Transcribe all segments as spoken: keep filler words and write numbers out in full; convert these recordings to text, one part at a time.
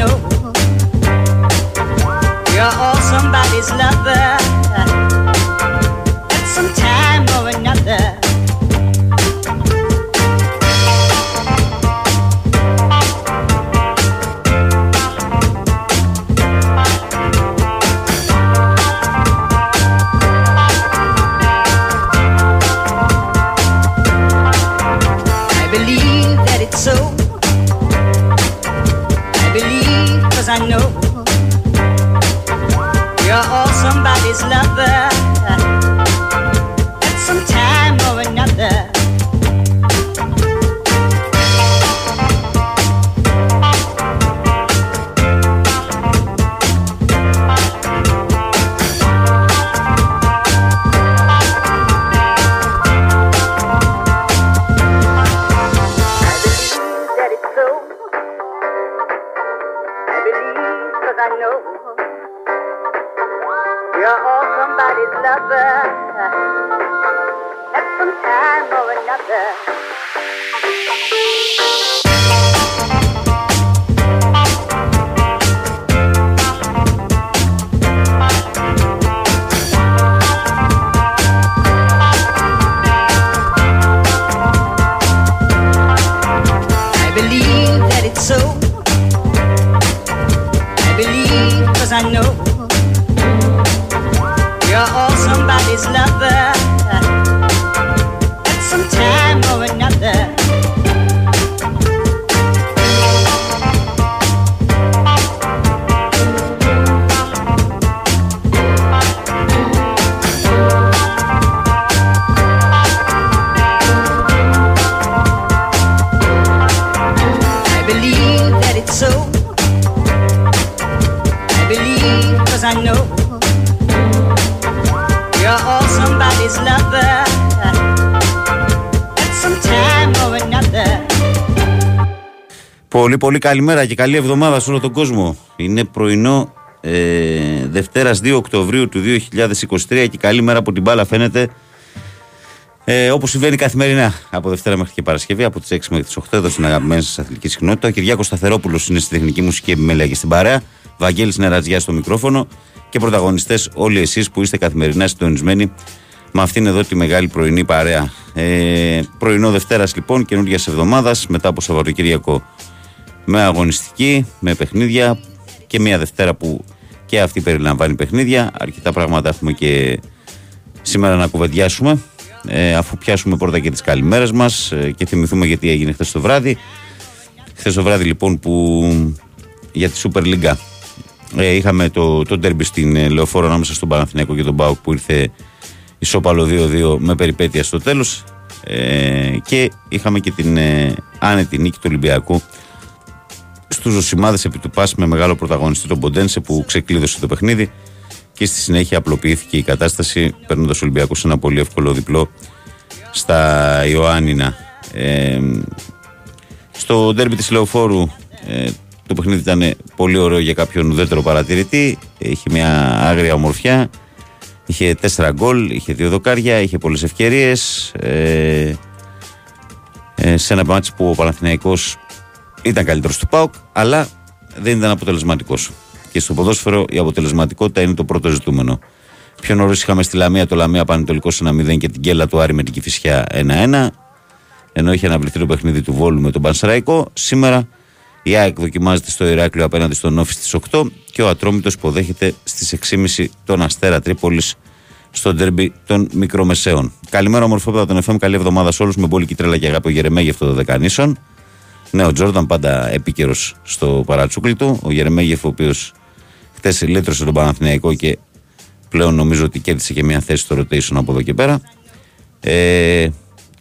know you're all somebody's lover at some time or another. I know you're all somebody's lover at some time or another. Πολύ πολύ καλημέρα και καλή εβδομάδα σε όλο τον κόσμο. Είναι πρωινό ε, Δευτέρας δύο Οκτωβρίου του δύο χιλιάδες είκοσι τρία και καλή μέρα από την μπάλα φαίνεται, ε, όπως συμβαίνει καθημερινά από Δευτέρα μέχρι και Παρασκευή από τις έξι μέχρι τις οκτώ εδώ στην αγαπημένη σας αθλητική συχνότητα. Ο Κυριάκος Σταθερόπουλος είναι στη τεχνική μουσική επιμέλεια και στην παρέα, Βαγγέλης Νεραντζιάς στο μικρόφωνο και πρωταγωνιστές όλοι εσείς που είστε καθημερινά συντονισμένοι με αυτήν εδώ τη μεγάλη πρωινή παρέα. Ε, πρωινό Δευτέρας λοιπόν, καινούργιας εβδομάδας μετά από Σαββατοκύριακο με αγωνιστική, με παιχνίδια και μια Δευτέρα που και αυτή περιλαμβάνει παιχνίδια. Αρκετά πράγματα έχουμε και σήμερα να κουβεντιάσουμε, ε, αφού πιάσουμε πρώτα και τις καλημέρες μας ε, και θυμηθούμε γιατί έγινε χθες το βράδυ. Χθες το βράδυ λοιπόν που για τη Super League ε, είχαμε το, το ντέρμπι στην ε, Λεωφόρο ανάμεσα στον Παναθηναϊκό και τον ΠΑΟΚ που ήρθε ισόπαλο δύο δύο με περιπέτεια στο τέλος, ε, και είχαμε και την ε, άνετη νίκη του Ολυμπιακού στους ζωσιμάδες επί του ΠΑΣ με μεγάλο πρωταγωνιστή τον Ποντένσε που ξεκλείδωσε το παιχνίδι και στη συνέχεια απλοποιήθηκε η κατάσταση παίρνοντας Ολυμπιακούς ένα πολύ εύκολο διπλό στα Ιωάννινα. Ε, στο ντέρμπι της Λεωφόρου ε, το παιχνίδι ήταν πολύ ωραίο για κάποιον ουδέτερο παρατηρητή, είχε μια άγρια ομορφιά, είχε τέσσερα γκολ, είχε δύο δοκάρια, είχε πολλές ευκαιρίες, ε, ε, σε ένα μάτσο που ο Παναθηναϊκός ήταν καλύτερος του ΠΑΟΚ, αλλά δεν ήταν αποτελεσματικός. Και στο ποδόσφαιρο η αποτελεσματικότητα είναι το πρώτο ζητούμενο. Πιο νωρίς είχαμε στη Λαμία το Λαμία Πανετολικό ένα μηδέν και την κέλα του Άρη με την Κηφισιά ένα ένα, ενώ είχε αναβληθεί το παιχνίδι του Βόλου με τον Πανσεραϊκό. Σήμερα η ΑΕΚ δοκιμάζεται στο Ηράκλειο απέναντι στον Όφη στις οκτώ και ο Ατρόμητος υποδέχεται στις έξι και μισή τον Αστέρα Τρίπολης στο ντέρμπι των μικρομεσαίων. Καλημέρα, ομορφόπεδα των εφ εμ, καλή εβδομάδα σε όλους με μπόλικη τρέλα και αγάπη. Ο Γερεμέγεφ των Δεκανήσων. Ναι, ο Τζόρνταν πάντα επίκαιρος στο παρατσούκλι του. Ο Γερεμέγεφ, ο οποίος χτες λύτρωσε τον Παναθηναϊκό και πλέον νομίζω ότι κέρδισε και μια θέση στο rotation από εδώ και πέρα. Ε,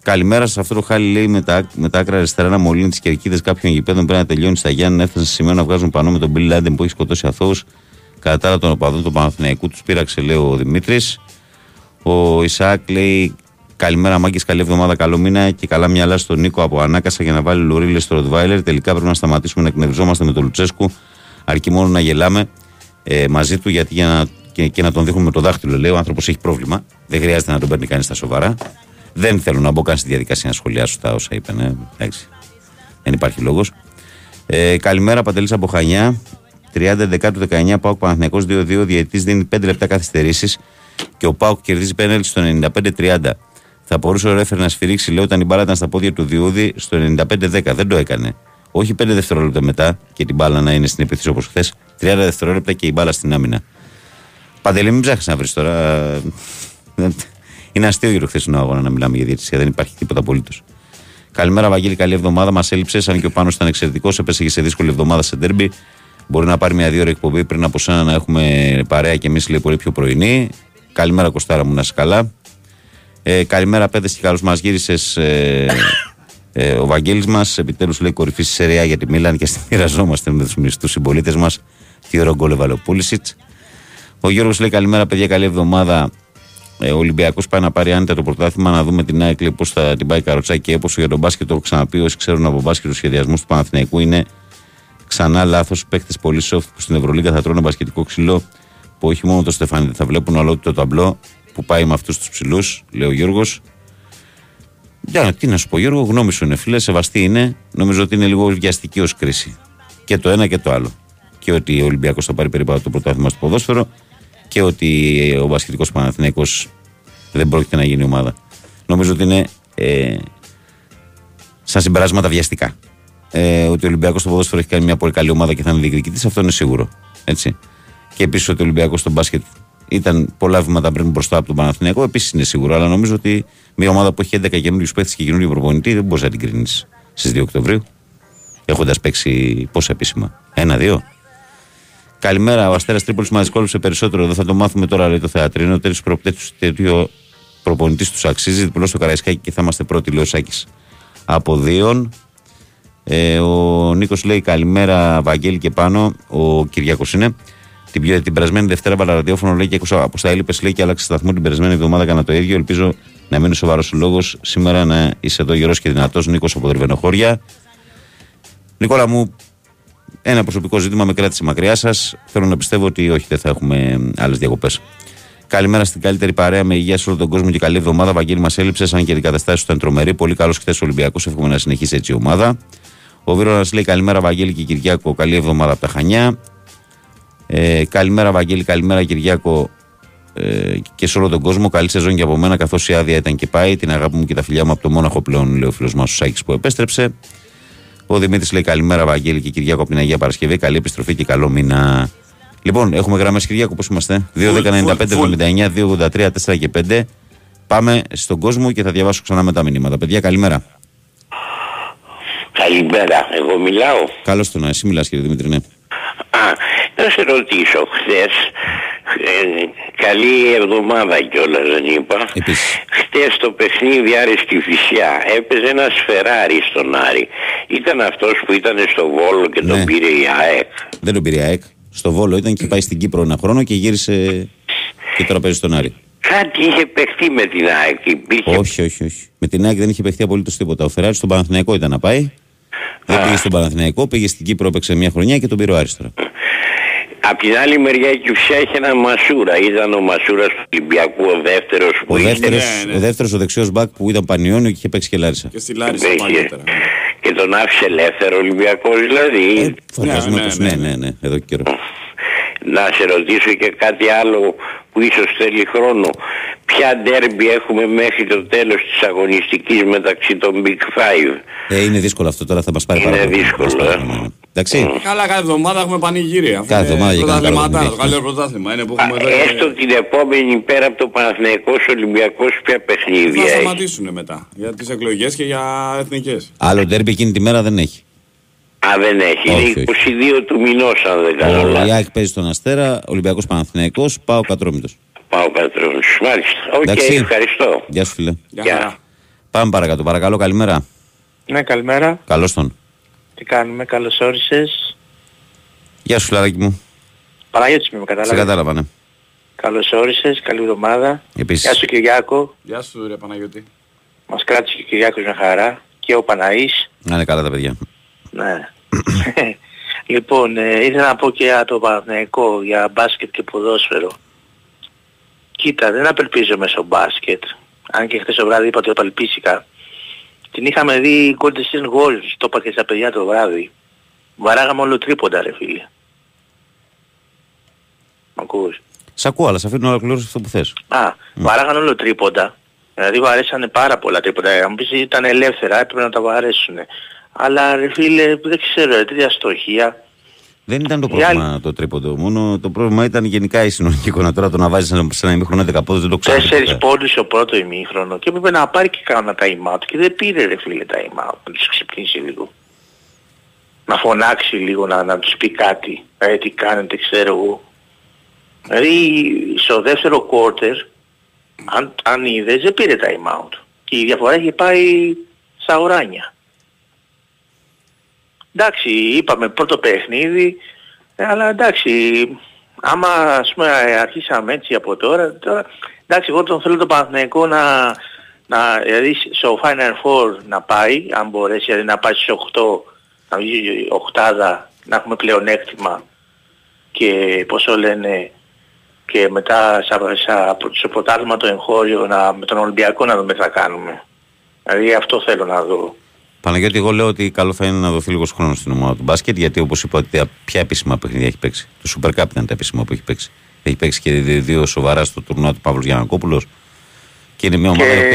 καλημέρα σε αυτό το χάλι, λέει με τα, με τα άκρα αριστερά να μολύνει τις κερκίδες κάποιων γηπέδων πριν να τελειώνει στα Γιάννενα. Έφτασε σε σημείο να βγάζουν πανό με τον Μπιλ Λάντεν που έχει σκοτώσει αθώους κατά τον οπαδό του Παναθηναϊκού. Τους πείραξε, λέει ο Δημήτρης. Ο Ισαάκ λέει. Καλημέρα, μάγκες. Καλή εβδομάδα, καλό μήνα και καλά μυαλά στον Νίκο από Ανάκασα για να βάλει λουρίλες στο Ροτβάιλερ. Τελικά πρέπει να σταματήσουμε να εκνευριζόμαστε με τον Λουτσέσκου, αρκεί μόνο να γελάμε ε, μαζί του γιατί για να, και, και να τον δείχνουμε με το δάχτυλο. Λέει ο άνθρωπος έχει πρόβλημα. Δεν χρειάζεται να τον παίρνει κανείς στα σοβαρά. Δεν θέλω να μπω καν στη διαδικασία να σχολιάσω τα όσα είπε. Ναι. Δεν υπάρχει λόγος. Ε, καλημέρα, Παντελής από Χανιά. τριάντα δεκάτου δεκαεννιά ΠΑΟΚ Παναθηναϊκός δύο δύο. Διαιτητής δίνει πέντε λεπτά καθυστερήσεις και ο ΠΑΟΚ κερδίζει πέναλτι στο ενενήντα πέντε τριάντα. Θα μπορούσε ο ρέφερ να σφυρίξει, λέω, όταν η μπάλα ήταν στα πόδια του Διούδη στο ενενήντα πέντε δέκα. Δεν το έκανε. Όχι πέντε δευτερόλεπτα μετά και την μπάλα να είναι στην επίθεση όπως χθες. τριάντα δευτερόλεπτα και η μπάλα στην άμυνα. Παντελή, μην ψάχνεις να βρεις τώρα. Είναι αστείο γύρω χθεσινό αγώνα να μιλάμε για διαιτησία. Δεν υπάρχει τίποτα απολύτως. Καλημέρα, Βαγγέλη. Καλή εβδομάδα. Μας έλειψες. Αν και ο Πάνος ήταν εξαιρετικός, έπεσε και σε δύσκολη εβδομάδα σε ντέρμπι. Μπορεί να πάρει μια δύο ώρα εκπομπή πριν από σένα να έχουμε παρέα και εμείς λίγο πολύ πιο πρωινή. Καλημέρα, Κωστάρα μου, να είσαι καλά. Ε, καλημέρα, παιδες, και καλώς μας γύρισες. Ε, ε, ο Βαγγέλης μας επιτέλους λέει κορυφή στη Σεριά για τη Μίλαν και στη μοιραζόμαστε με τους συμπολίτες μας. Τι ωραίο γκολ έβαλε ο Πούλησιτς. Ο Γιώργος λέει καλημέρα, παιδιά, καλή εβδομάδα. Ε, ο Ολυμπιακός πάει να πάρει άνετα το πρωτάθλημα, να δούμε την ΑΕΚ πώς θα την πάει καροτσάκι. Έπωσο για τον μπάσκετ, το έχω ξαναπεί. Όσοι ξέρουν από μπάσκετ τους σχεδιασμούς του Παναθηναϊκού, είναι ξανά λάθος. Παίκτες πολύ soft που στην Ευρωλίγκα θα τρώνε μπασκετικό ξυλό, που όχι μόνο το Στεφάνι δεν θα βλέπουν, αλλά το ταμπλό που πάει με αυτούς τους ψηλούς, λέει ο Γιώργος. Για, τι να σου πω, Γιώργο, γνώμη σου είναι, φίλε, σεβαστή είναι. Νομίζω ότι είναι λίγο βιαστική ως κρίση. Και το ένα και το άλλο. Και ότι ο Ολυμπιακός θα πάρει περίπου το πρωτάθλημα στο ποδόσφαιρο και ότι ο μπασκετικός Παναθηναϊκός δεν πρόκειται να γίνει ομάδα. Νομίζω ότι είναι ε, σαν συμπεράσματα βιαστικά. Ε, ότι ο Ολυμπιακός στο ποδόσφαιρο έχει κάνει μια πολύ καλή ομάδα και θα είναι διεκδικητής, αυτό είναι σίγουρο. Έτσι. Και επίσης ότι ο Ολυμπιακός στο μπάσκετ ήταν πολλά βήματα πριν μπροστά από τον Παναθηναϊκό, επίσης είναι σίγουρο. Αλλά νομίζω ότι μια ομάδα που έχει έντεκα καινούριου παίχτε και καινούριο προπονητή δεν μπορεί να την κρίνει στις δύο Οκτωβρίου. Έχοντας παίξει πόσα επίσημα, ένα-δύο. Καλημέρα, ο Αστέρας Τρίπολης μας δυσκόλεψε περισσότερο. Δεν θα το μάθουμε τώρα, λέει, το θεατρίνο. Τέλος προπονητής, προπονητής τους αξίζει. Διπλό στο Καραϊσκάκι και θα είμαστε πρώτοι, λέει ο Σάκης από δύο. Ε, ο Νίκος λέει καλημέρα, Βαγγέλη και πάνω. Ο Κυριάκος είναι. Την, την περασμένη Δευτέρα βάλα ραδιόφωνο, λέει, και άκουσα από στα έλειπες, λέει, και άλλαξε σταθμό. Την περασμένη εβδομάδα έκανα το ίδιο. Ελπίζω να μείνει σοβαρός ο λόγος. Σήμερα να είσαι εδώ γερός και δυνατός. Νίκος από Δερβενοχώρια. Νικόλα μου, ένα προσωπικό ζήτημα με κράτησε μακριά σας. Θέλω να πιστεύω ότι όχι, δεν θα έχουμε άλλες διακοπές. Καλημέρα στην καλύτερη παρέα, με υγεία σε όλο τον κόσμο και καλή εβδομάδα. Βαγγέλη, μας έλειψες, αν και οι καταστάσεις ήταν τρομερή. Πολύ καλός χθες ο Ολυμπιακός. Εύχομαι να συνεχίσει έτσι η ομάδα. Ο Βίρονας λέει καλημέρα, Βαγγέλη και Κυριάκο. Καλή εβδομάδα από τα Χανιά. Ε, καλημέρα, Βαγγέλη, καλημέρα, Κυριάκο, ε, και σε όλο τον κόσμο. Καλή σεζόν και από μένα, καθώς η άδεια ήταν και πάει. Την αγάπη μου και τα φιλιά μου από το Μόναχο πλέον, λέει ο φίλος μας ο Σάκης που επέστρεψε. Ο Δημήτρης λέει καλημέρα, Βαγγέλη και Κυριάκο από την Αγία Παρασκευή. Καλή επιστροφή και καλό μήνα. Λοιπόν, έχουμε γραμμές, Κυριάκο, πώς είμαστε? δύο δέκα ενενήντα πέντε εβδομήντα εννιά, δύο ογδόντα τρία, τέσσερα και πέντε. Πάμε στον κόσμο και θα διαβάσω ξανά με τα μηνύματα. Παιδιά, καλημέρα. Καλημέρα, εγώ μιλάω. Καλώς το να, εσύ μιλάς, κύριε Δημήτρη, ναι. Α, να σε ρωτήσω, χθες, ε, καλή εβδομάδα κιόλας, δεν είπα. Επίσης. Χθες το παιχνίδι Άρης Κηφισιά έπαιζε ένας Φεράρι στον Άρη. Ήταν αυτός που ήταν στο Βόλο και ναι, τον πήρε η ΑΕΚ? Δεν τον πήρε η ΑΕΚ. Στο Βόλο ήταν και πάει στην Κύπρο ένα χρόνο και γύρισε και τώρα παίζει στον Άρη. Κάτι είχε παιχτεί με την ΑΕΚ. Υπήρχε... Όχι, όχι, όχι. Με την ΑΕΚ δεν είχε παιχτεί απολύτως τίποτα. Ο Φεράρι στον Παναθηναϊκό ήταν να πάει. Δεν πήγε στον Παναθηναϊκό, πήγε στην Κύπρο, έπαιξε μια χρονιά και τον πήρε ο Άρης τώρα. Απ' την άλλη μεριά η Κηφισιά είχε έναν Μασούρα. Ήταν ο Μασούρας του Ολυμπιακού, ο δεύτερος που είχε. Ναι, ναι. Ο δεύτερος, ο δεξιός μπακ που ήταν Πανιώνιο και είχε παίξει και Λάρισα. Και στη Λάρισα παλιότερα. Και τον άφησε ελεύθερο Ολυμπιακός δηλαδή. Ε, φαντάζομαι ναι, ναι, ναι. ναι, ναι, ναι, εδώ και καιρό. Να σε ρωτήσω και κάτι άλλο που ίσως θέλει χρόνο. Ποια ντέρμπι έχουμε μέχρι το τέλος της αγωνιστικής μεταξύ των Big Five? Ε, είναι δύσκολο αυτό τώρα, θα μας πάρει πάρα πολύ. Είναι δύσκολο. Ε. Ναι. Εντάξει. Καλά, κάθε εβδομάδα έχουμε πανηγύρια. Κάθε εβδομάδα για κάθε εβδομάδα. Το καλύτερο πρωτάθλημα είναι που έχουμε εδώ. Έστω την επόμενη πέρα από το Παναθηναϊκός Ολυμπιακός, ποια παιχνίδια? Θα σταματήσουν μετά για τις εκλογές και για εθνικές. Άλλο ντέρμπι εκείνη τη μέρα δεν έχει. Α, δεν έχει. Όχι, είναι είκοσι δύο του μηνός, αν δεν κάνω λάθος. Ο Άγιαξ παίζει στον Αστέρα, Ολυμπιακός Παναθηναϊκός, πάω Ατρόμητος. Πάω Ατρόμητος. Μάλιστα. Οκ, okay, ευχαριστώ. Γεια σου, φίλε. Γεια. Πάμε παρακάτω, παρακαλώ, καλημέρα. Ναι, καλημέρα. Καλώς τον. Τι κάνουμε, καλώς όρισες. Γεια σου, φιλαράκι μου. Παναγιώτης με κατάλαβα. Σε κατάλαβα, ναι. Καλώς όρισες, καλή εβδομάδα. Επίσης. Γεια σου, Κυριάκο. Γεια σου, ρε Παναγιώτη. Μας κράτησε και ο Κυριάκος με χαρά και ο Παναής. Να είναι καλά τα παιδιά. Ναι. Λοιπόν, ε, ήθελα να πω και για το Παναθηναϊκό, για μπάσκετ και ποδόσφαιρο. Κοίτα, δεν απελπίζομαι στο μπάσκετ. Αν και χθες το βράδυ είπα ότι απελπίστηκα. Την είχαμε δει Golden State Warriors, το είπα και στα παιδιά το βράδυ. Βαράγαμε όλο τρίποντα ρε φίλε. Μ' ακούς? Σ' ακούω, αλλά σε αφήνω να ολοκληρώσεις αυτό που θες. Α, mm. Βαράγαν όλο τρίποντα. Δηλαδή βαρέσανε πάρα πολλά τρίποντα. Αν πεις ήταν ελεύθερα, έπρεπε να τα βαρέσουνε. Αλλά ρε φίλε, δεν ξέρω, ρε, τέτοια στοχεία. Δεν ήταν το πρόβλημα άλλη... το τρίποντο μόνο. Το πρόβλημα ήταν γενικά η συνολική εικόνα. Τώρα το να βάζεις σε ένα ημίχρονο δέκα πόντους δεν το ξέρω. Τέσσερις πόντους ο πρώτο ημίχρονο και έπρεπε να πάρει και κάνα time out. Και δεν πήρε ρε φίλε time out. Να τους ξυπνήσει λίγο. Να φωνάξει λίγο, να, να τους πει κάτι. Ε, τι κάνετε, ξέρω εγώ. Δηλαδή στο δεύτερο quarter, αν, αν είδες, δεν πήρε time out. Και η διαφορά είχε πάει στα ουράνια. Εντάξει, είπαμε πρώτο παιχνίδι, αλλά εντάξει, άμα ας πούμε αρχίσαμε έτσι από τώρα, τώρα εντάξει, εγώ τον θέλω τον Παναθηναϊκό να, να, δηλαδή στο Final Four να πάει, αν μπορέσει, δηλαδή να πάει στις οκτώ, να βγει οκτάδα, να έχουμε πλεονέκτημα και πόσο λένε, και μετά στο ποτάσμα το εγχώριο να, με τον Ολυμπιακό να δούμε τι θα κάνουμε. Δηλαδή αυτό θέλω να δω. Παναγιώτη, εγώ λέω ότι καλό θα είναι να δοθεί λίγος χρόνος στην ομάδα του μπάσκετ, γιατί όπως είπα, ποια επίσημα παιχνίδια έχει παίξει. Το Super Cup ήταν τα επίσημα που έχει παίξει. Έχει παίξει και δύο σοβαρά στο τουρνουά του Παύλος Γιαννακόπουλος. Και είναι μια ομάδα που.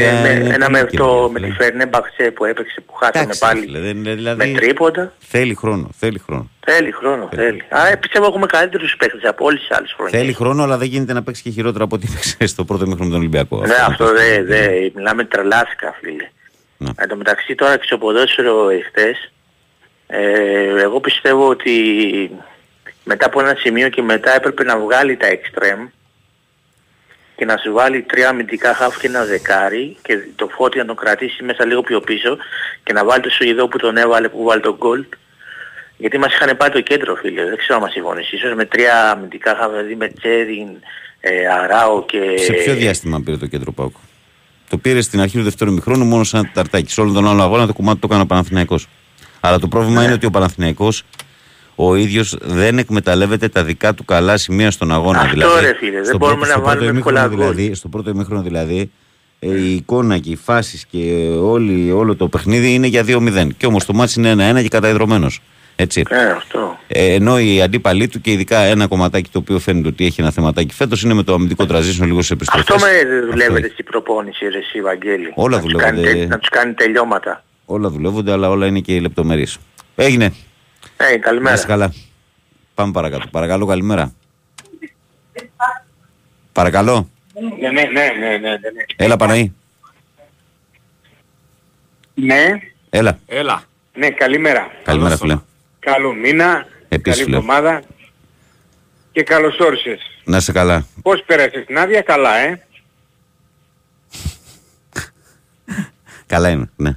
Ένα με το με τη Φερνέμπαχτσε που έπαιξε, που χάσαμε πάλι. Με τρίποτα. Θέλει χρόνο. Θέλει χρόνο. Θέλει χρόνο. Α, πιστεύω έχουμε καλύτερους παίκτες από όλες τις άλλες χρονιές. Θέλει χρόνο, αλλά δεν γίνεται να παίξει και χειρότερα από ό,τι παίξει στο πρώτο μήχρονο με τον Ολυμπιακό. Ναι, αυτό δεν. Μιλάμε τρελάσκα, φίλε. Ναι. Εν τω μεταξύ τώρα και στο ποδόσφαιρο εχθές, ε, εγώ πιστεύω ότι μετά από ένα σημείο και μετά έπρεπε να βγάλει τα εξτρέμ και να σου βάλει τρία αμυντικά χαφ και ένα δεκάρι και το Φώτη να τον κρατήσει μέσα λίγο πιο πίσω και να βάλει το Σουηδό που τον έβαλε, που βάλει τον γκολ, γιατί μας είχαν πάει το κέντρο φίλε, δεν ξέρω αν μας συμφωνείς, ίσως με τρία αμυντικά χαφ, δηλαδή με Τσέριν, ε, Αράο και... Σε ποιο διάστημα πήρε το κέντρο Πάκο? Το πήρε στην αρχή του δεύτερου ημιχρόνου μόνο σαν ταρτάκι. Σε όλο τον άλλο αγώνα το κομμάτι το έκανε ο Παναθηναϊκός. Αλλά το πρόβλημα είναι ότι ο Παναθηναϊκός ο ίδιος δεν εκμεταλλεύεται τα δικά του καλά σημεία στον αγώνα. Αυτό δηλαδή, ρε φίλε, δεν μπορούμε πρώτο, να βάλουμε πολλά δηλαδή, στο πρώτο ημιχρόνο δηλαδή, η εικόνα και οι φάσεις και όλη, όλο το παιχνίδι είναι για δύο μηδέν. Και όμως το μάτς είναι ένα ένα και καταϊδρωμένος. Έτσι. Ε, αυτό. Ε, ενώ οι αντίπαλοι του και ειδικά ένα κομματάκι το οποίο φαίνεται ότι έχει ένα θεματάκι φέτος είναι με το αμυντικό τραζίσιο λίγο σε επιστροφές. Αυτό με δουλεύετε στην προπόνηση ρε εσύ Βαγγέλη? Όλα να δουλεύονται. Τους κάνει, να τους κάνει τελειώματα. Όλα δουλεύονται, αλλά όλα είναι και οι λεπτομερείς. Έγινε. Ε, καλημέρα. Είσαι καλά. Πάμε παρακάτω. Παρακαλώ, καλημέρα. Παρακαλώ. Ναι, ναι, ναι, ναι, ναι, ναι. Έλα Παναή. Ναι. Έλα. Έλα. Ναι, καλημέρα. Καλημέρα φίλε. Καλό μήνα, επίσης, καλή εβδομάδα και καλώς όρισες. Να είσαι καλά. Πώς πέρασες την άδεια? Καλά, ε. Καλά είμαι, ναι.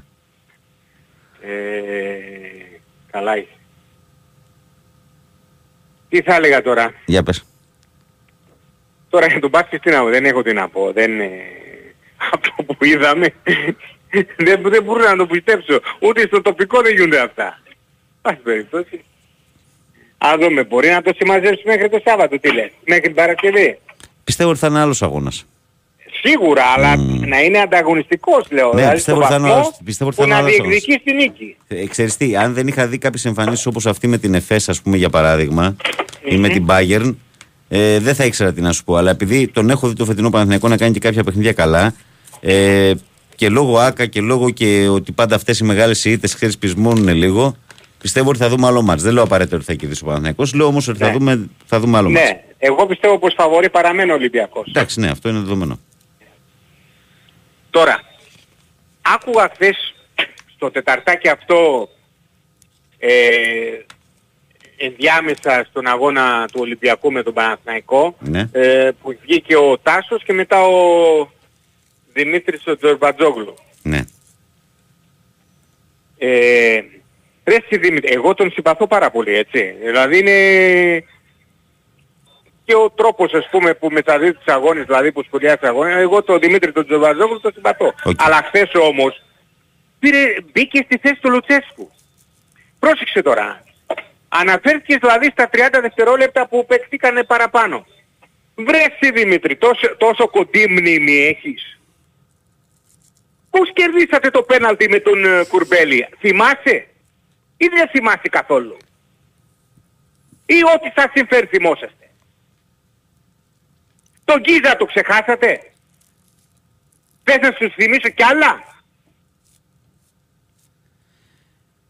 Ε, καλά είσαι. Τι θα έλεγα τώρα? Για πες. Τώρα για τον μπάσκετ τι να πω, δεν έχω τι να πω. Δεν, ε, αυτό που είδαμε δεν, δεν μπορώ να το πιστέψω. Ούτε στο τοπικό δεν γίνονται αυτά. Ας περιπτώσει. Αν δούμε, μπορεί να το συμμαζέψει μέχρι το Σάββατο, τι λες, μέχρι την Παρασκευή. Πιστεύω ότι θα είναι άλλος αγώνας. Σίγουρα, αλλά mm. να είναι ανταγωνιστικός, λέω. Ναι, δηλαδή πιστεύω ότι θα είναι άλλος αγώνας. Που να διεκδικεί στη νίκη. Ε, ξέρεις τι, αν δεν είχα δει κάποιες εμφανίσεις όπως αυτή με την Εφές, ας πούμε, για παράδειγμα, mm-hmm. ή με την Bayern, ε, δεν θα ήξερα τι να σου πω. Αλλά επειδή τον έχω δει το φετινό Παναθηναϊκό να κάνει και κάποια παιχνίδια καλά, ε, και λόγω ΑΚΑ και λόγω και ότι πάντα αυτές οι μεγάλες ήττες, ξέρεις, πεισμώνουν λίγο. Πιστεύω ότι θα δούμε άλλο μάτς. Δεν λέω απαραίτητο ότι θα κερδίσει ο Παναθηναϊκός, λέω όμως ότι ναι. θα, δούμε, θα δούμε άλλο ναι. μάτς. Ναι, εγώ πιστεύω πως φαβορεί παραμένει ο Ολυμπιακός. Εντάξει, ναι, αυτό είναι δεδομένο. Τώρα, άκουγα χθες στο τεταρτάκι αυτό ε, ενδιάμεσα στον αγώνα του Ολυμπιακού με τον Παναθηναϊκό ναι. ε, που βγήκε ο Τάσος και μετά ο Δημήτρης ο Τζορμπατζόγλου. Ναι. Ε, Ρε Δημήτρη, εγώ τον συμπαθώ πάρα πολύ, έτσι. Δηλαδή είναι και ο τρόπος, ας πούμε, που μεταδίδει τους αγώνες, δηλαδή που σπουδάζει τους αγώνες. Εγώ τον Δημήτρη τον Τζοβαζόγλου τον συμπαθώ. Okay. Αλλά χθες όμως πήρε, μπήκε στη θέση του Λουτσέσκου. Πρόσεξε τώρα. Αναφέρθηκε δηλαδή στα τριάντα δευτερόλεπτα που παίχτηκαν παραπάνω. Βρε Δημήτρη, τόσο, τόσο κοντή μνήμη έχεις. Πώς κερδίσατε το πέναλτι με τον uh, Κουρμπέλη, θυμάσαι? Ή δεν θυμάσαι καθόλου? ή ό,τι σας συμφέρει θυμόσαστε. Τον Γκίζα το ξεχάσατε. Δεν θα σας θυμίσω κι άλλα.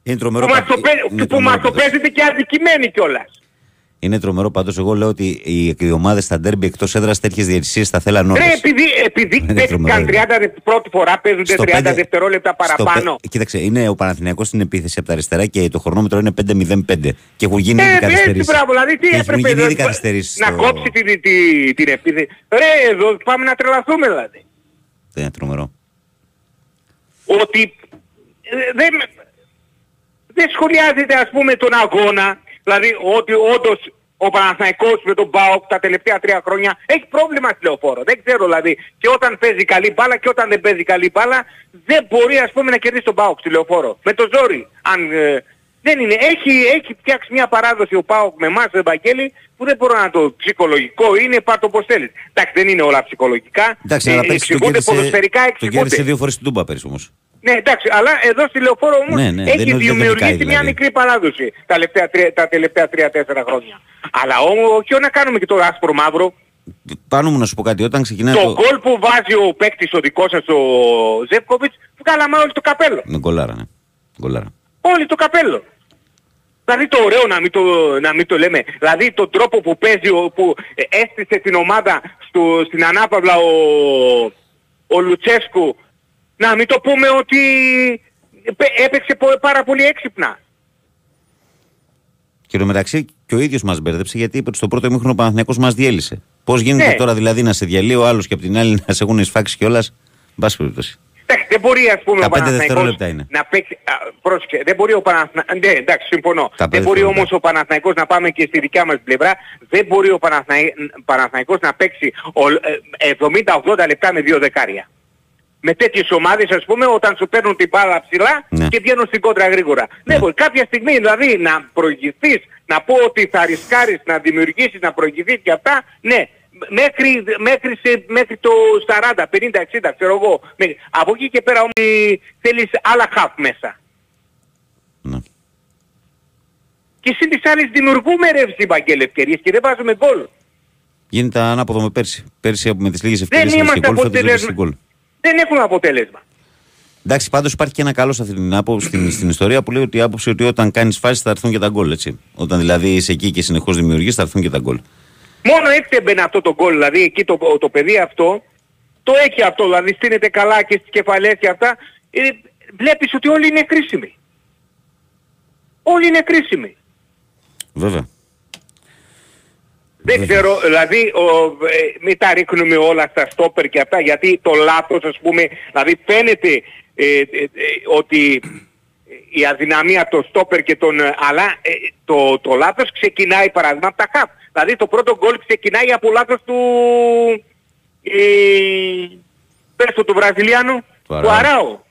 Είναι τρομερό που, πα... είναι που μας το παίζετε και αδικημένοι κιόλας. Είναι τρομερό πάντως. Εγώ λέω ότι οι ομάδες στα ντέρμπι εκτός έδρας τέτοιες διαιτησίες θα θέλαν όλες. Ναι, επειδή, επειδή παίζουν τριάντα πρώτη φορά, παίζουν τριάντα πέντε... δευτερόλεπτα παραπάνω. Πέ... Κοίταξε, είναι ο Παναθηναϊκός στην επίθεση από τα αριστερά και το χρονόμετρο είναι πέντε μηδέν πέντε. Και έχουν γίνει ήδη καθυστερήσεις. Δηλαδή τι έπρεπε να κόψει την επίθεση. Ρε, εδώ πάμε να τρελαθούμε δηλαδή. Δεν είναι τρομερό. Ότι δεν σχολιάζεται ας πούμε τον αγώνα. Δηλαδή ότι όντως ο Παναθηναϊκός με τον ΠΑΟΚ τα τελευταία τρία χρόνια έχει πρόβλημα στη Λεωφόρο. Δεν ξέρω δηλαδή και όταν παίζει καλή μπάλα και όταν δεν παίζει καλή μπάλα δεν μπορεί ας πούμε να κερδίσει τον ΠΑΟΚ στη Λεωφόρο. Με το ζόρι. Αν, ε, δεν είναι. Έχει, έχει φτιάξει μια παράδοση ο ΠΑΟΚ με εμάς, τον Βαγγέλη, που δεν μπορώ να το ψυχολογικό είναι πάτο όπως θέλεις. Εντάξει, δεν είναι όλα ψυχολογικά. Εντάξει, ε, αλλά εξηγούνται ποδοσφαιρικά, εξηγούνται. Τον κέρδισε δύο φορές στην Τούμπα πέρυσι όμως. Ναι, εντάξει, αλλά εδώ στη Λεωφόρο όμως ναι, ναι, έχει δημιουργήσει δηλαδή. Μια μικρή παράδοση τα τελευταία, τα τελευταία τρία τέσσερα χρόνια. Αλλά όχι να κάνουμε και το άσπρο μαύρο. Πάνω μου να σου πω κάτι, όταν ξεκινάει... Το γκολ το... που βάζει ο παίκτης ο δικός σας ο Ζεύκοβιτς, βγάλαμε όλοι το καπέλο. Με γκολάρα, ναι. Γκολάρα. Όλοι το καπέλο. Δηλαδή το ωραίο να μην το, να μην το λέμε. Δηλαδή τον τρόπο που παίζει, που έστησε την ομάδα στο, στην ανάπαυλα ο, ο Λουτσέσκου. Να μην το πούμε ότι έπαιξε πάρα πολύ έξυπνα. Και το μεταξύ και ο ίδιος μας μπέρδεψε γιατί είπε ότι στο πρώτο ημίχρονο ο Παναθηναϊκός μας διέλυσε. Πώς γίνεται ναι. Τώρα δηλαδή να σε διαλύει ο άλλος και από την άλλη να σε έχουν εισφάξει κιόλας. Μπας περιπτώσει. Εντάξει, δεν μπορεί ας πούμε ο Παναθηναϊκός να παίξει... Α, πρόσεχε, δεν μπορεί ο Παναθηναϊκός... Ναι, εντάξει, συμφωνώ. Δεν μπορεί όμως ο Παναθηναϊκός να πάμε και στη δικιά μας πλευρά. Δεν μπορεί ο Παναθηναϊκός να παίξει εβδομήντα ογδόντα λεπτά με δύο δεκάρια. Με τέτοιες ομάδες ας πούμε όταν σου παίρνουν την μπάλα ψηλά ναι. Και βγαίνουν στην κόντρα γρήγορα. Ναι. Ναι, μπορεί κάποια στιγμή δηλαδή να προηγηθείς, να πω ότι θα ρισκάρεις να δημιουργήσεις, να προηγηθείς και αυτά, ναι, μέχρι, μέχρι, σε, μέχρι το σαράντα, πενήντα, εξήντα ξέρω εγώ. Από εκεί και πέρα όμως θέλεις άλλα χαφ μέσα. Ναι. Και σύν τις άλλες δημιουργούμε ρεύση Βαγγέλη ευκαιρίες και δεν βάζουμε γκολ. Γίνεται ανάποδο με πέρσι. Πέρσι με τις λίγες ευκαιρίες δεν είμαστε γκολ. Δεν έχουν αποτέλεσμα. Εντάξει, πάντως υπάρχει και ένα καλό σε αυτή την άποψη στην, στην ιστορία που λέει ότι η άποψη ότι όταν κάνεις φάσεις θα έρθουν και τα γκολ, έτσι. Όταν δηλαδή είσαι εκεί και συνεχώς δημιουργείς θα έρθουν και τα γκολ. Μόνο έτσι έμπαινε αυτό το γκολ, δηλαδή εκεί το, το παιδί αυτό, το έχει αυτό, δηλαδή στείνεται καλά και στις κεφαλές και αυτά, ε, βλέπεις ότι όλοι είναι κρίσιμοι. Όλοι είναι κρίσιμοι. Βέβαια. Δεν ξέρω, δηλαδή ο, ε, μην τα ρίχνουμε όλα στα στόπερ και αυτά, γιατί το λάθος ας πούμε, δηλαδή φαίνεται ε, ε, ε, ότι η αδυναμία των στόπερ και των... Αλλά ε, το, το λάθος ξεκινάει παράδειγμα από τα χαφ. Δηλαδή το πρώτο γκολ ξεκινάει από λάθος του... Ε, πες το του Βραζιλιάνου, του Αράου.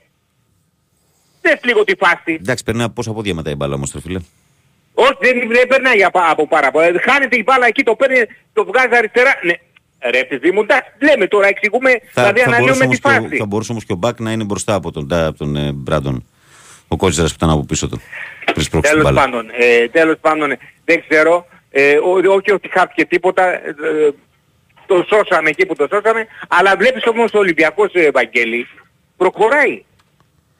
Δες λίγο τη φάση. Εντάξει, περνάει πόσα πόδια μετά η μπάλα όμως, φίλε. Όχι, δεν, δεν περνάει από, από πάρα πολλά. Χάνεται η μπάλα εκεί, το παίρνει, το βγάζει αριστερά. Ναι. Ρε παιδί μου, εντάξει, λέμε τώρα, εξηγούμε, θα, δηλαδή αναλύουμε τη φάση. Και, θα μπορούσε όμως και ο Μπακ να είναι μπροστά από τον, από τον ε, Μπράντον, ο κότσιρας που ήταν από πίσω του. Τέλος πάντων, ε, τέλος πάντων, ε, δεν ξέρω, ε, ό, όχι ότι χάπηκε τίποτα, ε, το σώσαμε εκεί που το σώσαμε, αλλά βλέπεις όμως ο Ολυμπιακός ε, Βαγγέλη προχωράει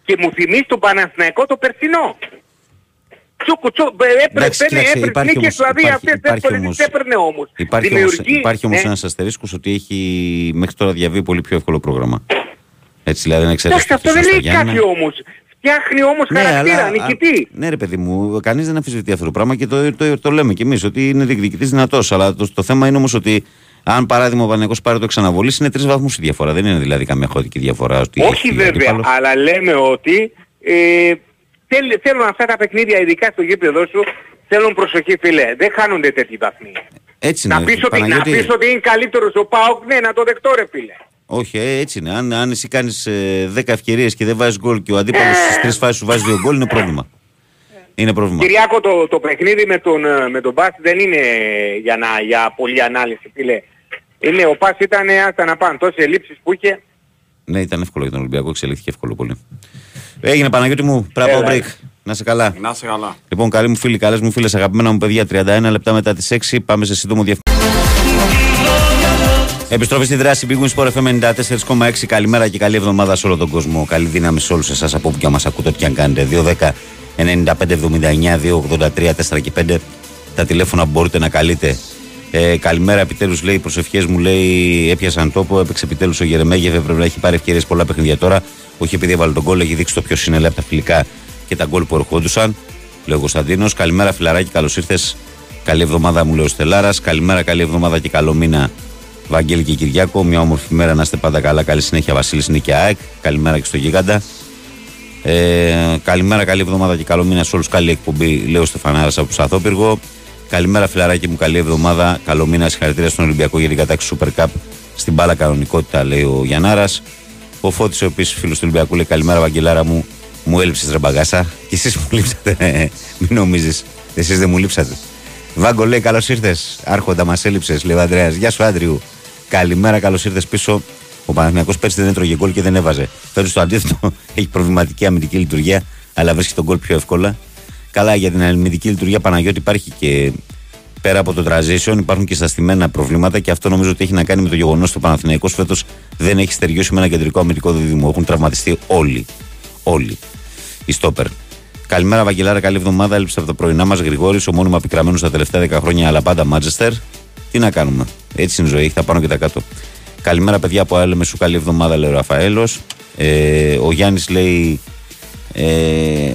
και μου θυμίζει τον Παναθηναϊκό το περσινό. Υπάρχει όμως ένας αστερίσκος ότι έχει μέχρι τώρα διαβεί πολύ πιο εύκολο πρόγραμμα. Έτσι δηλαδή να εξαρτάται. Αυτό δεν λέει κάτι όμως. Φτιάχνει όμως χαρακτήρα, νικητή. Ναι ρε παιδί μου, κανείς δεν αμφισβητεί αυτό το πράγμα και το λέμε κι εμείς ότι είναι διεκδικητής δυνατός. Αλλά το θέμα είναι όμως ότι αν παράδειγμα ο Παναθηναϊκός πάρει το ξαναβολής είναι τρεις βαθμούς η διαφορά. Δεν είναι δηλαδή καμία χωτική διαφορά. Όχι βέβαια, αλλά λέμε ότι... Θέλουν αυτά τα παιχνίδια, ειδικά στο γήπεδο σου, θέλουν προσοχή φίλε. Δεν χάνονται τέτοιοι βαθμοί. Έτσι να πεις ότι, Παναγιώτη... ότι είναι καλύτερος ο ΠΑΟΚ, ναι, να το δεχτώ ρε φίλε. Όχι, έτσι είναι. Αν, αν εσύ κάνεις ε, δέκα ευκαιρίες και δεν βάζεις γκολ και ο αντίπαλος στις τρεις φάσεις σου βάζει δύο γκολ, είναι πρόβλημα. Είναι πρόβλημα. Κυριάκο, το, το παιχνίδι με τον, με τον Πας δεν είναι για, να, για πολλή ανάλυση φίλε. Είναι, ο Πας ήταν άστα να πάνε, τόσες ελλείψεις που είχε. Ναι, ήταν εύκολο για τον Ολυμπιακό, εξελίχθηκε εύκολο πολύ. Έγινε Παναγιώτη μου, πράγμα break. Να σε καλά. Να σε καλά. Λοιπόν, καλοί μου φίλοι, καλές μου φίλες, αγαπημένα μου παιδιά, τριάντα ένα λεπτά μετά τις έξι. Πάμε σε σύντομο διαφημιστικό. Επιστροφή στη δράση Big Win Sport εφ εμ ενενήντα τέσσερα κόμμα έξι. Καλημέρα και καλή εβδομάδα σε όλο τον κόσμο. Καλή δύναμη σε όλους εσάς από όπου και αν μας ακούτε, ό,τι και αν κάνετε. δύο δέκα ενενήντα πέντε εβδομήντα εννιά, δύο ογδόντα τρία, τέσσερα και πέντε. Τα τηλέφωνα μπορείτε να καλείτε. Ε, καλημέρα, επιτέλους λέει, οι προσευχές μου λέει έπιασαν τόπο. Έπαιξε επιτέλους ο Γερεμέγεφ. Πρέπει να έχει πάρει ευκαιρίες πολλά παιχνίδια τώρα. Όχι επειδή έβαλε τον γκολ, έχει δείξει το ποιος είναι, λέει, από τα φιλικά και τα γκολ που ερχόντουσαν. Λέω Κωνσταντίνος. Καλημέρα, φιλαράκι, καλώς ήρθες. Καλή εβδομάδα μου λέει ο Στελάρας. Καλημέρα, καλή εβδομάδα και καλό μήνα. Βαγγέλη και Κυριάκο, μια όμορφη μέρα να είστε πάντα καλά. Καλή συνέχεια, Βασίλης Νικιάκ. Καλημέρα και στο Γίγαντα. Ε, καλημέρα, καλή εβδομάδα και καλό μήνα σε όλους. Καλή εκπομπή, λέω Στεφανάρας από Ψαθόπυργο. Καλημέρα, φιλαράκι μου, καλή εβδομάδα. Καλό μήνα, συγχαρητήρια στον Ολυμπιακό για την κατάκτηση Super Cup. Στην μπάλα κανονικότητα, λέει ο Γιαννάρας. Ο Φώτης, ο οποίος φίλος του Ολυμπιακού, λέει καλημέρα, Βαγγελάρα μου. Μου έλειψες ρε μπαγκάσα. Και εσείς μου λείψατε. Μην νομίζεις, εσείς δεν μου λείψατε. Βάγκο λέει καλώς ήρθες. Άρχοντα μας έλειψες, λέει ο Ανδρέας. Γεια σου, Άντριου. Καλημέρα, καλώς ήρθες πίσω. Ο Παναθηναϊκός πέρσι δεν έτρωγε γκολ και δεν έβαζε. Φέτος το αντίθετο, έχει προβληματική αμυντική λειτουργία, αλλά βρίσκει τον γκολ πιο εύκολα. Καλά, για την αμυντική λειτουργία Παναγιώτη υπάρχει και πέρα από το transition, υπάρχουν και σταστημένα προβλήματα και αυτό νομίζω ότι έχει να κάνει με το γεγονός ότι ο Παναθηναϊκός φέτος δεν έχει στεριώσει με ένα κεντρικό αμυντικό δίδυμο. Έχουν τραυματιστεί όλοι. Όλοι. Οι στόπερ. Καλημέρα, Βαγγελάρα, καλή εβδομάδα. Έλειψε από τα πρωινά μας Γρηγόρης, ο μόνιμα πικραμένος τα τελευταία δέκα χρόνια, αλλά πάντα Μάντσεστερ. Τι να κάνουμε. Έτσι είναι η ζωή, θα πάνω και τα κάτω. Καλημέρα, παιδιά από Άλεμε σου. Καλή εβδομάδα, λέει ο Ραφαέλος. Ε, ο Γιάννης λέει. Ε,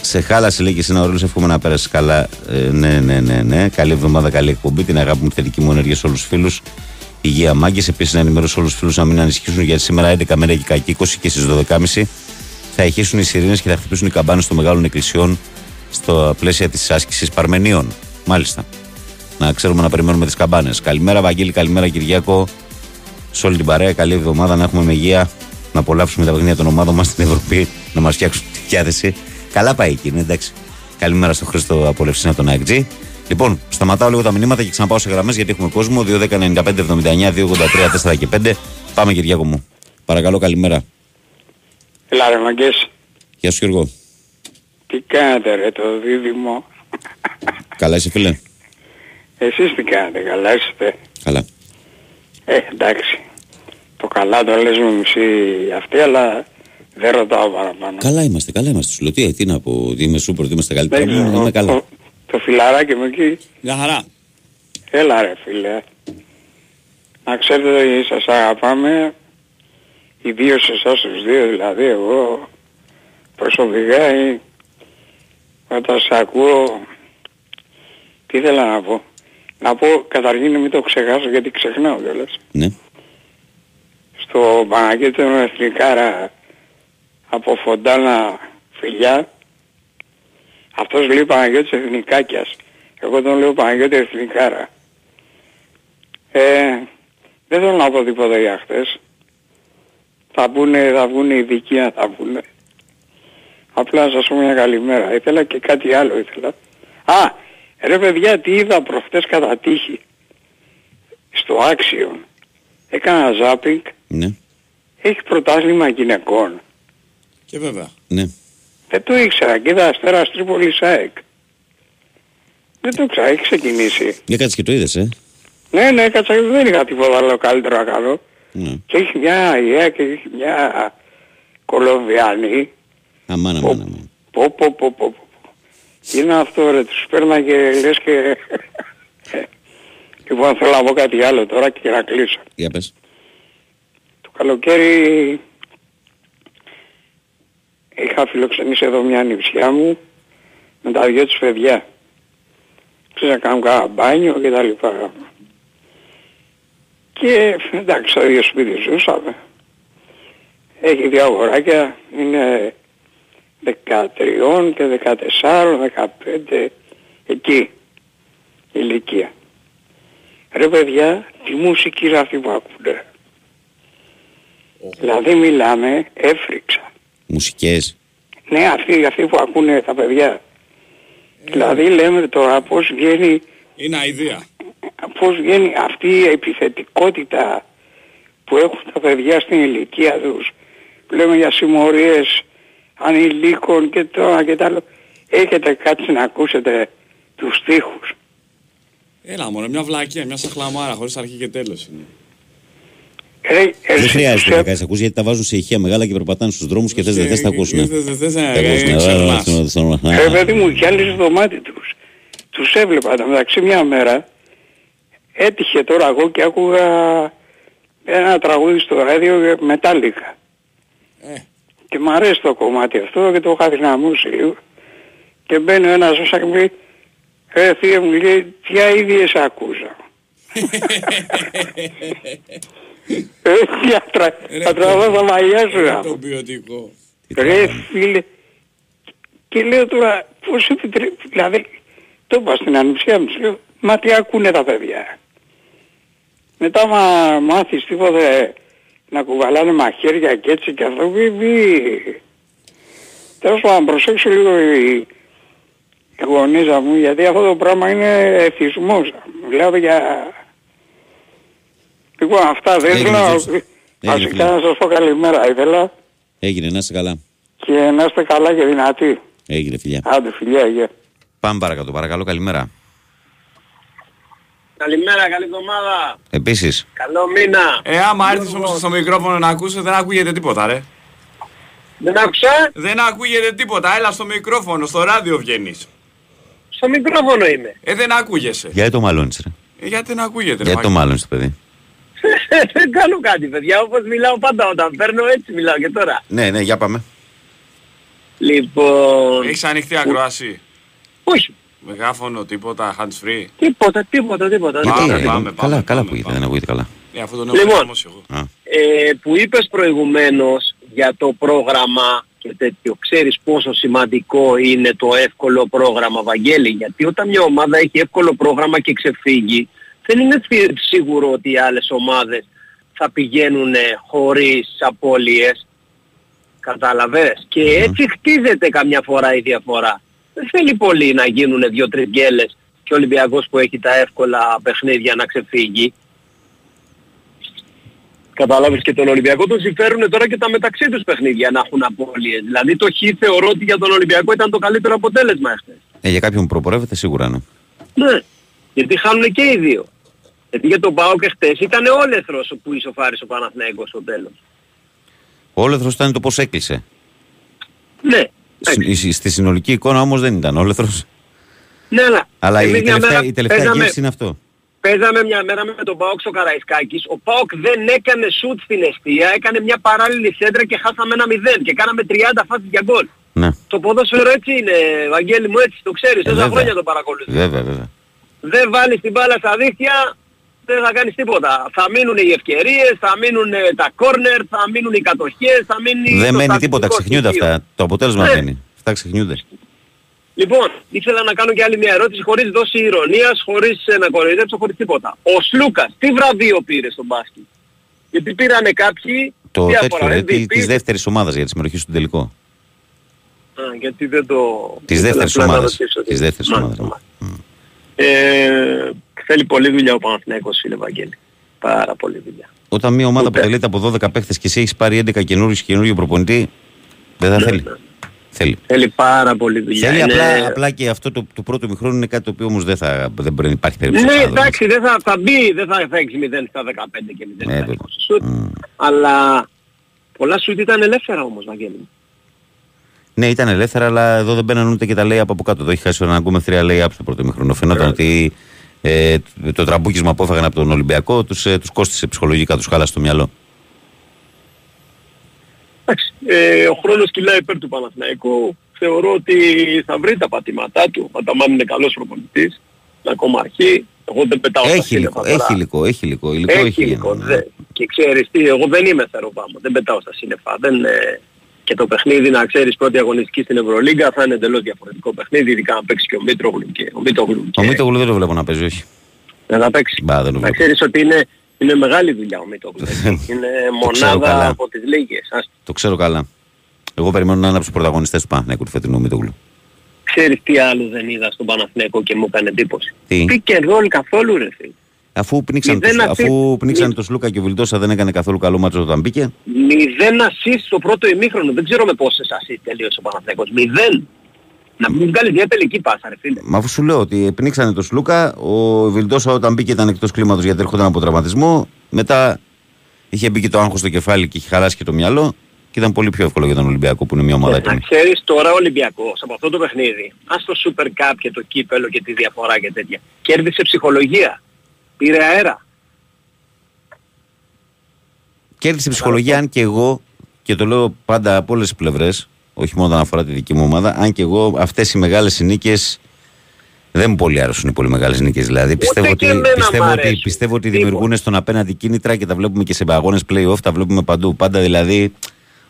σε χάλασε, λέει και εσύ να ορίσει. Εύχομαι να πέρασε καλά. Ε, ναι, ναι, ναι, ναι. Καλή εβδομάδα, καλή εκπομπή. Την αγάπη μου, τη θετική μου ενέργεια σε όλους τους φίλους. Υγεία μάγκες. Επίσης, να ενημερώσω όλους τους φίλους να μην ανησυχήσουν γιατί σήμερα έντεκα με είκοσι και στις δώδεκα και μισή θα ηχήσουν οι σιρήνες και θα χτυπήσουν οι καμπάνες των μεγάλων εκκλησιών στα πλαίσια της άσκησης Παρμενίων. Μάλιστα. Να ξέρουμε να περιμένουμε τις καμπάνες. Καλημέρα, Βαγγέλη, καλημέρα, Κυριάκο. Σε όλη την παρέα, καλή εβδομάδα να έχουμε με υγεία, να απολαύσουμε τα παιχνίδια των ομάδων μας στην Ευρώπη, να μας φτιάξουν τη διάθεση. Καλά πάει εκεί, εντάξει. Καλημέρα στον Χρήστο Απολευσίνα τον Α Κ Τζι. Λοιπόν, σταματάω λίγο τα μηνύματα και ξαναπάω σε γραμμές γιατί έχουμε κόσμο. δύο δέκα ενενήντα πέντε εβδομήντα εννιά, δύο ογδόντα τρία, τέσσερα και πέντε. Πάμε, Κυριάκο μου. Παρακαλώ, καλημέρα. Ελά, ρε Μαγκές. Γεια σου, Γιώργο. Τι κάνετε, ρε, το δίδυμο. Καλά είσαι, φίλε. Εσείς τι κάνετε, καλά είστε. Καλά. Ε, εντάξει. Το καλά το λες με μισή αυτή, αλλά δεν ρωτάω παραπάνω. Καλά είμαστε, καλά είμαστε. Σου λέω τι, τι να πω, ότι είμαι σούπερ, ότι είμαστε καλύτερα. Δεν είμαι καλά. Το, το φιλαράκι μου εκεί. Μια χαρά. Έλα ρε φίλε. Να ξέρετε, σας αγαπάμε. Ιδίως εσάς τους δύο, δηλαδή εγώ προσωπικά ή, όταν σας ακούω, τι ήθελα να πω. Να πω καταρχήν μην το ξεχάσω γιατί ξεχνάω κιόλας. Ναι. Στο Παναγιώτο Εθνικάρα από Φοντάνα Φιλιά. Αυτός λέει Παναγιώτης Εθνικάκιας. Εγώ τον λέω Παναγιώτη Εθνικάρα. Ε, δεν θέλω να πω τίποτα για χτες. Θα βγούνε, θα βγούνε οι δικοί αν θα βγούνε. Απλά να σας πω μια καλημέρα. Ήθελα και κάτι άλλο ήθελα. Α! Ρε παιδιά, τι είδα προχτές κατά τύχη στο Axion. Έκανα ζάπινγκ. Ναι. Έχει πρωτάθλημα γυναικών. Και βέβαια. Ναι. Δεν το ήξερα. Και είδα Αστέρας Τρίπολης ΑΕΚ. Δεν το ήξερα. Έχει ξεκινήσει. Ναι, κάτσε και το είδες, ε. Ναι, ναι, κάτσε. Δεν είχα τίποτα άλλο καλύτερο να κάνω. Ναι. Και έχει μια ΙΕ και έχει μια Κολομβιανή. Αμάνα, αμάνα. Πω, πω, πω, πω. Είναι αυτό ρε, τους παίρνα και λες και... Λοιπόν, θέλω να πω κάτι άλλο τώρα και να κλείσω. Για πες. Το καλοκαίρι είχα φιλοξενήσει εδώ μια ανιψιά μου με τα δυο τους παιδιά. Ξέρεις να κάνουν κάνα μπάνιο και τα λοιπά. Και εντάξει, στο ίδιο σπίτι ζούσαμε. Έχει δύο αγοράκια, είναι... δεκατρία και δεκατέσσερα, δεκαπέντε, εκεί ηλικία. Ρε παιδιά, τη μουσική είναι αυτή που ακούνε. Oh. Δηλαδή μιλάμε, έφρυξα. Μουσικές. Ναι, αυτοί, αυτοί που ακούνε τα παιδιά. Ε. Δηλαδή λέμε τώρα πώς βγαίνει... Είναι αηδία. Πώς βγαίνει αυτή η επιθετικότητα που έχουν τα παιδιά στην ηλικία τους. Λέμε για συμμορίες... ανηλίκων και τώρα και τα άλλο. Έχετε κάτι να ακούσετε τους στίχους. Έλα μωρέ, μια βλακία, μια σαχλαμάρα χωρίς αρχή και τέλος είναι. Ρε, ε, δεν χρειάζεται να κάνεις ακούσεις γιατί τα βάζουν σε ηχεία μεγάλα και περπατάνε στους δρόμους και θες δεν θες τα ακούσουν. Ρε παιδί μου, γυάλιζε το δωμάτι τους. Τους έβλεπα, μεταξύ μια μέρα έτυχε τώρα εγώ και άκουγα ένα τραγούδι στο ράδιο μετάλλικα. Ε. Και μ' αρέσει το κομμάτι αυτό και το είχα δυναμώσει λίγο. Και μπαίνει ένας όσα και μου λέει, ρε θεία μου, λέει, ποια ίδιες ακούσα. Έτσι θα τραβάω τα μαλλιά σου να πω. Ρε φίλε. Και λέω τώρα πώς επιτρέπει, δηλαδή το είπα στην ανιψιά μου, λέω, μα τι ακούνε τα παιδιά. Μετά μα μάθεις τίποτε να κουβαλάνε μαχαίρια και έτσι και αυτό. Τέλος πάντων, προσέξω λίγο οι γονείς μου, γιατί αυτό το πράγμα είναι εθισμός. Μιλάω για... Λοιπόν, αυτά δεν ήθελα. Βασικά να σας πω καλημέρα, ήθελα. Έγινε, να είστε καλά. Και να είστε καλά και δυνατοί. Έγινε, φιλιά. Άντε, φιλιά, γεια. Πάμε παρακάτω, παρακαλώ, καλημέρα. Καλημέρα, καλή εβδομάδα. Επίσης. Καλό μήνα. Ε, άμα έρθεις όμως στο μικρόφωνο να ακούσω, δεν ακούγεται τίποτα, ρε. Δεν άκουσα. Δεν ακούγεται τίποτα, έλα στο μικρόφωνο, στο ράδιο βγαίνεις. Στο μικρόφωνο είμαι. Ε, δεν ακούγεσαι. Γιατί το μαλώνεις, ρε. Ε, γιατί δεν ακούγεται, ρε. Γιατί το μαλώνεις το παιδί. Δεν κάνω κάτι, παιδιά, όπως μιλάω πάντα όταν παίρνω, έτσι μιλάω και τώρα. Ναι, ναι, για πάμε. Λοιπόν... Έχεις ανοιχτή ακροασή. Όχι. Μεγάφωνο, τίποτα, hands free. Τίποτα, τίποτα, τίποτα. Πάμε, πάμε, πάμε. Καλά που είδα, δεν ακούγεται καλά. Λοιπόν, που είπες προηγουμένως για το πρόγραμμα και τέτοιο, ξέρεις πόσο σημαντικό είναι το εύκολο πρόγραμμα, Βαγγέλη, γιατί όταν μια ομάδα έχει εύκολο πρόγραμμα και ξεφύγει, δεν είναι σίγουρο ότι οι άλλες ομάδες θα πηγαίνουν χωρίς απώλειες. Κατάλαβες. Και έτσι χτίζεται καμιά φορά η διαφορά. Δεν θέλει πολύ να γίνουν δύο-τρεις γκέλες και ο Ολυμπιακός που έχει τα εύκολα παιχνίδια να ξεφύγει. Κατάλαβες, και τον Ολυμπιακό τον συμφέρουν τώρα και τα μεταξύ τους παιχνίδια να έχουν απώλειες. Δηλαδή το χ θεωρώ ότι για τον Ολυμπιακό ήταν το καλύτερο αποτέλεσμα χθες. Ε, για κάποιον προπορεύεται σίγουρα, ναι. Ναι. Γιατί χάνουν και οι δύο. Γιατί για τον ΠΑΟΚ χτες ήταν όλεθρος που ισοφάρισε ο Παναθηναϊκός στο τέλος. Όλεθρος ήταν το πώς έκλεισε. Ναι. Σ- στη συνολική εικόνα όμως δεν ήταν όλεθρος. Ναι, αλλά, αλλά η τελευταία, η τελευταία παίζαμε, γεύση είναι αυτό. Παίζαμε μια μέρα με τον ΠΑΟΚ στο Καραϊσκάκης. Ο ΠΑΟΚ δεν έκανε σουτ στην εστία, έκανε μια παράλληλη σέντρα και χάσαμε ένα μηδέν και κάναμε τριάντα φάσεις για γκολ. Ναι. Το ποδόσφαιρο έτσι είναι, Βαγγέλη μου, έτσι το ξέρεις, τόσα ε, χρόνια το παρακολουθείς. Βέβαια, βέβαια. Δεν βάλεις την μπάλα στα δίχτυα, δεν θα κάνεις τίποτα. Θα μείνουν οι ευκαιρίες, θα μείνουν τα κόρνερ, θα μείνουν οι κατοχές, θα μείνει... Δεν μένει τίποτα, ξεχνιούνται αυτά. Το αποτέλεσμα ε. μένει. Αυτά ξεχνιούνται. Λοιπόν, ήθελα να κάνω και άλλη μια ερώτηση χωρίς δόση ηρωνίας, χωρίς να κοροϊδέψω, χωρίς τίποτα. Ο Σλούκας, τι βραβείο πήρε στον μπάσκετ? Γιατί πήρανε κάποιοι... Το τέτοιο, της δεύτερης ομάδας για τη συμμετοχή στον τελικό. Α, γιατί δεν το... Της δεύτερης ομάδας. Της δεύτερης ομάδας. Ε, θέλει πολλή δουλειά ο Παναθηναϊκός, φίλε Βαγγέλη. Πάρα πολλή δουλειά. Όταν μια ομάδα αποτελείται από δώδεκα παίχτες και εσύ έχεις πάρει έντεκα καινούριους και καινούριο προπονητή, δεν θα ναι, θέλει. Ναι. θέλει. Θέλει πάρα πολλή δουλειά. Θέλει είναι... απλά, απλά και αυτό το, το πρώτο μηχρόνου είναι κάτι το οποίο όμως δεν, θα, δεν μπορεί να υπάρχει περίπτωση. Ναι, εντάξει, δεν θα, θα μπει, δεν θα, θα έχει μηδέν στα δεκαπέντε και μηδέν στα είκοσι σουτ. Mm. Αλλά πολλά σουτ ήταν ελεύθερα όμως, Βαγγέλη. Ναι, ήταν ελεύθερα, αλλά εδώ δεν μπαίναν ούτε και τα lay-up από κάτω. Το έχει χάσει ο Αναγκούμε τρία lay-up στο πρώτο μηχρόνο. Φαινόταν ότι ε, το τραμπούκισμα που έφαγαν από τον Ολυμπιακό τους, ε, τους κόστισε ψυχολογικά, τους χάλασε το μυαλό. Εντάξει, ε, ο χρόνος κυλάει υπέρ του Παναθηναϊκού. Θεωρώ ότι θα βρει τα πατήματά του. Θα τα μάθει, είναι καλός προπονητής. Να κομμαρχεί. Εγώ δεν πετάω τα σύννεφα. Έχει υλικό, έχει υλικό. Έχει υλικό. Και ξέρεις τι, εγώ δεν είμαι θεροβάμο. Δεν πετάω στα σύννεφα. Δεν, ε, και το παιχνίδι, να ξέρεις, πρώτη αγωνιστική στην Ευρωλίγκα θα είναι εντελώς διαφορετικό παιχνίδι, ειδικά να παίξει και ο Μήτρογλου. Και... Ο Μήτρογλου και... δεν το βλέπω να παίζει, όχι. Δεν θα παίξει. Μπα, δεν να ξέρεις ότι είναι, είναι μεγάλη δουλειά ο Μήτρογλου. Είναι μονάδα από τις λίγες. Το ξέρω καλά. Εγώ περιμένω να είναι από τους πρωταγωνιστές του Παναθηναϊκού του φετινού Μήτρογλου. Ξέρεις τι άλλο δεν είδα στον Παναθηναϊκό και μου έκανε εντύπωση? Τι? Pick and roll καθόλου, ρε φίλε. Αφού πνίξαν, τους, αφού πνίξαν μη... το Σλούκα και ο Βιλντόσα δεν έκανε καθόλου καλό μάτσο όταν μπήκε. Μηδέν ασίστ στο πρώτο ημίχρονο. Δεν ξέρω με πόσες ασίστ τελείωσε ο Παναθηναϊκός. Μηδέν. Να μην βγάλει μια τελική πάσα, ρε φίλε. Μα αφού σου λέω ότι πνίξανε το Σλούκα, ο Βιλντόσα όταν μπήκε ήταν εκτός κλίματος γιατί έρχονταν από τραυματισμό. Μετά είχε μπει και το άγχος στο κεφάλι και είχε χαλάσει και το μυαλό. Και ήταν πολύ πιο εύκολο για τον Ολυμπιακό που είναι μια ομάδα. Να ξέρεις τώρα ο Ολυμπιακός από αυτό το παιχνίδι, ας το Super Cup και το κύπελο και τη διαφορά και τέτοια, κέρδισε ψυχολογία. Πήρε αέρα. Κέρδισε ψυχολογία, αν και εγώ, και το λέω πάντα από όλες τις πλευρές, όχι μόνο όταν αφορά τη δική μου ομάδα, αν και εγώ αυτές οι μεγάλες νίκες δεν μου πολύ άρεσαν, οι πολύ μεγάλες νίκες δηλαδή. Πιστεύω ότι, πιστεύω, ότι, πιστεύω ότι δημιουργούν στον απέναντι κίνητρα και τα βλέπουμε και σε αγώνες play-off, τα βλέπουμε παντού. Πάντα δηλαδή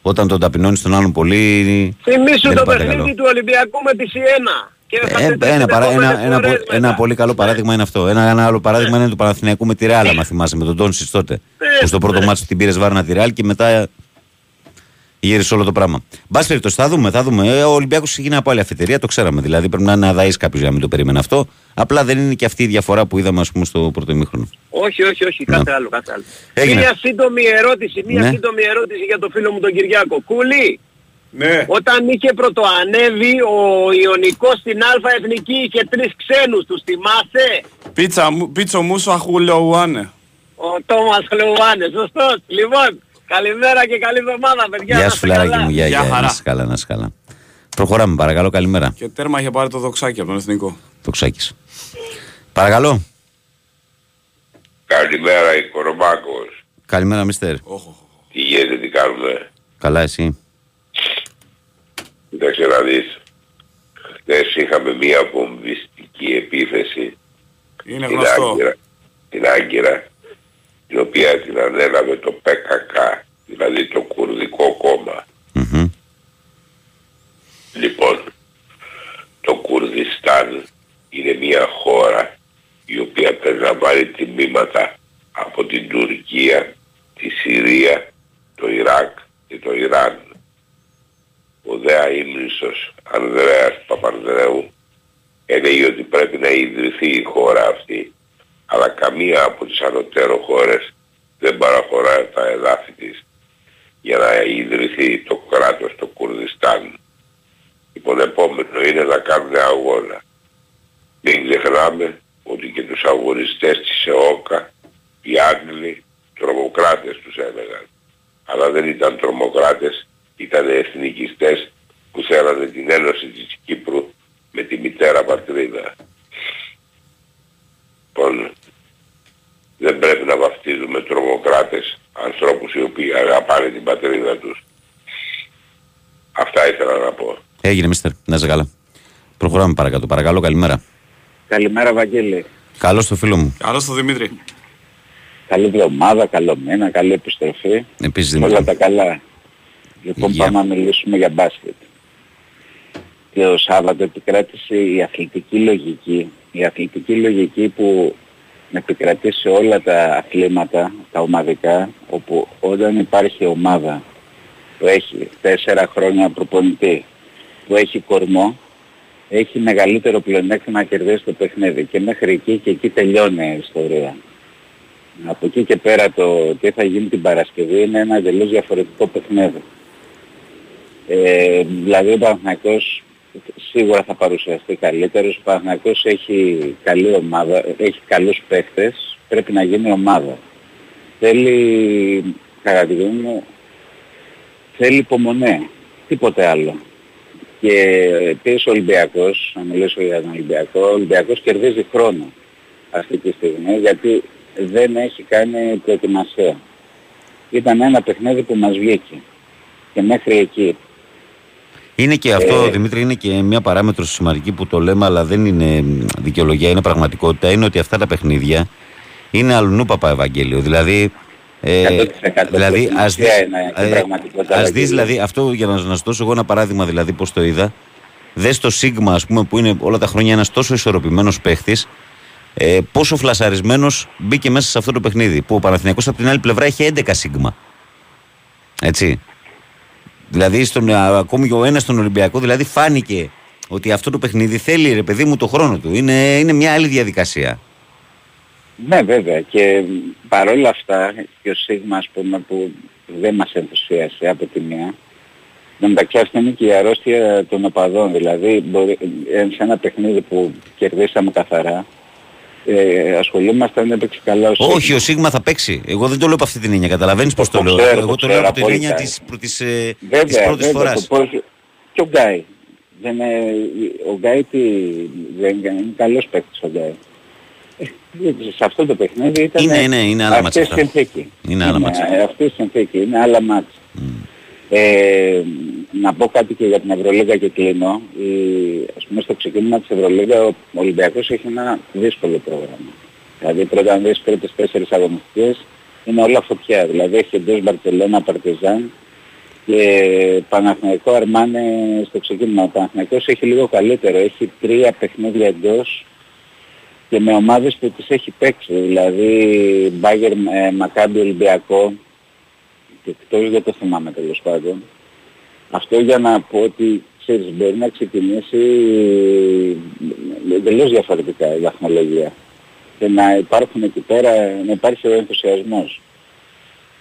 όταν τον ταπεινώνει τον άλλον πολύ. Θυμήσου το παιχνίδι καλό του Ολυμπιακού με τη Σιένα. Ε, ένα, παρα, ένα, ένα, ένα, ένα πολύ καλό παράδειγμα είναι αυτό. Ένα, ένα άλλο παράδειγμα είναι του Παναθηναϊκού με τη Ράλα, μα θυμάσαι, με τον Τόνσιτς τότε. Που στο πρώτο μάτσο την πήρες βάρνα τη Ράλ και μετά γύρισε όλο το πράγμα. Μπας περιπτώσει, θα δούμε, θα δούμε. Ο Ολυμπιακός γίνει από άλλη αφιτερία, το ξέραμε. Δηλαδή πρέπει να είναι αδαείς κάποιος για να μην το περίμενε αυτό. Απλά δεν είναι και αυτή η διαφορά που είδαμε, ας πούμε, στο πρώτο ημίχρονο. Όχι, όχι, όχι, κάτι άλλο, κάτι άλλο. Έγινε. Μια σύντομη ερώτηση, μια ναι. σύντομη ερώτηση για τον φίλο μου τον Κυριάκο. Κούλη! Ναι. Όταν είχε πρωτοανέβει ο Ιωνικός στην Α Εθνική είχε τρεις ξένους, τους θυμάσαι? Πίτσο Μούσο Αχουλεουάνε. Ο Τόμας Χλεουάνε, σωστός. Λοιπόν, καλημέρα και καλή εβδομάδα, παιδιά. Γεια σου φιλαράκι μου, γεια, γεια, να είσαι καλά, να είσαι καλά. Προχωράμε, παρακαλώ, καλημέρα. Και τέρμα είχε πάρει το Δοξάκι από τον Εθνικό. Δοξάκης. Παρακαλώ. Καλημέρα, Οικονομάκος. Καλημέρα, μιστερ. Τι γίνεται, τι κάνουμε? Καλά, εσύ? Κοιτάξτε να δεις, χθες είχαμε μία βομβιστική επίθεση είναι την, Άγκυρα, την Άγκυρα, την οποία την ανέλαβε το Π Κ Κ, δηλαδή το Κουρδικό Κόμμα. Mm-hmm. Λοιπόν, το Κουρδιστάν είναι μία χώρα η οποία περιλαμβάνει τμήματα από την Τουρκία, τη Συρία, το Ιράκ και το Ιράν. Ο δέα ύμνηστος Ανδρέας Παπανδρέου έλεγε ότι πρέπει να ιδρυθεί η χώρα αυτή, αλλά καμία από τις ανωτέρω χώρες δεν παραχωράει τα εδάφη της για να ιδρυθεί το κράτος το Κουρδιστάν. Λοιπόν, επόμενο είναι να κάνουν αγώνα. Μην ξεχνάμε ότι και τους αγωνιστές της ΕΟΚΑ οι Άγγλοι τρομοκράτες τους έλεγαν, αλλά δεν ήταν τρομοκράτες, ήταν εθνικιστές που θέλανε την ένωση της Κύπρου με τη μητέρα πατρίδα. Λοιπόν, δεν πρέπει να βαφτίζουμε τρομοκράτες ανθρώπους οι οποίοι αγαπάνε την πατρίδα τους. Αυτά ήθελα να πω. Έγινε, μίστερ. Να είσαι καλά. Προχωράμε παρακάτω. Παρακαλώ, καλημέρα. Καλημέρα, Βαγγέλη. Καλώς στο φίλο μου. Καλώς στο Δημήτρη. Καλή εβδομάδα, καλό μένα, καλή επιστροφή. Επίσης, Δημήτρη. Όλα τα καλά. Λοιπόν, yeah. πάμε να μιλήσουμε για μπάσκετ. Το Σάββατο επικράτησε η αθλητική λογική. Η αθλητική λογική που επικρατεί σε όλα τα αθλήματα, τα ομαδικά, όπου όταν υπάρχει ομάδα που έχει τέσσερα χρόνια προπονητή, που έχει κορμό, έχει μεγαλύτερο πλεονέκτημα να κερδίσει το παιχνίδι. Και μέχρι εκεί και εκεί τελειώνει η ιστορία. Από εκεί και πέρα το τι θα γίνει την Παρασκευή είναι ένα τελείως διαφορετικό παιχνίδι. Ε, δηλαδή ο Παναθηναϊκός σίγουρα θα παρουσιαστεί καλύτερος. Ο Παναθηναϊκός έχει καλή ομάδα, έχει καλούς παίχτες, πρέπει να γίνει ομάδα. Θέλει, κατά τη γνώμη μου, θέλει υπομονή, τίποτε άλλο. Και επίσης ο Ολυμπιακός, να μιλήσω για τον Ολυμπιακό, ο Ολυμπιακός κερδίζει χρόνο αυτή τη στιγμή γιατί δεν έχει κάνει προετοιμασία. Ήταν ένα παιχνίδι που μας βγήκε και μέχρι εκεί. Είναι και αυτό, ε... Δημήτρη, είναι και μια παράμετρο σημαντική που το λέμε, αλλά δεν είναι δικαιολογία, είναι πραγματικότητα. Είναι ότι αυτά τα παιχνίδια είναι αλλουνού Παπαευαγγέλιο. Δηλαδή, ε, δηλαδή ας δεις, ας δεις δηλαδή, αυτό για να σας δώσω εγώ ένα παράδειγμα, δηλαδή πώς το είδα. Δες το Σίγμα, ας πούμε, που είναι όλα τα χρόνια ένας τόσο ισορροπημένος παίχτης, ε, πόσο φλασαρισμένος μπήκε μέσα σε αυτό το παιχνίδι. Που ο Παναθηναϊκός από την άλλη πλευρά είχε έντεκα Σίγμα. Έτσι. Δηλαδή, στον, ακόμη και ο ένας στον Ολυμπιακό, δηλαδή φάνηκε ότι αυτό το παιχνίδι θέλει, ρε παιδί μου, το χρόνο του. Είναι, είναι μια άλλη διαδικασία. Ναι, βέβαια, και παρόλα αυτά και ο Σίγμα, ας πούμε, που δεν μας ενθουσίασε από τη μία, να μεταξιάσουν είναι και η αρρώστια των οπαδών. Δηλαδή μπορεί, σε ένα παιχνίδι που κερδίσαμε καθαρά, ε, ασχολούμασταν, έπαιξε καλά ο Σίγμα. Όχι, ο Σίγμα θα παίξει. Εγώ δεν το λέω από αυτή την έννοια, καταλαβαίνεις πώς το, το λέω. Ξέρω, Εγώ το, το λέω από την έννοια της, της, βέβαια, της πρώτης βέβαια, φοράς. Πώς... Και ο Γκάι. Δεν, ε, ο Γκάι τι... δεν είναι καλός παίκτης ο Γκάι. Σε αυτό το παιχνίδι ήταν είναι, είναι, είναι άλλα αυτή η συνθήκη. Είναι, είναι αυτή η συνθήκη, είναι άλλα μάτς. Mm. Ε, να πω κάτι και για την Ευρωλίγκα και κλείνω. Ας πούμε στο ξεκίνημα της Ευρωλίγκα ο Ολυμπιακός έχει ένα δύσκολο πρόγραμμα. Δηλαδή πρώτα αν δεις πρώτες τέσσερις αγωνιστικές είναι όλα φωτιά. Δηλαδή έχει εντός Μπαρτσελώνα, Παρτιζάν και Παναθηναϊκό, Αρμάνε στο ξεκίνημα. Ο Παναθηναϊκός έχει λίγο καλύτερο. Έχει τρία παιχνίδια εντός και με ομάδες που τις έχει παίξει, δηλαδή Μπάγκερ, Μακάμπι, Ολυμπιακό και εκτός, δεν το θυμάμαι τέλος πάντων. Αυτό για να πω ότι ξέρεις, μπορεί να ξεκινήσει εντελώς διαφορετικά η βαθμολογία και να υπάρχουν εκεί πέρα, να υπάρχει ο ενθουσιασμός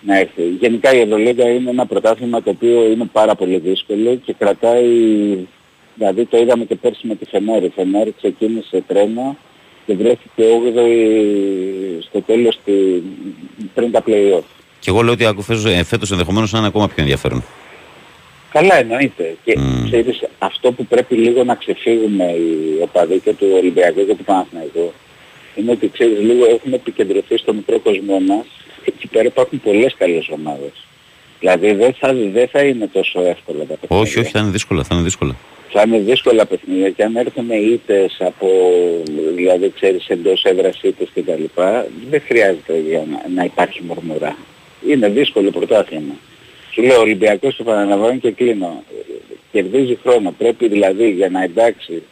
να έρθει. Γενικά η Ευρωλίγκα είναι ένα πρωτάθλημα το οποίο είναι πάρα πολύ δύσκολο και κρατάει, δηλαδή το είδαμε και πέρσι με τη Φενέρη. Η Φενέρη ξεκίνησε τρένο και βρέθηκε όγδοη στο τέλος τη... πριν τα play-off. Και εγώ λέω ότι ε, φέτος ενδεχομένως να είναι ακόμα πιο ενδιαφέρον. Καλά εννοείται. Και mm. ξέρεις, αυτό που πρέπει λίγο να ξεφύγουμε οι οπαδοί και του Ολυμπιακού και του Παναθηναϊκού είναι ότι ξέρεις, λίγο έχουμε επικεντρωθεί στο μικρό κοσμό μας και εκεί πέρα υπάρχουν πολλές καλές ομάδες. Δηλαδή δεν θα, δεν θα είναι τόσο εύκολα τα παιχνίδια. Όχι, όχι, θα είναι δύσκολα, θα είναι δύσκολα. Θα είναι δύσκολα παιχνίδια και αν έρθουν ήττες από, δηλαδή ξέρεις, εντός έδρας ήττες και τα λοιπά, δεν χρειάζεται για να, να υπάρχει μορμουρά. Είναι δύσκολο πρωτάθλημα. Σου λέω, ο Ολυμπιακός, το παραλαμβάνω και κλείνω, κερδίζει χρόνο. Πρέπει δηλαδή για να εντάξει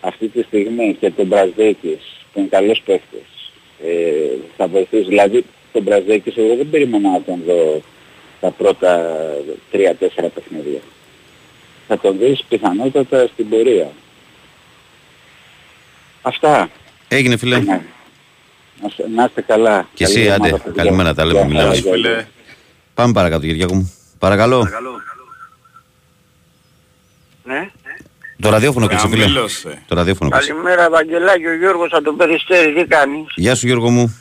αυτή τη στιγμή και τον Μπραζδέκης, τον καλός παίχτης, ε, θα βοηθήσει. Δηλαδή τον Μπραζδέκης εγώ δεν περίμενα να τον δω τα πρώτα τρία τέσσερα παιχνίδια. Θα τον δεις πιθανότατα στην πορεία. Αυτά. Έγινε φίλε. Να, να είστε καλά. Και καλή εσύ άντε. Καλημέρα τα λέμε. Μιλάμε. Φίλε. Πάμε παρακάτω Κυριάκο μου. Παρακαλώ. Παρακαλώ. Ναι. Το ραδιόφωνο κλείσε φίλε. Το ραδιόφωνο κλείσε. Καλημέρα Βαγγελάκη, ο Γιώργος από τον Περιστέρι. Τι κάνεις? Γεια σου Γιώργο μου.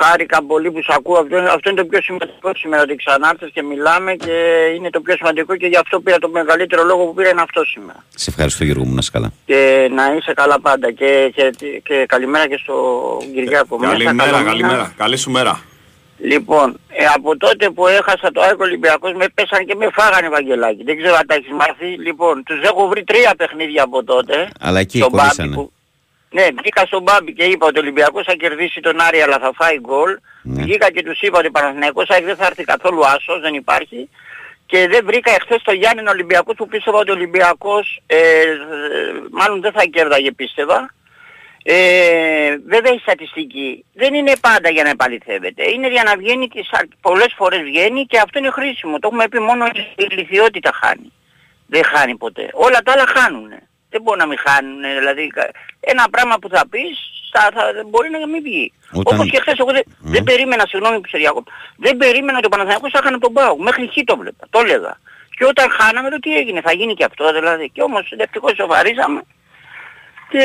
Χάρηκα πολύ που σ' ακούω. Αυτό είναι το πιο σημαντικό σήμερα, ότι ξανάρθες και μιλάμε και είναι το πιο σημαντικό και γι' αυτό πήρα το μεγαλύτερο λόγο που πήρα είναι αυτό σήμερα. Σε ευχαριστώ Γιώργο μου, να είσαι καλά. Και να είσαι καλά πάντα και, και, και καλημέρα και στο Κυριάκο. Καλημέρα, καλημέρα. Καλή σου μέρα. Λοιπόν, ε, από τότε που έχασα το ΑΕΚ Ολυμπιακός με πέσαν και με φάγανε Βαγγελάκη. Δεν ξέρω αν τα έχεις μάθει. Λοιπόν, τους έχω βρει τρία παιχνίδια από τότε. Αλλά εκεί κολλήσανε. Ναι, βγήκα στον Μπάμπη και είπα ότι ο Ολυμπιακός θα κερδίσει τον Άρη αλλά θα φάει γκολ. Ναι. Βγήκα και τους είπα ότι ο Παναθηναϊκός δεν θα έρθει καθόλου άσος, δεν υπάρχει. Και δεν βρήκα εχθές τον Γιάννη Ολυμπιακός που πίστευα ότι ο Ολυμπιακός ε, μάλλον δεν θα κέρδαγε πίστευα. Ε, βέβαια η στατιστική δεν είναι πάντα για να επαληθεύεται. Είναι για να βγαίνει και πολλές φορές βγαίνει και αυτό είναι χρήσιμο. Το έχουμε πει, μόνο η ηλικιότητα χάνει. Δεν χάνει ποτέ. Όλα τα άλλα χάνουνε. Δεν μπορεί να μην χάνουν, δηλαδή ένα πράγμα που θα πεις θα, θα, μπορεί να μην βγει. Όταν... Όπως και χθες εγώ δεν, mm. δεν περίμενα, συγγνώμη που σε διακόπτω, δεν περίμενα ότι ο Παναθηναϊκός θα χάνε τον ΠΑΟΚ. Μέχρι χ το βλέπα, το έλεγα. Και όταν χάναμε το τι έγινε, θα γίνει και αυτό δηλαδή. Και όμως ευτυχώς σοβαρίζαμε. Και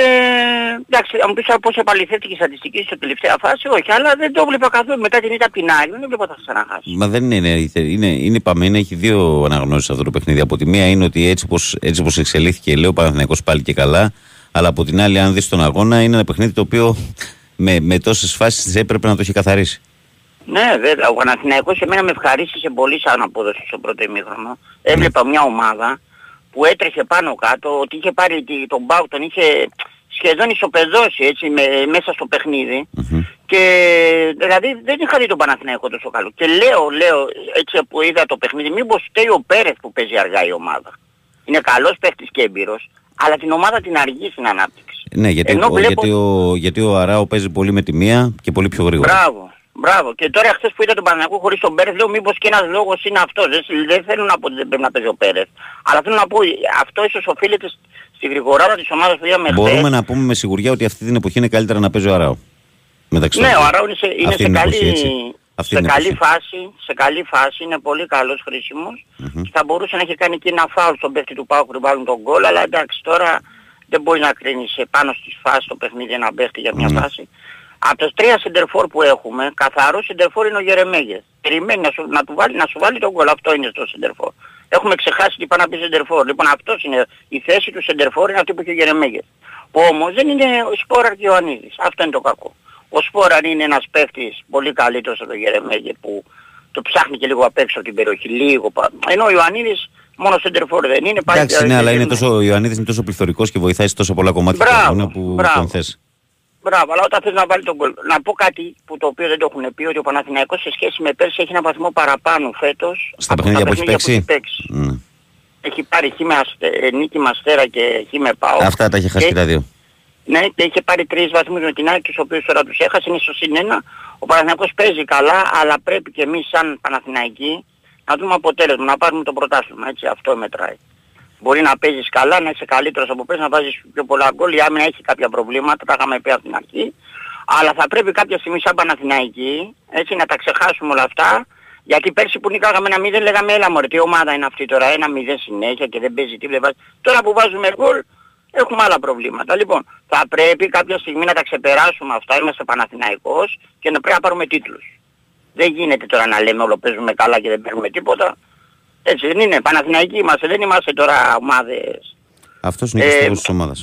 εντάξει, αν μου πεις πώς επαληθεύτηκε η στατιστική στο τελευταία φάση, όχι, αλλά δεν το βλέπα καθόλου. Μετά την ήττα πινάλι, δεν βλέπω θα ξαναχάσει. Μα δεν είναι, είναι, είναι παμμένα, έχει δύο αναγνώσεις αυτό το παιχνίδι. Από τη μία είναι ότι έτσι όπως, έτσι όπως εξελίχθηκε, λέει ο Παναθηναϊκός πάλι και καλά, αλλά από την άλλη, αν δεις τον αγώνα, είναι ένα παιχνίδι το οποίο με, με τόσες φάσεις έπρεπε να το έχει καθαρίσει. Ναι, βέβαια, ο Παναθηναϊκός εμένα με ευχαρίστησε πολύ σαν απόδοση στο πρώτο ημίχρονο. Έβλεπα μια ομάδα που έτρεχε πάνω κάτω, ότι είχε πάρει τον Μπάου, τον είχε σχεδόν ισοπεδώσει έτσι με, μέσα στο παιχνίδι mm-hmm. και δηλαδή δεν είχα δει τον Παναθηναϊκό τόσο καλό και λέω, λέω έτσι που είδα το παιχνίδι, μήπως φταίει ο Πέρεθ που παίζει αργά η ομάδα. Είναι καλός παίχτης και έμπειρος, αλλά την ομάδα την αργεί στην ανάπτυξη. Ναι, γιατί, Ενώ, ο, βλέπω... γιατί, ο, γιατί ο Αράο παίζει πολύ με τη μία και πολύ πιο γρήγορα. Μπράβο. Μπράβο. Και τώρα χθες που είδα τον Παναθηναϊκό χωρίς τον Πέρεθ, λέω μήπως και ένας λόγος είναι αυτός. Δεν θέλω να πω ότι δεν πρέπει να παίζει ο Πέρεθ. Αλλά θέλω να πω αυτό ίσως οφείλεται στη γρηγοράδα της ομάδας που είδαμε χθες. Μπορούμε να πούμε με σιγουριά ότι αυτή την εποχή είναι καλύτερα να παίζει ο Αράο. μεταξύ των δύο. Ναι, ο Αραώνης είναι σε καλή, εποχή, σε, καλή φάση, σε καλή φάση, είναι πολύ καλός, χρήσιμος. Mm-hmm. Θα μπορούσε να έχει κάνει και ένα φάουλ στον παίκτη του Πάου που βάλουν τον γκολ, αλλά εντάξει τώρα δεν μπορεί να κρίνεις πάνω στις φάσεις το παιχνίδι να παίχτη για μια mm-hmm. φάση. Από τους τρία σεντερφόρ που έχουμε, καθαρός σεντερφόρ είναι ο Γερεμέγεφ. Περιμένει να σου, να του βάλει, να σου βάλει τον γκολ, αυτό είναι στο σεντερφόρ. Έχουμε ξεχάσει τι πάνε να πει σεντερφόρ. Λοιπόν αυτός είναι η θέση του σεντερφόρ, είναι αυτή που έχει ο Γερεμέγεφ. Που όμως δεν είναι ο Σπόραρ και ο Ιωαννίδης. Αυτό είναι το κακό. Ο Σπόραρ είναι ένας παίχτης πολύ καλύτερος από τον Γερεμέγεφ που το ψάχνει και λίγο απ' έξω από την περιοχή, λίγο πάνω. Ενώ ο Ιωαννίδης μόνο σεντερφόρ δεν είναι. Εντάξει, ναι, αλλά είναι τόσο, ο Ιωαννίδης είναι τόσο πληθωρικός και βοηθάει σε τόσο πολλά κομμάτια που τον θες. Μπράβο, αλλά όταν θες να βάλει τον γκολ. Να πω κάτι που το οποίο δεν το έχουν πει, ότι ο Παναθηναϊκός σε σχέση με πέρσι έχει ένα βαθμό παραπάνω φέτος. Στα παιχνίδια που έχει παίξει. Mm. Έχει πάρει χί με αστε, νίκη με Αστέρα και χί με Πάο. Αυτά τα έχει χάσει και τα δύο. Ναι, και είχε πάρει τρεις βαθμούς με την ΑΕΚ, τους οποίους τώρα τους έχασε, είναι στο συνένα. Ο Παναθηναϊκός παίζει καλά, αλλά πρέπει και εμείς σαν Παναθηναϊκοί να δούμε αποτέλεσμα, να πάρουμε το πρωτάθλημα. Έτσι, αυτό μετράει. Μπορεί να παίζεις καλά, να είσαι καλύτερος από πέρσι, να βάζεις πιο πολλά γκολ. Η άμυνα έχει κάποια προβλήματα, τα είχαμε πει από την αρχή. Αλλά θα πρέπει κάποια στιγμή σαν Παναθηναϊκοί, έτσι, να τα ξεχάσουμε όλα αυτά. Γιατί πέρσι που νικάγαμε ένα μηδέν λέγαμε έλα μωρέ, τι ομάδα είναι αυτή τώρα, ένα μηδέν συνέχεια και δεν παίζει τίποτα. Τώρα που βάζουμε γκολ έχουμε άλλα προβλήματα. Λοιπόν, θα πρέπει κάποια στιγμή να τα ξεπεράσουμε αυτά, είμαστε Παναθηναϊκός και να πρέπει να πάρουμε τίτλους. Δεν γίνεται τώρα να λέμε όλο παίζουμε καλά και δεν παίρνουμε τίποτα. Έτσι δεν είναι, Παναθηναϊκοί είμαστε, δεν είμαστε τώρα ομάδες. Αυτός είναι και ο στόχος της ομάδας.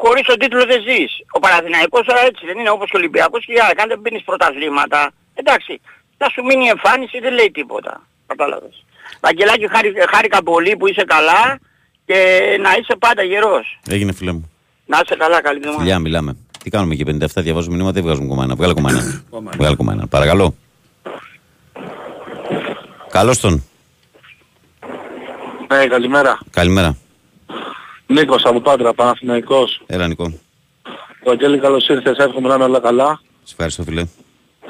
Χωρίς τον τίτλο δεν ζεις. Ο Παναθηναϊκός τώρα έτσι δεν είναι, όπως και ο Ολυμπιακός και η ΑΕΚ. Αν δεν πίνεις πρωταθλήματα, εντάξει, θα σου μείνει η εμφάνιση, δεν λέει τίποτα. Κατάλαβες. Βαγγελάκη, χάρη, χάρηκα πολύ που είσαι καλά και να είσαι πάντα γερός. Έγινε φίλε μου. Να είσαι καλά, καλή εβδομάδα. Φιλιά, μιλάμε. Τι κάνουμε εκεί πενήντα εφτά, διαβάζουμε μηνύματα, δεν βγάζουμε κομμάνα. Βγάλε κομμάνα. Βγάλε κομμάνα. Παρακαλώ. Καλώς τον. Ναι, καλημέρα. Καλημέρα. Νίκος από Πάντρα, Παναθηναϊκός. Έλα Νικό. Βαγγέλη, καλώς ήρθες, εύχομαι να είναι όλα καλά. Σε ευχαριστώ φίλε.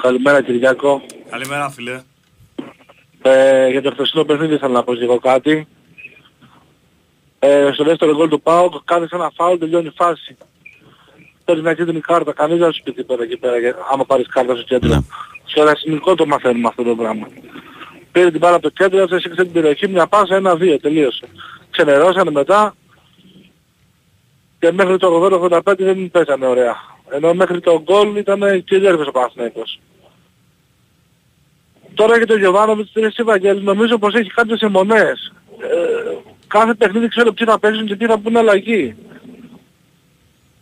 Καλημέρα Κυριάκο. Καλημέρα φίλε. Ε, για το χθεσινό παιχνίδι ήθελα να πω λίγο κάτι. Ε, στο δεύτερο γκολ του ΠΑΟΚ κάνεις ένα φάουλ, τελειώνει η φάση. Παίρνει μια κίτρινη κάρτα, κανείς δεν σου πει τίποτα εκεί πέρα, άμα πάρεις κάρτα στο κέντρο. Ναι. Στο Ρασινικό το μαθαίνουμε αυτό το πράγμα. Πήρε την μπάλα από το κέντρο, έφτασε σε την περιοχή, μια πάσα, ένα-δύο, τελείωσε. Ξενερώσανε μετά και μέχρι το ογδόντα ογδόντα πέντε δεν πέσανε ωραία. Ενώ μέχρι το γκολ ήταν κυριαρχικός ο Παναθηναϊκός. Τώρα και το Γιωβάνοβιτς τρεις η Βαγγέλη, νομίζω πως έχει κάποιες αιμονές. Ε, κάθε παιχνίδι ξέρω ποιοι θα παίξουν και τι θα πούνε αλλαγή.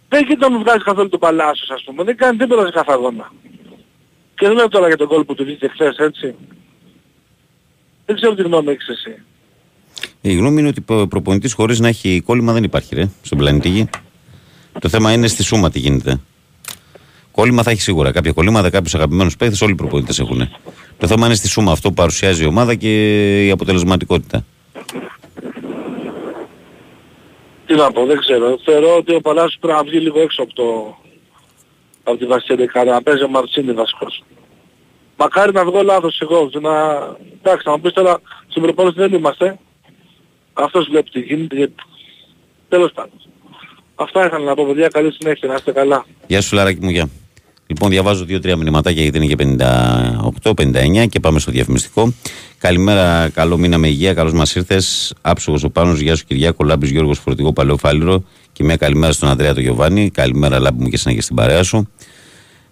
Δεν κοιτά να βγάζει καθόλου τον Παλάσιος ας πούμε, δεν κάνει τίποτα σε κάθε αγώνα. Και δεν λέω τώρα για τον γκολ που του βγήκε χθες, έτσι. Δεν ξέρω τι γνώμη έχεις εσύ. Η γνώμη είναι ότι προπονητής χωρίς να έχει κόλλημα δεν υπάρχει ρε, στον πλανήτη Γη. Το θέμα είναι στη σούμα τι γίνεται. Κόλλημα θα έχει σίγουρα. Κάποια κολλήματα, κάποιους αγαπημένους παίκτες, όλοι οι προπονητές έχουν. Το θέμα είναι στη σούμα αυτό που παρουσιάζει η ομάδα και η αποτελεσματικότητα. Τι να πω, δεν ξέρω. Θεωρώ ότι ο Παλάσιος πρέπει να βγει λίγο έξω από, το... από τη βασική δεκάδα, να παίζει ο Μαρτσίνη βασικός. Μακάρι να βγω λάθος εγώ, να... εντάξει, να μου πεις τώρα, στην προπόνηση δεν είμαστε. Αυτός βλέπει τι γίνεται, τέλος πάντων. Αυτά ήθελα να πω, παιδιά, καλή συνέχεια, να είστε καλά. Γεια σου, Λαράκι μου, γεια. Λοιπόν, διαβάζω δύο τρία μηνυματάκια γιατί είναι και πενήντα οκτώ πενήντα εννιά και πάμε στο διαφημιστικό. Καλημέρα, καλό μήνα με υγεία, καλώς μας ήρθες. Άψογος ο Πάνος, γεια σου Κυριάκο, Λάμπης Γιώργος, φορτηγό Παλαιοφάλιρο και μια καλημέρα στον Ανδρέα το Γιωβάνι. Καλημέρα, Λάμπη μου, και εσένα και στην παρέα σου.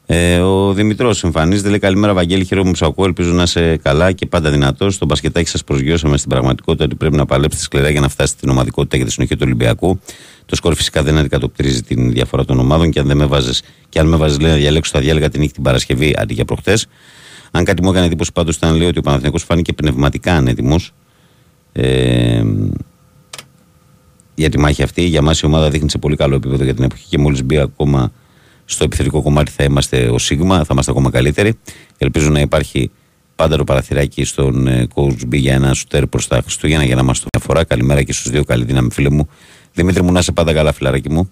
Ε, ο Δημητρός εμφανίζεται, λέει καλημέρα Βαγγέλη, χαίρομαι που σας ακούω, ελπίζω να είσαι καλά και πάντα δυνατός. Το μπασκετάκι σας προσγειώσαμε στην πραγματικότητα ότι πρέπει να παλέψετε σκληρά για να φτάσετε στην ομαδικότητα και τη συνοχή του Ολυμπιακού. Το σκορ φυσικά δεν αντικατοπτρίζει την διαφορά των ομάδων και αν δεν με βάζεις, και αν με βάζεις λέει να διαλέξω, θα διάλεγα την νίκη την Παρασκευή αντί για προχτές. Αν κάτι μου έκανε εντύπωση πάντως ήταν λέει ότι ο Παναθηναϊκός φάνηκε πνευματικά ανέτοιμος. Ε, για τη μάχη αυτή, για μας η ομάδα δείχνει σε πολύ καλό επίπεδο για την εποχή και μόλις μπει ακόμα. Στο επιθετικό κομμάτι θα είμαστε ο Σίγμα, θα είμαστε ακόμα καλύτεροι. Ελπίζω να υπάρχει πάντα το παραθυράκι στον coach B για ένα σουτέρ προς τα Χριστούγεννα για να μας το αφορά. Καλημέρα και στους δύο, καλή δύναμη φίλε μου. Δημήτρη μου, να είσαι πάντα καλά, φιλαράκι μου.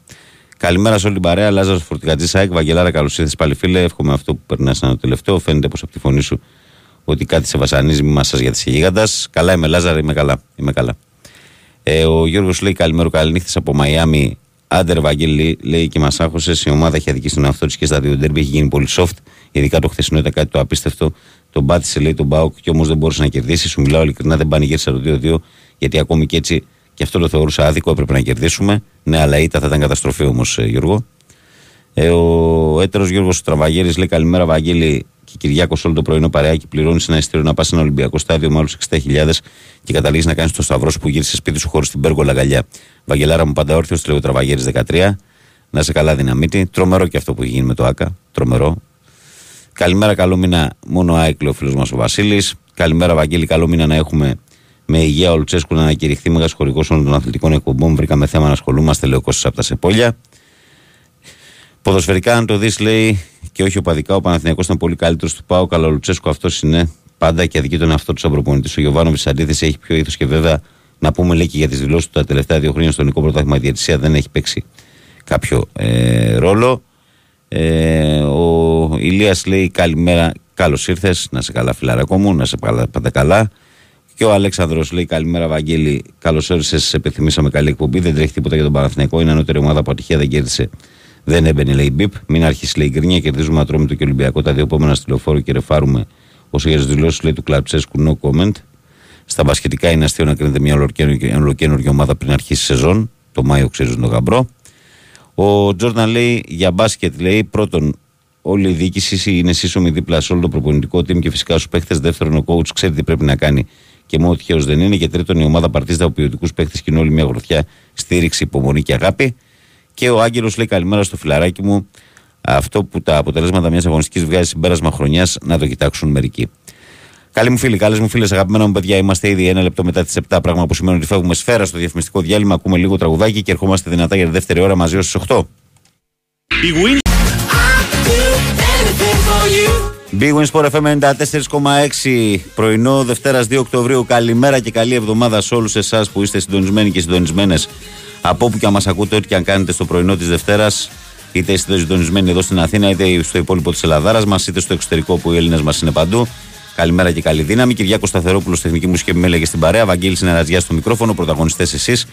Καλημέρα σε όλη την παρέα. Λάζαρος Φορτηγατζής ΑΕΚ, Βαγγελάρα, καλώς ήρθες πάλι φίλε. Εύχομαι αυτό που περνάς να είναι το τελευταίο. Φαίνεται πως από τη φωνή σου ότι κάτι σε βασανίζει, μη μας σας γιατί είσαι γίγαντας. Καλά είμαι, Λάζαρα, είμαι καλά. Είμαι καλά. Ε, ο Γιώργος λέει καλημέρα, καληνύχτες από Μαϊάμι. Άντερ Βαγγέλη, λέει, και μας άχωσες. Η ομάδα έχει αδικήσει τον εαυτό της και στα δύο ντέρμπι έχει γίνει πολύ soft. Ειδικά το χθεσινό ήταν κάτι το απίστευτο. Τον πάτησε, λέει, τον Μπάουκ και όμως δεν μπορούσε να κερδίσει. Σου μιλάω ειλικρινά, δεν πανηγύρισα το δύο δύο, γιατί ακόμη και έτσι και αυτό το θεωρούσα άδικο. Έπρεπε να κερδίσουμε. Ναι, αλλά ήττα θα ήταν καταστροφή όμως, Γιώργο. Ε, ο έτερος Γιώργος Τραβαγέρης λέει: καλημέρα, Βαγγέλη και Κυριάκο. Όλο το πρωινό παρεάκι πληρώνει ένα ειστήριο να πα σε ένα Ολυμπιακό στάδιο με άλλου εξήντα χιλιάδες και καταλήγει να κάνει το σταυρό που γύρισε σπίτι σου χωρί την πέργολα αγκαλιά. Βαγγελάρα μου, πάντα όρθιο, λέει ο Τραβαγέρης δεκατρία. Να είσαι καλά, δυναμίτη. Τρομερό και αυτό που έχει γίνει με το ΑΚΑ. Τρομερό. Καλημέρα, καλό μήνα. Μόνο άικλε ο φίλο μα ο Βασίλη. Καλημέρα, Βαγγέλη. Καλό μήνα να έχουμε με υγεία ο Λουτσέσκου να ανακηρυχθεί μεγάλο χορηγό όλων των αθλητικών εκπομπών. Βρήκαμε θέμα να ασχολούμαστε, λέει ο Κώστα από τα Σεπόλια. Ποδοσφαιρικά, αν το δεις, λέει, και όχι οπαδικά, ο Παναθηναϊκός ήταν πολύ καλύτερος του ΠΑΟΚ, αλλά ο Λουτσέσκου αυτός είναι πάντα και αδικεί τον εαυτό του σαν προπονητής. Ο Γιωβάνοβιτς, αντίθεση, έχει πιο ήθος και βέβαια να πούμε, λέει, και για τις δηλώσεις του τα τελευταία δύο χρόνια στο ελληνικό πρωτάθλημα. Η διαιτησία δεν έχει παίξει κάποιο ε, ρόλο. Ε, ο Ηλίας λέει: καλημέρα, καλώς ήρθες. Να σε καλά, φιλαράκο μου, να σε πάντα καλά. Και ο Αλέξανδρος λέει: καλημέρα, Βαγγέλη, καλώς όρισες. Επιθυμήσαμε καλή εκπομπή. Δεν τρέχει τίποτα για τον Παναθηναϊκό. Είναι ανώτερη ομάδα που ατυχία δεν κέρδισε. Δεν έμπαινε, λέει, μπιπ. Μην αρχίσει, λέει, γκρίνια. Κερδίζουμε Ατρόμητο και Ολυμπιακό. Τα δύο επόμενα στη Λεωφόρο και ρεφάρουμε. Όσο για τι δηλώσει, λέει, του Κλατσέσκου, no comment. Στα μπασκετικά είναι αστείο να κρίνεται μια ολοκένουργια ομάδα πριν αρχίσει η σεζόν. Το Μάιο ξέρει τον γαμπρό. Ο Τζόρνταν λέει για μπάσκετ, λέει, πρώτον, όλη η διοίκηση είναι σύσσωμη δίπλα σε όλο το προπονητικό team και φυσικά στου παίχτε. Δεύτερον, ο coach ξέρει τι πρέπει να κάνει και μόνο τυχαίο δεν είναι. Και τρίτον, η ομάδα παρτίζεται από ποιοτικού παίχτε και είναι όλη μια γροθιά στήριξη, υπομονή και αγάπη. Και ο Άγγελος λέει: καλημέρα στο φιλαράκι μου. Αυτό που τα αποτελέσματα μιας αγωνιστικής βγάζει συμπέρασμα χρονιάς, να το κοιτάξουν μερικοί. Καλοί μου φίλοι, καλές μου φίλες, αγαπημένα μου παιδιά, είμαστε ήδη ένα λεπτό μετά τις επτά. Πράγμα που σημαίνει ότι φεύγουμε σφαίρα στο διαφημιστικό διάλειμμα. Ακούμε λίγο τραγουδάκι και ερχόμαστε δυνατά για τη δεύτερη ώρα μαζί ως τις οκτώ. Big Win Sport εφ εμ ενενήντα τέσσερα κόμμα έξι, πρωινό Δευτέρας δύο Οκτωβρίου. Καλημέρα και καλή εβδομάδα σε όλους εσάς που είστε συντονισμένοι και συντονισμένες. Από όπου και αν μας ακούτε, ό,τι και αν κάνετε στο πρωινό της Δευτέρας, είτε είστε συντονισμένοι εδώ στην Αθήνα, είτε στο υπόλοιπο της Ελλάδας μας, είτε στο εξωτερικό που οι Έλληνες μας είναι παντού. Καλημέρα και καλή δύναμη. Κυριάκος Σταθερόπουλος, τεχνική μουσική επιμέλεια και στην παρέα. Βαγγέλης Νεραντζιάς στο μικρόφωνο. Πρωταγωνιστές εσείς.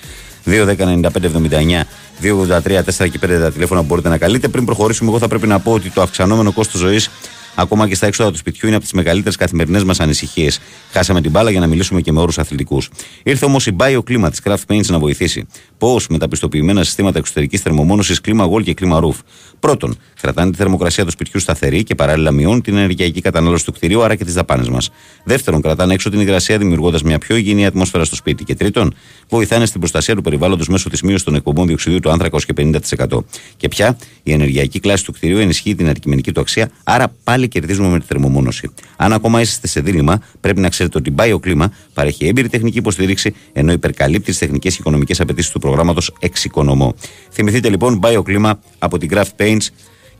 δύο δέκα ενενήντα πέντε εβδομήντα εννιά, δύο ογδόντα τρία, τέσσερα και πέντε τα τηλέφωνα που μπορείτε να καλείτε. Πριν προχωρήσουμε, εγώ θα πρέπει να πω ότι το αυξανόμενο κόστος ζωής, ακόμα και στα έξοδα του σπιτιού, είναι από τις μεγαλύτερες καθημερινές μας ανησυχίες. Χάσαμε την μπάλα για να μιλήσουμε και με όρους αθλητικούς. Ήρθε όμως η BioClima της Kraft Paints να βοηθήσει. Πώς? Με τα πιστοποιημένα συστήματα εξωτερικής θερμομόνωσης Clima Wall και Clima Roof. Πρώτον, κρατάνε τη θερμοκρασία του σπιτιού σταθερή και παράλληλα μειώνουν την ενεργειακή κατανάλωση του κτηρίου, άρα και τις δαπάνες μας. Δεύτερον, κρατάνε έξω την υγρασία δημιουργώντας μια πιο υγιεινή ατμόσφαιρα στο σπίτι. Και τρίτον, βοηθάνε στην προστασία του περιβάλλοντος μέσω της μείωσης των εκπομπών διοξιδίου του άνθρακα και πενήντα τοις εκατό. Και πια, η ενεργειακή κλάση του κτηρίου ενισχύει την αντικειμενική του αξία, άρα πάλι κερδίζουμε με τη θερμομόνωση. Αν ακόμα είστε σε δίλημμα, πρέπει να ξέρετε ότι η BioClima παρέχει έμπειρη τεχνική υποστήριξη, ενώ υπερκαλύπτει τις τεχνικές και οικονομικές απαιτήσεις του προγράμματος Εξοικονομώ. Θυμηθείτε λοιπόν BioClima από την Kraft Paints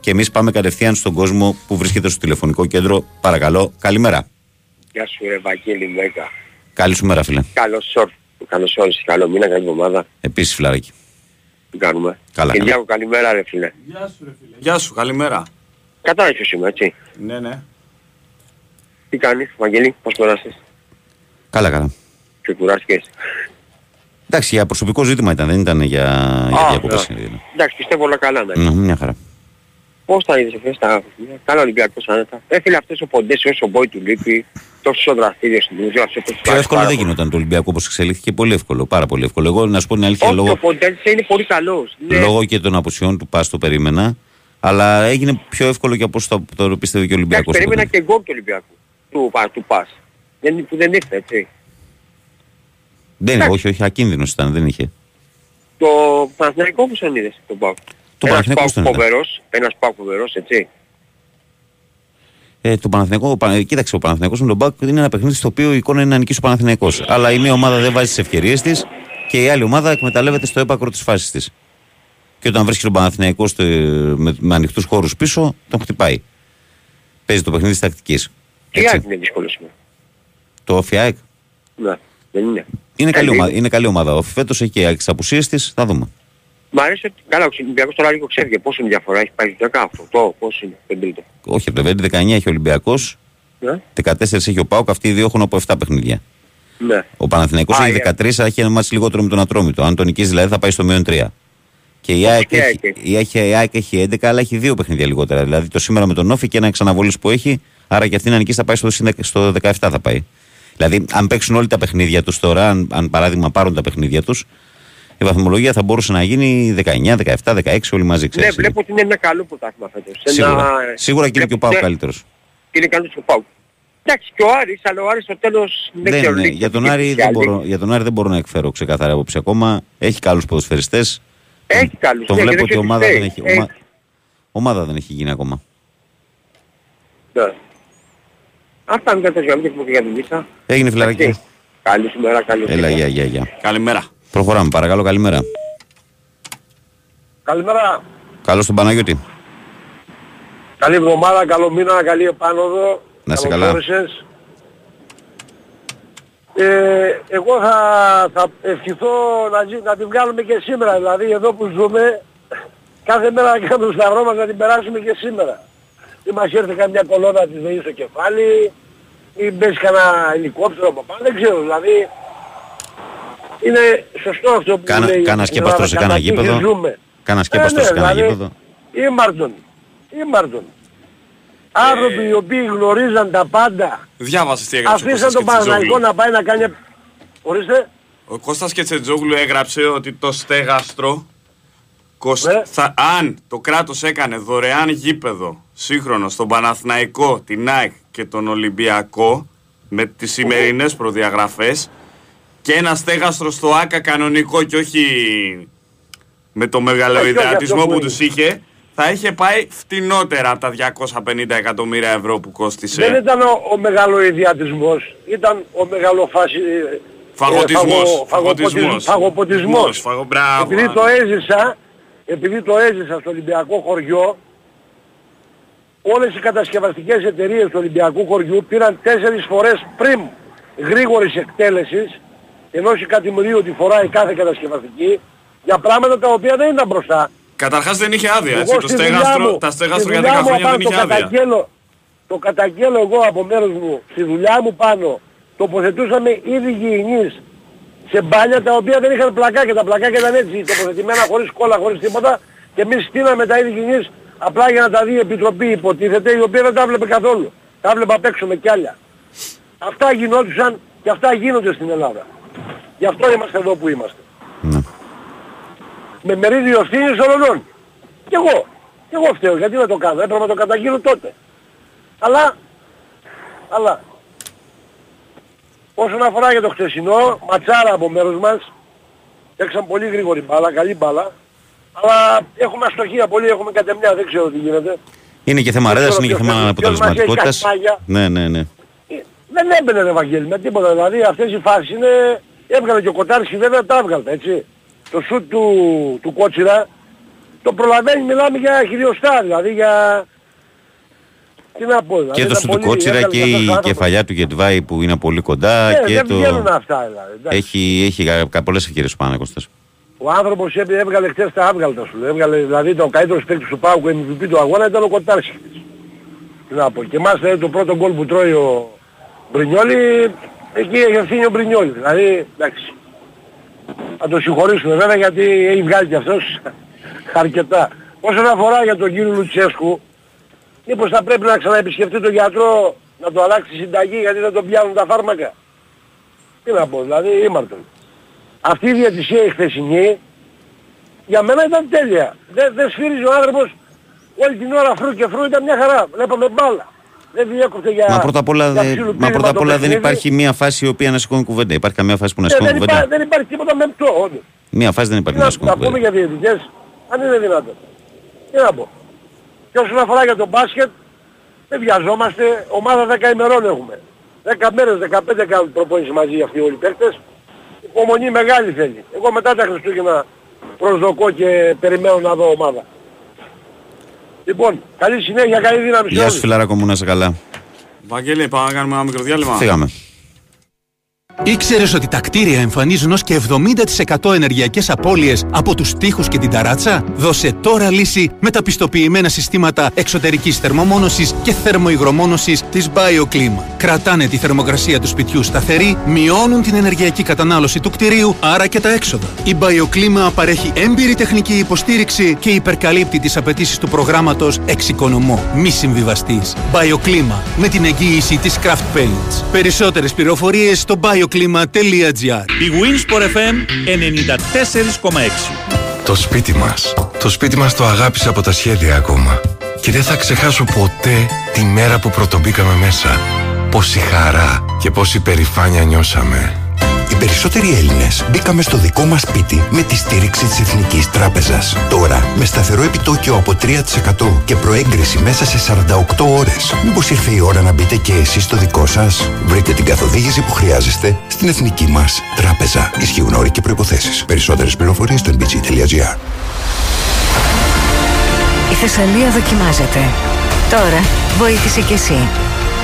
και εμείς πάμε κατευθείαν στον κόσμο που βρίσκεται στο τηλεφωνικό κέντρο. Παρακαλώ, καλημέρα. Γεια σου, ρε Βαγγέλη Μέγα. Καλή σου μέρα, φίλε. Καλώς όρθ. Καλώς όρισε, καλό μήνα, καλή εβδομάδα. Επίσης, φιλαράκι. Τι κάνουμε? Καλά. Και Γιάκο, καλημέρα, ρε φίλε. Γεια σου, ρε φίλε. Γεια σου, καλημέρα. Κατάλαβες σήμερα, έτσι. Ναι, ναι. Τι κάνεις, Βαγγέλη, πώς περάσεις? Καλά, καλά. Και κουράστηκες? Εντάξει, για προσωπικό ζήτημα ήταν, δεν ήταν για, για διακοπές. Εντάξει, πιστεύω όλα καλά, ναι. Mm, μια χαρά. Πώς τα είδες χθες τα καλά Ολυμπιακός άνετα? Έφυγε αυτές ο Ποντένσε, ο Μπόι του λείπει, τόσο δραστήριο στην ουσία. Πιο εύκολο δεν γινόταν το Ολυμπιακό όπως εξελίχθηκε, πολύ εύκολο, πάρα πολύ εύκολο. Εγώ να σου πω την αλήθεια, λόγω... Ο Ποντένσε είναι πολύ καλός. Λόγω και των απουσιών του Πάστο περίμενα. Αλλά έγινε πιο εύκολο και από όσο το πίστευε και ο Ολυμπιακός. Εντάξει, περίμενα και εγώ του Ολυμπιακού, του, του ΠΑΣ, δεν, που δεν ήρθε, έτσι. Δεν είναι, όχι, όχι, ακίνδυνος ήταν, δεν είχε. Το Παναθηναϊκό όπως τον είδες, τον ΠΑΟΚ? Το Παναθηναϊκό ήταν φοβερός, ένας ΠΑΟΚ φοβερός, έτσι. Ε, το Παναθηναϊκό, πα, κοίταξε, ο Παναθηναϊκός με τον ΠΑΟΚ είναι ένα παιχνίδι στο οποίο η εικόνα είναι να νικήσει ο Παναθηναϊκός. Αλλά η μία ομάδα δεν βάζει τις ευκαιρίες της και η άλλη ομάδα εκμεταλλεύεται στο έπακρο της φάσης της. Και όταν βρίσκει τον Παναθηναϊκό στο, με, με ανοιχτούς χώρους πίσω, τον χτυπάει. Παίζει το παιχνίδι της τακτικής. Τι ΑΕΚ είναι δύσκολο σήμερα? Το Όφη ΑΕΚ. Ναι, δεν είναι. Είναι καλή, ομάδα, είναι καλή ομάδα. Ο φέτος έχει και τις απουσίες της, θα δούμε. Μ' αρέσει ότι καλά, ο Ολυμπιακός τώρα λίγο ξέρει πόσο είναι διαφορά. Έχει πάει στο δεκαοκτώ, πόσο είναι, δεν τρίτο. Όχι, από το δεκαεννιά έχει ο Ολυμπιακός, ναι. δεκατέσσερα έχει ο ΠΑΟΚ, αυτοί οι δύο έχουν από επτά παιχνίδια. Ναι. Ο Παναθηναϊκός έχει δεκατρία, yeah. έχει ένα μάτς λιγότερο με τον Ατρόμητο. Αν τον νικήσει δηλαδή θα πάει στο μείον τρία. Και η ΑΕΚ έχει, έχει έντεκα, αλλά έχει δύο παιχνίδια λιγότερα. Δηλαδή το σήμερα με τον Όφη και ένα εξαναβολής που έχει. Άρα και αυτή να νικήσει θα πάει στο, στο δεκαεπτά θα πάει. Δηλαδή, αν παίξουν όλοι τα παιχνίδια τους τώρα, αν, αν παράδειγμα πάρουν τα παιχνίδια τους, η βαθμολογία θα μπορούσε να γίνει δεκαεννιά, δεκαεπτά, δεκαέξι, όλοι μαζί, ξέρεις. Ναι, βλέπω ότι είναι ένα καλό πρωτάθλημα φέτος. Σίγουρα, ένα... Σίγουρα και είναι και ο ΠΑΟΚ καλύτερος. Είναι καλός ο ΠΑΟΚ. Εντάξει και ο Άρης, αλλά ο Άρης στο τέλος δεν ξέρω. Ναι, ναι. Για, τον Άρη δεν μπορώ, για τον Άρη δεν μπορώ να εκφέρω ξεκάθαρα απόψη ακόμα. Έχει καλούς ποδοσφαιριστές. Έχει καλούς. Το ναι, βλέπω ότι η ομάδα δεν έχει, έχει. Ομα... ομάδα δεν έχει γίνει ακόμα. Ναι. Αυτά είναι τα ζωγραφία που πήγα την πίστα. Έγινε φιλαράκι. Καλή σου μέρα, καλή. Έλα, γεια, γεια, γεια. Καλημέρα. Προχωράμε, παρακαλώ, καλημέρα. Καλημέρα. Καλώς τον Παναγιώτη. Καλή εβδομάδα, καλό μήνα, καλή επάνωδο. Να σε καλά. Ε, εγώ θα, θα ευχηθώ να, να την βγάλουμε και σήμερα. Δηλαδή εδώ που ζούμε, κάθε μέρα να κάνουμε σταυρό μας να την περάσουμε και σήμερα. Ή μας έρθει καμιά κολόνα της ΔΕΗ στο κεφάλι, ή μπες κανένα ελικόπτερο από πάνω, δεν ξέρω, δηλαδή είναι σωστό αυτό που Κάνα, λέει. Κάνα σκεπαστρό σε κάνα γήπεδο, κάνα σκεπαστρό σε κάνα γήπεδο. Ήμαρτον, ήμαρτον. Άνθρωποι οι οποίοι γνωρίζαν τα πάντα, αφήσαν τον Παναθηναϊκό να πάει να κάνει... Ορίστε. Ο Κώστας Κετσετζόγλου έγραψε ότι το στέγαστρο... Κοστα... Θα... Αν το κράτος έκανε δωρεάν γήπεδο σύγχρονο στον Παναθηναϊκό, την ΑΕΚ και τον Ολυμπιακό με τις σημερινές προδιαγραφές και ένα στέγαστρο στο ΑΚΑ κανονικό και όχι με το μεγαλοειδεατισμό που τους είχε, θα είχε πάει φτηνότερα από τα διακόσια πενήντα εκατομμύρια ευρώ που κόστισε. Δεν ήταν ο, ο μεγαλοειδεατισμός, ήταν ο μεγαλοφάσι... Φαγωτισμός, φαγωτισμός, φαγωποτισμός. Επειδή το έζησα, επειδή το έζησα στο Ολυμπιακό χωριό, όλες οι κατασκευαστικές εταιρείες του Ολυμπιακού χωριού πήραν τέσσερις φορές πριν γρήγορης εκτέλεσης, ενός εκατομμυρίου τη φορά η κάθε κατασκευαστική, για πράγματα τα οποία δεν ήταν μπροστά. Καταρχάς δεν είχε άδεια, έτσι, το στέγαστρο, μου, τα στέγαστρο για δέκα χρόνια δεν είχε το άδεια. Καταγγέλω, το καταγγέλω εγώ από μέρος μου, στη δουλειά μου πάνω, τοποθετούσαμε ήδη γηινείς σε μπάνια τα οποία δεν είχαν πλακάκια. Τα πλακάκια ήταν έτσι τοποθετημένα χωρίς κόλλα, χωρίς τίποτα και εμείς στείλαμε τα ήδη γηινείς απλά για να τα δει η Επιτροπή υποτίθεται, η οποία δεν τα βλέπε καθόλου. Τα βλέπε απ' έξω με κι άλλα. Αυτά γινόντουσαν και αυτά γίνονται στην Ελλάδα. Γι' αυτό είμαστε εδώ που είμαστε. Mm. Με μερίδιο ευθύνης όλων. Κι εγώ. Κι εγώ φταίω. Γιατί δεν το κάνω. Έπρεπε να το καταγγείλω τότε. Αλλά... Αλλά... Όσον αφορά για το χτεσινό, ματσάρα από μέρος μας, έξαν πολύ γρήγορη μπάλα, καλή μπάλα, αλλά έχουμε αστοχία πολύ, έχουμε κατεμιά, δεν ξέρω τι γίνεται. Είναι και θέμα αρέδας, είναι και θέμα αποτελεσματικότητας. Ναι, ναι, ναι. Δεν έμπαινε ρε Βαγγέλη με τίποτα, δηλαδή αυτές οι φάσεις είναι... Έβγαλε και ο Κοτάρσκι βέβαια τα έβγαλε, έτσι. Το σουτ του, του Κότσιρα, το προλαβαίνει, μιλάμε για χιλιοστά, δηλαδή για... Και το στο του Κότσιρα και η κεφαλιά του Γετβάη που είναι πολύ κοντά. Ε, και δεν το... βγαίνουν αυτά δηλαδή. Έχει, έχει πολλές ευκαιρίες πάνω Κώστας. Ο άνθρωπος έβγαλε χτες τα άβγαλτα σου. Έβγαλε, δηλαδή το καλύτερο παίκτης του Πάουκ, εμ βι πι του αγώνα ήταν ο Κοτάρσκι. Να πω. Και μάλιστα το πρώτο γκολ που τρώει ο Μπρινιόλι, εκεί έχει ευθύνη ο Μπρινιόλι. Δηλαδή εντάξει. Θα το συγχωρήσουμε βέβαια γιατί έχει βγάλει κι αυτός αρκετά. Όσον αφορά για τον κύριο Λουτσέσκου, μήπως θα πρέπει να ξαναεπισκεφτεί τον γιατρό να το αλλάξει συνταγή γιατί δεν τον πιάνουν τα φάρμακα. Τι να πω, δηλαδή ήμαρτον. Αυτή η διατησία η χθεσινή για μένα ήταν τέλεια. Δεν δε σφύριζε ο άνθρωπος όλη την ώρα φρού και φρού, ήταν μια χαρά. Βλέπαμε μπάλα. Δεν διέκοπτε για... Μα πρώτα απ' όλα, δε, μα πρώτα απ' όλα δεν υπάρχει μια φάση η οποία να σηκώνει κουβέντα. Υπάρχει καμία φάση που να σηκώνει κουβέντα. Υπά, δεν υπάρχει τίποτα μεμπτό όντως. Μια φάση δεν υπάρχει να σηκώνει κουβέντα. Να πούμε για διαιτητές, αν είναι δυνατόν. Τι να πω. Και όσον αφορά για τον μπάσκετ, δεν βιαζόμαστε, ομάδα δέκα ημερών έχουμε. δέκα μέρες, δεκαπέντε κάνουν προπόνηση μαζί αυτοί όλοι οι παίκτες. Υπομονή μεγάλη θέλει. Εγώ μετά τα Χριστούγεννα προσδοκώ και περιμένω να δω ομάδα. Λοιπόν, καλή συνέχεια, καλή δύναμη. Γεια σου φιλαράκο μου, να είσαι καλά. Βαγγέλη, πάμε να κάνουμε ένα μικρό διάλειμμα. Φύγαμε. Ήξερες ότι τα κτίρια εμφανίζουν ως και εβδομήντα τοις εκατό ενεργειακές απώλειες από τους τοίχους και την ταράτσα? Δώσε τώρα λύση με τα πιστοποιημένα συστήματα εξωτερικής θερμομόνωσης και θερμοϊγρομόνωσης της BioClima. κρατάνε τη θερμοκρασία του σπιτιού σταθερή, μειώνουν την ενεργειακή κατανάλωση του κτηρίου, άρα και τα έξοδα. Η BioClima παρέχει έμπειρη τεχνική υποστήριξη και υπερκαλύπτει τις απαιτήσεις του προγράμματος Εξοικονομώ. Μη συμβιβαστής. BioClima, με την εγγύηση της Craft Paints. Περισσότερες πληροφορίες στο bioclima τελεία gr. Η Winsport εφ εμ ενενήντα τέσσερα κόμμα έξι. Το σπίτι μας, το σπίτι μας το αγάπησε από τα σχέδια ακόμα. Και δεν θα ξεχάσω ποτέ τη μέρα που πρωτομπήκαμε μέσα. Πόση χαρά και πόση περηφάνεια νιώσαμε. Οι περισσότεροι Έλληνες μπήκαμε στο δικό μας σπίτι με τη στήριξη της Εθνικής Τράπεζας. Τώρα, με σταθερό επιτόκιο από τρία τοις εκατό και προέγκριση μέσα σε σαράντα οκτώ ώρες. Μήπως ήρθε η ώρα να μπείτε και εσείς στο δικό σας? Βρείτε την καθοδήγηση που χρειάζεστε στην Εθνική μας Τράπεζα. Ισχύουν όροι και προϋποθέσεις. Περισσότερες πληροφορίες στο εν μπι τζι τελεία gr. Η Θεσσαλία δοκιμάζεται. Τώρα, βοήθησε κι εσύ.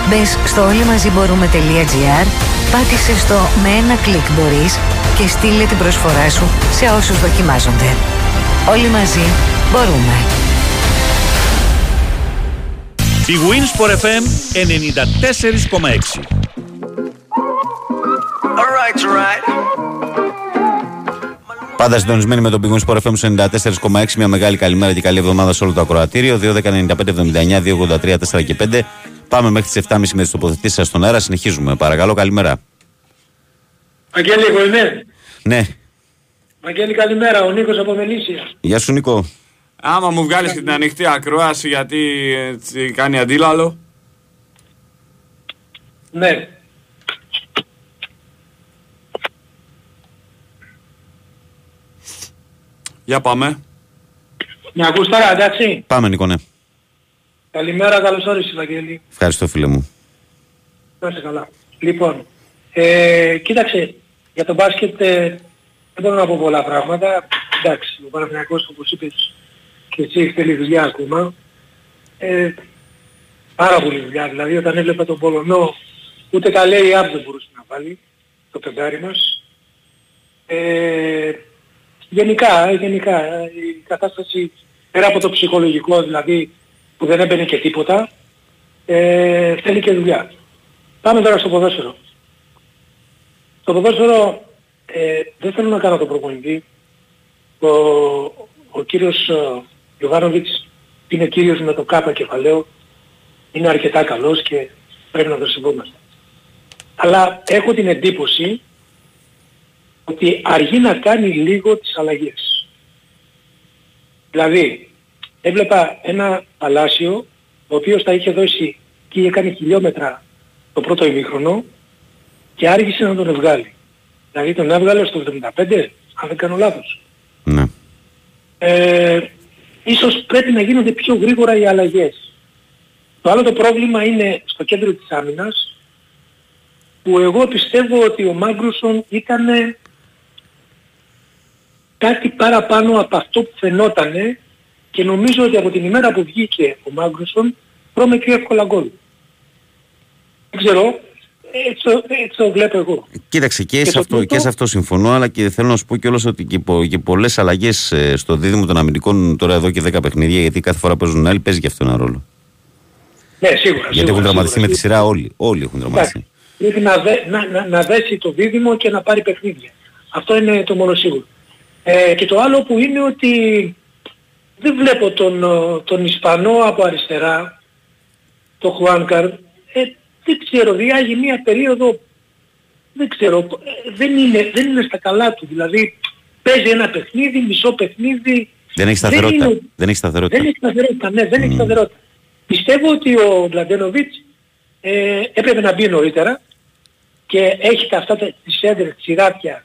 Μπες στο όλοιμαζιμπορούμε τελεία gr, πάτησε στο «Με ένα κλικ μπορείς» και στείλε την προσφορά σου σε όσους δοκιμάζονται. Όλοι μαζί μπορούμε. Η Winsport εφ εμ ενενήντα τέσσερα κόμμα έξι. Πάντα συντονισμένοι με τον Big Win Sport εφ εμ ενενήντα τέσσερα κόμμα έξι. Μια μεγάλη καλημέρα και καλή εβδομάδα σε όλο το ακροατήριο. δύο δέκα ενενήντα πέντε εβδομήντα εννιά δύο ογδόντα τρία τέσσερα και πέντε. Πάμε μέχρι τις επτά και μισή με τις τοποθετήσεις σας στον αέρα. Συνεχίζουμε. Παρακαλώ, καλημέρα. Βαγγέλη, εγώ είμαι. Ναι. Βαγγέλη, καλημέρα. Ο Νίκος από Μελίσσια. Γεια σου, Νίκο. Άμα μου βγάλεις την ανοιχτή ακρόαση, γιατί έτσι, κάνει αντίλαλο. Ναι. Για πάμε. Με ακούς τώρα, εντάξει. Πάμε, Νίκο, ναι. Καλημέρα, καλώς όρισες, Βαγγέλη. Ευχαριστώ, φίλε μου. Είμαστε καλά. Λοιπόν, ε, κοίταξε, για τον μπάσκετ ε, δεν μπορώ να πω πολλά πράγματα. Εντάξει, ο Παναθηναϊκός, όπως είπες και εσύ, έχει τελεί δουλειά ακόμα. Ε, πάρα πολύ δουλειά. Δηλαδή, όταν έβλεπα τον Πολωνό, ούτε καλέ η Άμπ δεν μπορούσε να βάλει, το πεντάρι μας. Ε, γενικά, γενικά, η κατάσταση, πέρα από το ψυχολογικό, δηλαδή, που δεν έμπαινε και τίποτα, ε, θέλει και δουλειά. Πάμε τώρα στο ποδόσφαιρο. Στο ποδόσφαιρο ε, δεν θέλω να κάνω τον προπονητή. Ο, ο κύριος Γιωβάνοβιτς είναι κύριος με το κάπα κεφαλαίο. Είναι αρκετά καλός και πρέπει να το συμβόμαστε. Αλλά έχω την εντύπωση ότι αργεί να κάνει λίγο τις αλλαγές. Δηλαδή, έβλεπα ένα Παλάσιο, ο οποίος τα είχε δώσει και είχε κάνει χιλιόμετρα το πρώτο ημίχρονο και άργησε να τον βγάλει. Δηλαδή τον έβγαλε στο εβδομήντα πέντε, αν δεν κάνω λάθος. Ναι. Ε, ίσως πρέπει να γίνονται πιο γρήγορα οι αλλαγές. Το άλλο το πρόβλημα είναι στο κέντρο της άμυνας, που εγώ πιστεύω ότι ο Μάγκρουσον ήταν κάτι παραπάνω από αυτό που φαινότανε. Και νομίζω ότι από την ημέρα που βγήκε ο Μάγκρουσον τρώμε πιο εύκολα γκολ. Δεν ξέρω, έτσι, έτσι το βλέπω εγώ. Κοίταξε, και, και, σε, αυτό, το... και σε αυτό συμφωνώ, αλλά και θέλω να σου πω κιόλας ότι και, πο, και πολλές αλλαγές στο δίδυμο των αμυντικών τώρα εδώ και δέκα παιχνίδια, γιατί κάθε φορά παίζουν άλλοι, παίζει και αυτό ένα ρόλο. Ναι, σίγουρα. Γιατί σίγουρα, έχουν τραυματιστεί με τη σειρά όλοι. Όλοι έχουν τραυματιστεί. Πρέπει να, να, να, να δέσει το δίδυμο και να πάρει παιχνίδια. Αυτό είναι το μόνο σίγουρο. Ε, και το άλλο που είναι ότι δεν βλέπω τον, τον Ισπανό από αριστερά, τον Χουάνκαρ, ε, δεν ξέρω, διάγει μία περίοδο, δεν ξέρω, ε, δεν, είναι, δεν είναι στα καλά του, δηλαδή παίζει ένα παιχνίδι, μισό παιχνίδι. Δεν έχει σταθερότητα. Δεν, είναι, δεν έχει σταθερότητα. Δεν έχει σταθερότητα, ναι, δεν mm. έχει σταθερότητα. Πιστεύω ότι ο Μπλαντένοβιτς ε, έπρεπε να μπει νωρίτερα και έχει τα αυτά τις έντρες, τις σειράτια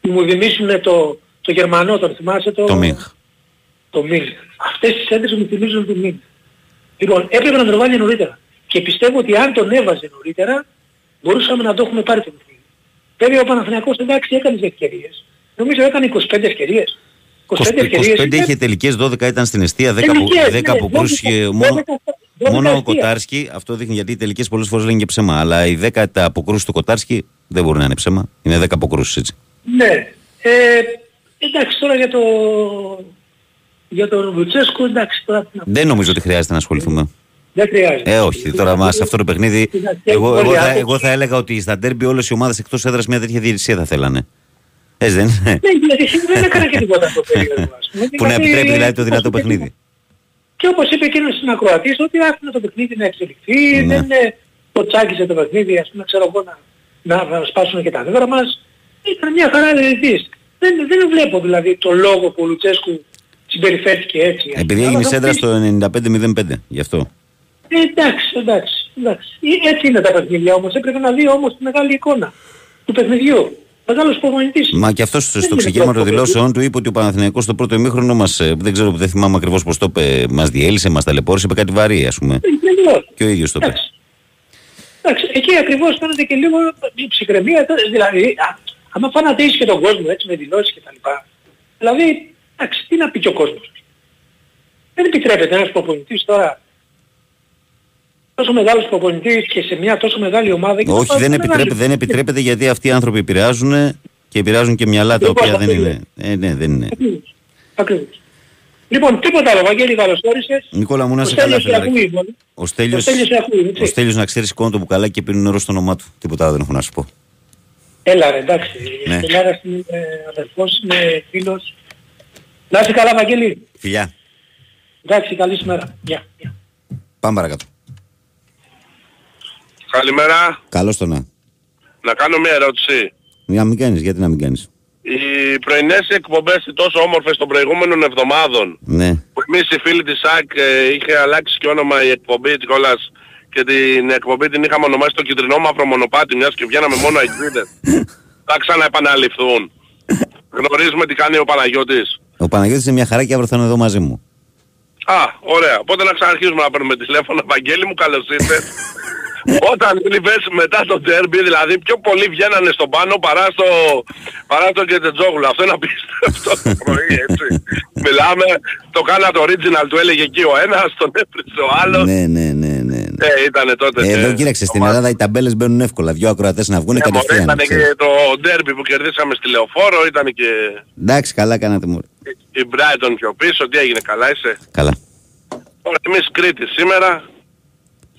που μου θυμίσουν το, το Γερμανό, τον θυμάσαι το... το Το Μίλ. Αυτές τις έντρες μου θυμίζουν το Μίλ. Λοιπόν, έπρεπε να τον βάλει νωρίτερα. Και πιστεύω ότι αν τον έβαζε νωρίτερα, μπορούσαμε να το έχουμε πάρει το παιχνίδι. Βέβαια ο Παναθηναϊκός εντάξει έκανε τις ευκαιρίες. Νομίζω έκανε είκοσι πέντε ευκαιρίες. είκοσι πέντε, είκοσι πέντε, είκοσι πέντε είχε τελικές, δώδεκα ήταν στην εστία, δέκα που κρούσηκε μόνο, μόνο ο Κοτάρσκι. Αυτό δείχνει γιατί οι τελικές πολλές φορές λένε και ψέμα. Αλλά οι δέκα που κρούσε του Κοτάρσκι δεν μπορεί να είναι ψέμα. Είναι δέκα που κρούσε έτσι. Ναι. Ε, εντάξει τώρα για το... Για τον Λουτσέσκου εντάξει τώρα... Δεν νομίζω ότι χρειάζεται να ασχοληθούμε. Δεν χρειάζεται. Ε, όχι, τώρα μα αυτό το παιχνίδι. Εγώ, εγώ, θα, εγώ θα έλεγα ότι στα ντέρμπι όλες οι ομάδες εκτός έδρας μια τέτοια διαιτησία θα θέλανε. Έτσι δεν είναι? Ναι, δεν έκανε και τίποτα αυτό το περίεργο. Που να επιτρέπει δηλαδή το δυνατό παιχνίδι. Και όπως είπε εκείνος συνακροατής, ότι άφηνε το παιχνίδι να εξελιχθεί, δεν το τσάκισε το παιχνίδι, ας πούμε, ξέρω εγώ, να σπάσουν και τα δέντρα μας. Ήταν μια χαρά διαιτητής. Δεν βλέπω δηλαδή το λόγο που ο Λουτσέσκου συμπεριφέρθηκε έτσι. Επειδή έγινε σέντρα στο ενενήντα πέντε μηδέν πέντε, γι' αυτό. Εντάξει, εντάξει, εντάξει. Έτσι είναι τα παιχνίδια όμως. Έπρεπε να δει όμως τη μεγάλη εικόνα του παιχνιδιού. Μεγάλος προπονητής. Μα και αυτός στο ξεκίνημα των δηλώσεων του είπε ότι ο Παναθηναϊκός στο πρώτο ημίχρονο μας, δεν ξέρω, δεν θυμάμαι ακριβώς πώς το είπε, μας διέλυσε, μας ταλαιπώρησε, είπε κάτι βαρύ, ας πούμε. Και ο ίδιος το είπε. Εντάξει, εκεί ακριβώς φαίνεται και λίγο η ψυχραιμία. Δηλαδή, άμα φανατίσει και τον κόσμο έτσι με δηλώσεις κτλ. Δηλαδή, εντάξει, τι να πει και ο κόσμος. Δεν επιτρέπεται ένας προπονητής τώρα. Τόσο μεγάλος προπονητής και σε μια τόσο μεγάλη ομάδα. Όχι, δεν επιτρέπεται, δεν επιτρέπεται γιατί αυτοί οι άνθρωποι επηρεάζουν και επηρεάζουν και μυαλά τα οποία δεν είναι. Ε, ναι, δεν είναι. Ακριβώς. Λοιπόν, τίποτα άλλο, Βαγγέλη, καλώς όρισες. Νικόλα μου, να σε καλά. Ο Στέλιος, ο Στέλιος να ξέρει, σηκώνει το μπουκαλάκι και πίνει νερό στο όνομά του. Τίποτα άλλο δεν έχω να σου πω. Έλα, εντάξει. Ναι. Στελιάδας είναι αδερφός, είναι φίλος. Να είσαι καλά, Βαγγέλη. Φιλιά. Εντάξει, καλή σήμερα. Γεια. Πάμε παρακάτω. Καλημέρα. Καλώς το να. Να κάνω μια ερώτηση. Να μην κάνεις, γιατί να μην κάνεις. Οι πρωινές εκπομπές οι τόσο όμορφες των προηγούμενων εβδομάδων, ναι, που εμείς οι φίλοι της ΑΚ είχε αλλάξει και όνομα η εκπομπή κιόλας και την εκπομπή την είχαμε ονομάσει το κεντρινό μαύρο μονοπάτι, μιας και βγαίναμε μόνο εκδίδες, θα ξαναεπαναληφθούν? Γνωρίζουμε τι κάνει ο Παναγιώτης. Ο Παναγιώτης είναι μια χαρά και αύριο θα είναι εδώ μαζί μου. Α, ωραία. Οπότε να ξαναρχίσουμε να παίρνουμε τηλέφωνο. Βαγγέλη μου, καλώς ήρθες. Όταν λιβες μετά το ντέρμπι, δηλαδή πιο πολλοί βγαίνανε στον πάνω παρά στο, παρά στο Κετετζόγλου. Αυτό είναι απίστευτο το πρωί, έτσι. Μιλάμε, το κάνα το original του έλεγε εκεί ο ένας, τον έπρισε ο άλλος. Ναι, ναι, ναι, ναι. Ε, ήτανε τότε. Ε, εδώ κοίταξε, στην Ελλάδα οι ταμπέλες μπαίνουν εύκολα. Δυο ακροατές να βγουν ε, κατευθείαν. Ήταν και το ντέρμπι που κερδίσαμε στη Λεωφόρο, ήταν και... Εντάξει, καλά κάνατε μου. Η Brighton πιο πίσω, τι έγινε, καλά είσαι? Καλά. Τώρα εμείς Κρήτη σήμερα,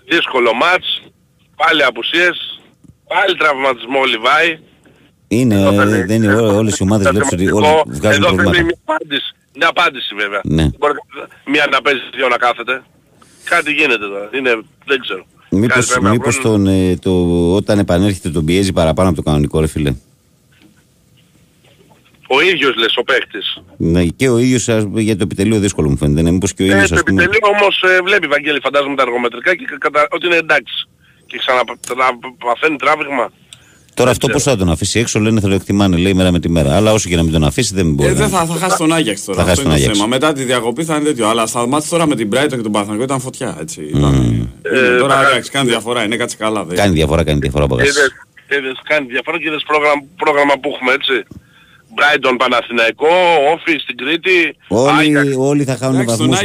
δύσκολο μάτς. Πάλι απουσίες, πάλι τραυματισμό ο Λιβάη. Είναι, ε, δεν είναι όλες οι ομάδες βλέπεις ότι όλοι βγάζουν εδώ προβλήματα. Εδώ μια απάντηση, μια απάντηση βέβαια. Ναι. Μια να παίζει, δύο να κάθεται. Κάτι γίνεται τώρα, είναι, δεν ξέρω. Μήπως, μήπως τον, ε, το, όταν επανέρχεται τον πιέζει παραπάνω από το κανονικό, ρε φίλε. Ο ίδιος λες, ο παίκτης. Ναι, και ο ίδιος για το επιτελείο δύσκολο μου φαίνεται. Ναι, μήπως και ο ίδιος, ε, το επιτελείο πούμε... όμως ε, βλέπει Βαγγέλη, φαντάζομαι τα αργομετρικά και κατα... ότι είναι εντάξει. Και ξαναπαθαίνει τράβηγμα. Τώρα αυτό πώς θα τον αφήσει έξω, λένε θα το εκτιμάνε, λέει μέρα με τη μέρα. Αλλά όσο και να μην τον αφήσει δεν μπορεί. Ε, δεν θα, θα χάσει τον Άγιαξ τώρα. Θα χάσει τον Άγιαξ. Μετά τη διακοπή θα είναι τέτοιο. Αλλά στα μάτια τώρα με την Brighton και τον Παναθηναϊκό ήταν φωτιά. Έτσι. Mm. Ήταν, ε, τώρα Άγιαξ κάνει διαφορά, είναι κάτι καλά. Δε. Κάνει διαφορά, κάνει διαφορά. Ε, ε, κάνει διαφορά και είδες πρόγραμμα, πρόγραμμα που έχουμε, έτσι. Brighton, Παναθηναϊκό, Όφη στην Κρήτη. Όλοι, όλοι θα χάνουν βαθμούς.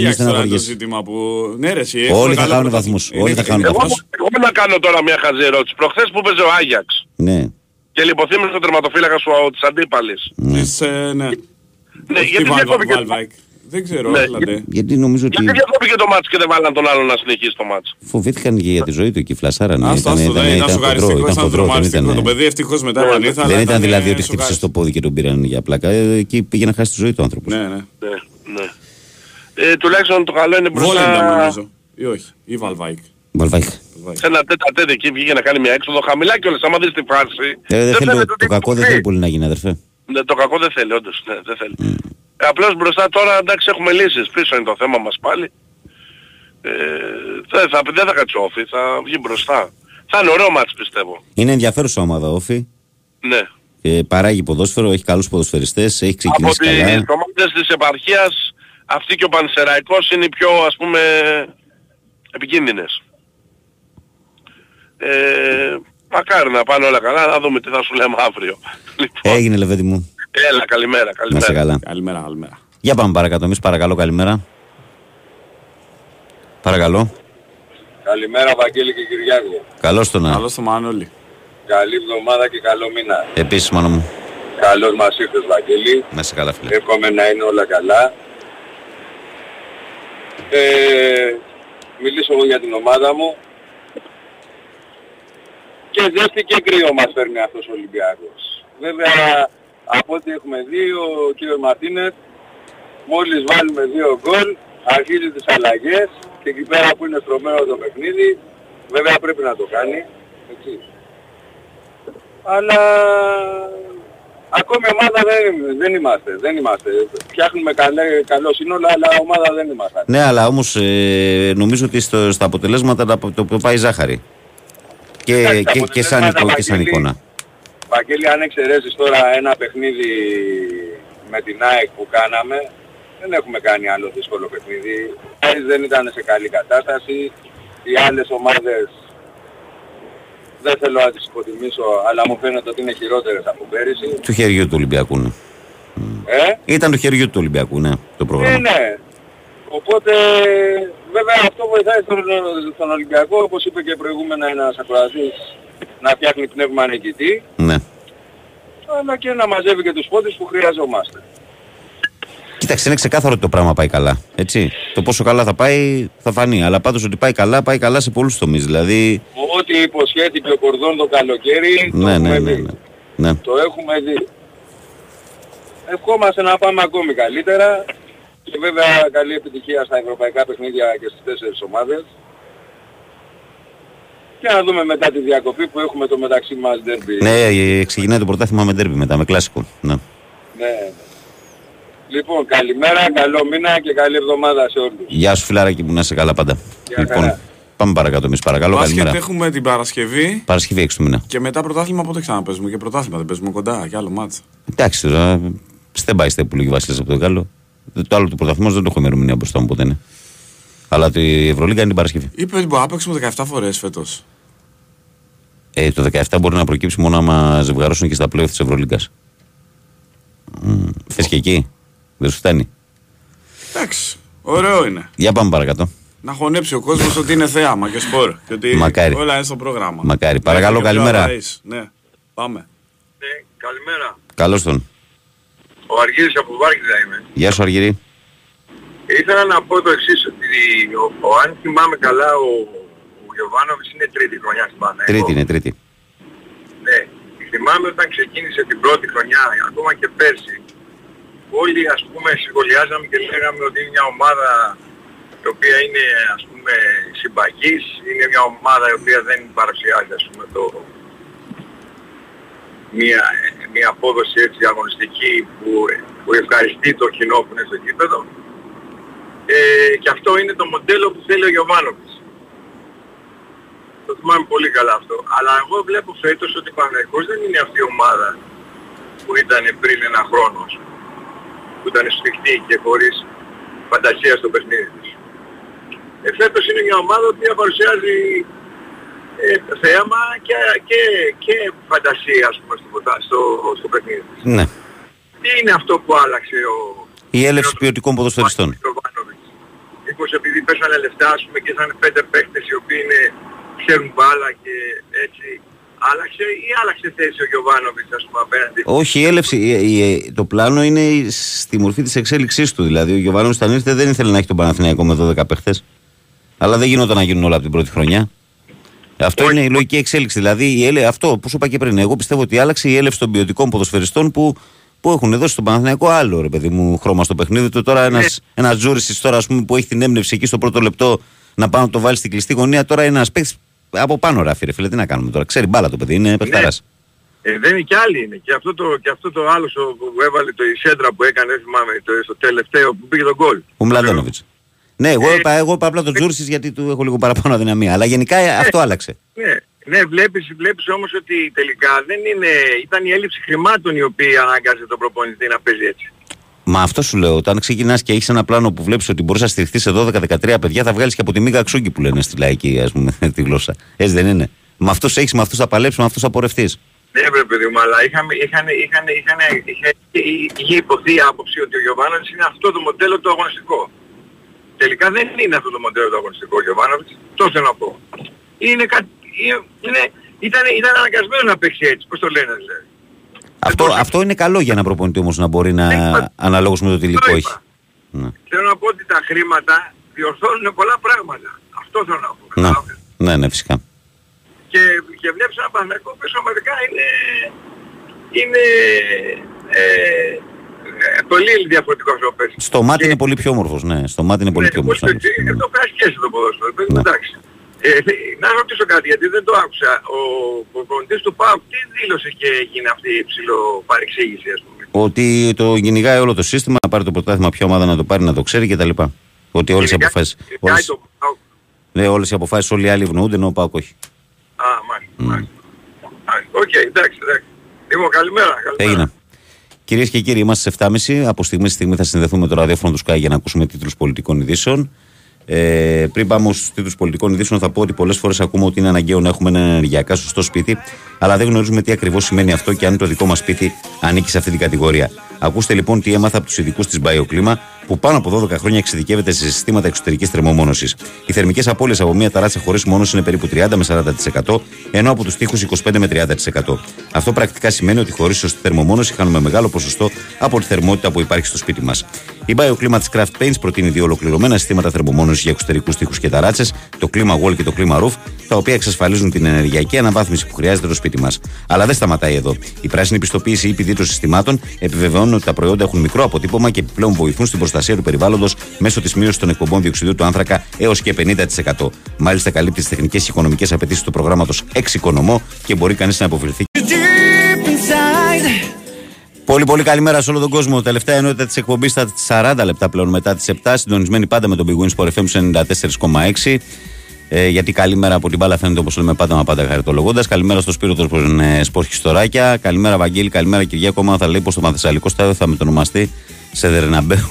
Ναι, ρε, εσύ, όλοι θα χάνουν βαθμούς. Όλοι θα χάνουν βαθμούς. Εγώ να κάνω τώρα μια χαζή ερώτηση. Προχθές που παίζει ο Άγιαξ. Ναι. Και λιποθύμησε τον τερματοφύλακα σου της αντίπαλης. Ναι, ναι. Ναι, γιατί δεν ξέρω, γιατί νομίζω ότι. Γιατί διακόπηκε το μάτς και δεν βάλαν τον άλλο να συνεχίσει το μάτς. Φοβήθηκαν και για τη ζωή του και φλασάραν. Α, ήταν σουγαριστικό, ήταν δρομάριστικό. Το παιδί ευτυχώς μετά επανήλθε. Δεν ήταν δηλαδή ότι χτύπησε το πόδι και τον πήραν για πλάκα. Εκεί πήγε να χάσει τη ζωή του άνθρωπος. Ναι, ναι. Τουλάχιστον το καλό είναι μπροστά. Βόλεντα νομίζω. Ή όχι. Ή Βαλβάικ. Σε ένα τέταρτο εκεί βγήκε να κάνει μια έξοδο χαμηλά και όλες. Άμα δεις τη φάση. Το κακό δεν θέλει πολύ να γίνει, αδερφέ. Το κακό δεν θέλει, όντως. Απλώς μπροστά τώρα, εντάξει, έχουμε λύσεις, πίσω είναι το θέμα μας πάλι. Ε, θα, θα, δεν θα κάτσει ο Όφη, θα βγει μπροστά. Θα είναι ωραίο μάτς, πιστεύω. Είναι ενδιαφέρουσα ομάδα Όφη. Ναι. Ε, παράγει ποδόσφαιρο, έχει καλούς ποδοσφαιριστές, έχει ξεκινήσει καλά. Από τις ομάδες της επαρχίας, αυτή και ο Πανσεραϊκός είναι οι πιο, ας πούμε, επικίνδυνες. Ε, μακάρι να πάνε όλα καλά, να δούμε τι θα σου λέμε αύριο. Έγινε, Λεβέντη μου. Έλα, καλημέρα, καλημέρα. Να σε καλά. Καλημέρα, καλημέρα. Για πάμε παρακάτω, εμείς παρακαλώ, καλημέρα. Παρακαλώ. Καλημέρα, Βαγγέλη και Κυριάκο. Καλώς το να. Καλώς το μάνα όλοι. Καλή εβδομάδα και καλό μήνα. Επίσης, μάνα μου. Καλώς μας ήρθες, Βαγγέλη. Να σε καλά, φίλε. Εύχομαι να είναι όλα καλά. Ε, μιλήσω εγώ για την ομάδα μου. Και ζέστη και κρύο μας φέρνει αυτός ο Ολυμπιακός. Βέβαια, από ό,τι έχουμε δει, ο κ. Μαρτίνες, μόλις βάλουμε δύο γκολ, αρχίζει τις αλλαγές και εκεί πέρα που είναι στρωμένο το παιχνίδι, βέβαια πρέπει να το κάνει. Έτσι. Αλλά ακόμη ομάδα δεν, δεν είμαστε, δεν είμαστε. Φτιάχνουμε καλέ, καλό σύνολο, αλλά ομάδα δεν είμαστε. Ναι, αλλά όμως ε, νομίζω ότι στο, στα αποτελέσματα το, το πάει ζάχαρη. Και, Εντάξει, και, και, σαν, Βαγγέλη, και σαν εικόνα. Βαγγέλη, αν εξαιρέσεις τώρα ένα παιχνίδι με την ΑΕΚ που κάναμε, δεν έχουμε κάνει άλλο δύσκολο παιχνίδι. Άρης δεν ήταν σε καλή κατάσταση. Οι άλλες ομάδες δεν θέλω να τις υποτιμήσω, αλλά μου φαίνεται ότι είναι χειρότερες από πέρυσι. Του χεριού του Ολυμπιακού, ναι. Ε? Ήταν του χεριού του Ολυμπιακού, ναι, το πρόγραμμα. Ε, ναι. Οπότε, βέβαια αυτό βοηθάει στον, στον Ολυμπιακό, όπως είπε και προηγούμενα ένας ακροατής, να φτιάχνει πνεύμα νικητή. Ναι. Αλλά και να μαζεύει και τους πόντους που χρειαζόμαστε. Κοίταξε, είναι ξεκάθαρο ότι το πράγμα πάει καλά. Έτσι. Το πόσο καλά θα πάει θα φανεί. Αλλά πάντως ότι πάει καλά, πάει καλά σε πολλούς τομείς. Δηλαδή... Ό,τι υποσχέθηκε ο Κορδόν το καλοκαίρι, ναι, το, ναι, έχουμε ναι, ναι, ναι. το έχουμε δει. Ευχόμαστε να πάμε ακόμη καλύτερα. Και βέβαια καλή επιτυχία στα ευρωπαϊκά παιχνίδια και στις τέσσερις ομάδες. Και να δούμε μετά τη διακοπή που έχουμε το μεταξύ μας ντέρμπι. Ναι, ξεκινάει το πρωτάθλημα με ντέρμπι μετά, με κλασικό. Ναι. ναι. Λοιπόν, καλημέρα, καλό μήνα και καλή εβδομάδα σε όλους. Γεια σου φιλαράκι μου, να είσαι καλά πάντα. Για λοιπόν, καλά. Πάμε παρακάτω εμείς παρακαλώ, Βάσκετ, καλημέρα. Βάσκετ έχουμε την Παρασκευή. Παρασκευή έξω μήνα. Και μετά πρωτάθλημα πότε ξαναπέζουμε, και πρωτάθλημα δεν παίζουμε κοντά, και άλλο μάτς. Εντάξει τώρα, step by step που λέγει Βασίλης από το καλό. Το άλλο του πρωταθλήματος δεν το έχω ημερομηνία μπροστά μου ποτέ, ναι. Αλλά η Ευρωλίγκα είναι την Παρασκευή. Είπε ότι μπορεί να παίξουμε δεκαεφτά φορές φέτος. Ε, το δεκαεφτά μπορεί να προκύψει μόνο άμα ζευγαρώσουν και στα πλέον της Ευρωλίγκας. Mm, θες και εκεί. Δεν σου φτάνει. Εντάξει, ωραίο είναι. Για πάμε παρακάτω. Να χωνέψει ο κόσμος ότι είναι θέαμα και σπορ. Και ότι μακάρι. Όλα είναι στο πρόγραμμα. Μακάρι. Παρακαλώ, καλημέρα. Ναι, πάμε. Ναι, καλημέρα. Καλώς τον. Ο Αργύρης από Βάρκηδα είμαι. Γεια σου Αργύρη. Ήθελα να πω το εξής, ότι ο, ο, αν θυμάμαι καλά ο, ο Γιωβάνοβης είναι τρίτη χρονιά στην Παναγία. Τρίτη είναι, τρίτη. Ναι, θυμάμαι όταν ξεκίνησε την πρώτη χρονιά, ακόμα και πέρσι, όλοι ας πούμε σχολιάζαμε και λέγαμε ότι είναι μια ομάδα η οποία είναι ας πούμε συμπαγής, είναι μια ομάδα η οποία δεν παρουσιάζει ας πούμε το... Μια, μια απόδοση έτσι αγωνιστική που, που ευχαριστεί το κοινό που είναι στο κήπεδο ε, και αυτό είναι το μοντέλο που θέλει ο Γιωβάνοβης. Το θυμάμαι πολύ καλά αυτό. Αλλά εγώ βλέπω φέτος ότι Παναθηναϊκός δεν είναι αυτή η ομάδα που ήταν πριν ένα χρόνο που ήταν σφιχτή και χωρίς φαντασία στο παιχνίδι της. Ε, φέτος είναι μια ομάδα που παρουσιάζει Ε, θέαμα και, και, και φαντασία ας πούμε, στο, στο, στο παιχνίδι. Ναι. Τι είναι αυτό που άλλαξε ο... Η έλευση ο, ποιοτικών ποδοσφαιριστών. Μήπως επειδή πέσανε λεφτά ας πούμε, και ήταν πέντε παίκτες οι οποίοι είναι, ξέρουν μπάλα και έτσι άλλαξε ή άλλαξε θέση ο Γιωβάνοβης ας πούμε απέναντι. Όχι η έλευση, η, η, το πλάνο είναι στη μορφή της εξέλιξής του. Δηλαδή ο Γιωβάνοβης όταν ήρθε δεν ήθελε να έχει τον Παναθηναϊκό με δώδεκα παίκτες. Αλλά δεν γινόταν να γίνουν όλα από την πρώτη χρονιά. Αυτό Όχι. είναι η λογική εξέλιξη. Δηλαδή, έλε... αυτό που σου είπα και πριν. Εγώ πιστεύω ότι άλλαξε η έλευση των ποιοτικών ποδοσφαιριστών που, που έχουν δώσει στον Παναθηναϊκό άλλο ρε παιδί μου χρώμα στο παιχνίδι του. Τώρα ένα ένας Τζούρισης τώρα, ας πούμε, που έχει την έμπνευση εκεί στο πρώτο λεπτό να πάει να το βάλει στην κλειστή γωνία. Τώρα είναι ένας παίκτης από πάνω ράφι. Ρε φίλε, τι να κάνουμε τώρα. Ξέρει μπάλα το παιδί, είναι παιχταράς. Ε, δεν είναι κι άλλοι είναι. Και αυτό το, και αυτό το άλλο που έβαλε το Ισέντρα που έκανε, θυμάμαι, το, στο τελευταίο που πήγε τον γκολ. Ο Μλαντένοβιτς. Ναι, εγώ είπα, εγώ είπα απλά τον Τζούρσης γιατί του έχω λίγο παραπάνω αδυναμία. Αλλά γενικά αυτό άλλαξε. Ναι, ναι βλέπεις, βλέπεις όμως ότι τελικά δεν είναι, ήταν η έλλειψη χρημάτων η οποία ανάγκασε τον προπονητή να παίζει έτσι. Μα αυτό σου λέω, όταν ξεκινάς και έχεις ένα πλάνο που βλέπεις ότι μπορείς να στηριχθείς σε δώδεκα δεκατρία παιδιά, θα βγάλεις και από τη μίγα ξούγκη που λένε στη λαϊκή, ας πούμε, τη γλώσσα. Έτσι δεν είναι. Με αυτούς έχεις, με αυτούς θα παλέψεις, με αυτούς θα πορευτείς. Ναι βρε παιδί μου, αλλά είχαν, είχαν, είχαν, είχαν, είχε, είχε υποθεί η άποψη ότι ο Γιωβάνοβης είναι αυτό το μοντέλο το αγωνιστικό. Τελικά δεν είναι αυτό το μοντέλο το αγωνιστικό ο Γιωβάνοβιτς, τόσο να πω. Είναι κα... είναι... Ήταν... ήταν αναγκασμένο να παίξει έτσι, πώς το λένε δηλαδή. Αυτό, πώς... αυτό είναι καλό για να προπονητή όμως να μπορεί να ναι, αναλόγως με το υλικό έχει. Ναι. Θέλω να πω ότι τα χρήματα διορθώνουν πολλά πράγματα. Αυτό θέλω να πω. Ναι, ναι, ναι, φυσικά. Και, και βλέπεις ένα Παναθηναϊκό που σωματικά είναι, είναι ε, ε, πολύ διαφορετικό από πέρσι. Στο μάτι και... είναι πολύ πιο όμορφος, ναι. Στο μάτι είναι πολύ ναι, πιο όμορφος. Ναι, ναι. Το κάνεις και εσύ το ποδόσφαιρο, ναι. Εντάξει. Ε, να ρωτήσω κάτι, γιατί δεν το άκουσα. Ο προπονητής του ΠΑΟΚ τι δήλωσε και έγινε αυτή η ψιλοπαρεξήγηση, ας πούμε? Ότι το κυνηγάει όλο το σύστημα, να πάρει το πρωτάθλημα, ποια ομάδα να το πάρει, να το ξέρει κτλ. Ότι όλες οι αποφάσεις... Όλες... Ναι, όλες οι αποφάσεις, όλοι οι άλλοι ευνοούνται, ενώ ο ΠΑΟΚ όχι. Α, μάλιστα. Οκ, εντάξει, εντάξει. Λοιπόν, καλημέρα. Έγινε. Κυρίες και κύριοι, είμαστε στις εφτά και μισή. Από στιγμή στη στιγμή θα συνδεθούμε με το ραδιόφωνο του Sky για να ακούσουμε τίτλους πολιτικών ειδήσεων. Ε, πριν πάμε στους τίτλους πολιτικών ειδήσεων, θα πω ότι πολλές φορές ακούμε ότι είναι αναγκαίο να έχουμε ένα ενεργειακά σωστό σπίτι, αλλά δεν γνωρίζουμε τι ακριβώς σημαίνει αυτό και αν το δικό μας σπίτι ανήκει σε αυτή την κατηγορία. Ακούστε λοιπόν τι έμαθα από τους ειδικούς της BioClima, που πάνω από δώδεκα χρόνια εξειδικεύεται σε συστήματα εξωτερικής θερμομόνωσης. Οι θερμικές απώλειες από μια ταράτσα χωρίς μόνωση είναι περίπου τριάντα με σαράντα τοις εκατό, ενώ από τους τοίχους είκοσι πέντε με τριάντα τοις εκατό. Αυτό πρακτικά σημαίνει ότι χωρίς σωστή θερμομόνωση χάνουμε μεγάλο ποσοστό από τη θερμότητα που υπάρχει στο σπίτι μας. Η BioClima της Craft Paints προτείνει δύο ολοκληρωμένα συστήματα θερμομόνωσης για εξωτερικούς τοίχους και ταράτσες, το Clima Wall και το Clima Roof, τα οποία εξασφαλίζουν την ενεργειακή αναβάθμιση που χρειάζεται το σπίτι μας. Αλλά δεν σταματάει εδώ. Η πράσινη πιστοποίηση ή πηδήτρωση συστημάτων επιβεβαιώνουν ότι τα προϊόντα έχουν μικρό αποτύπωμα και επιπλέον βοηθούν στην προστασία του περιβάλλοντος μέσω της μείωσης των εκπομπών διοξειδίου του άνθρακα έως και πενήντα τοις εκατό. Μάλιστα, καλύπτει τις τεχνικές και οικονομικές απαιτήσεις του προγράμματος Εξοικονομώ και μπορεί κανείς να αποφεληθεί. Πολύ πολύ καλημέρα σε όλο τον κόσμο. Τελευταία ενότητα της εκπομπής στα σαράντα λεπτά πλέον μετά τις επτά. Συντονισμένοι πάντα με τον Big Wins Sport εφ εμ ενενήντα τέσσερα κόμμα έξι. Ε, γιατί καλημέρα από την μπάλα φαίνεται, όπως λέμε πάντα, μα πάντα χαριτολογώντας. Καλημέρα στο Σπύρο των ε, Σπορ Χιστοράκια. Καλημέρα Βαγγέλη, καλημέρα Κυριάκο. Μα θα λέει πως το Πανθεσσαλικό Στάδιο θα μετονομαστεί σε Δερναμπέου.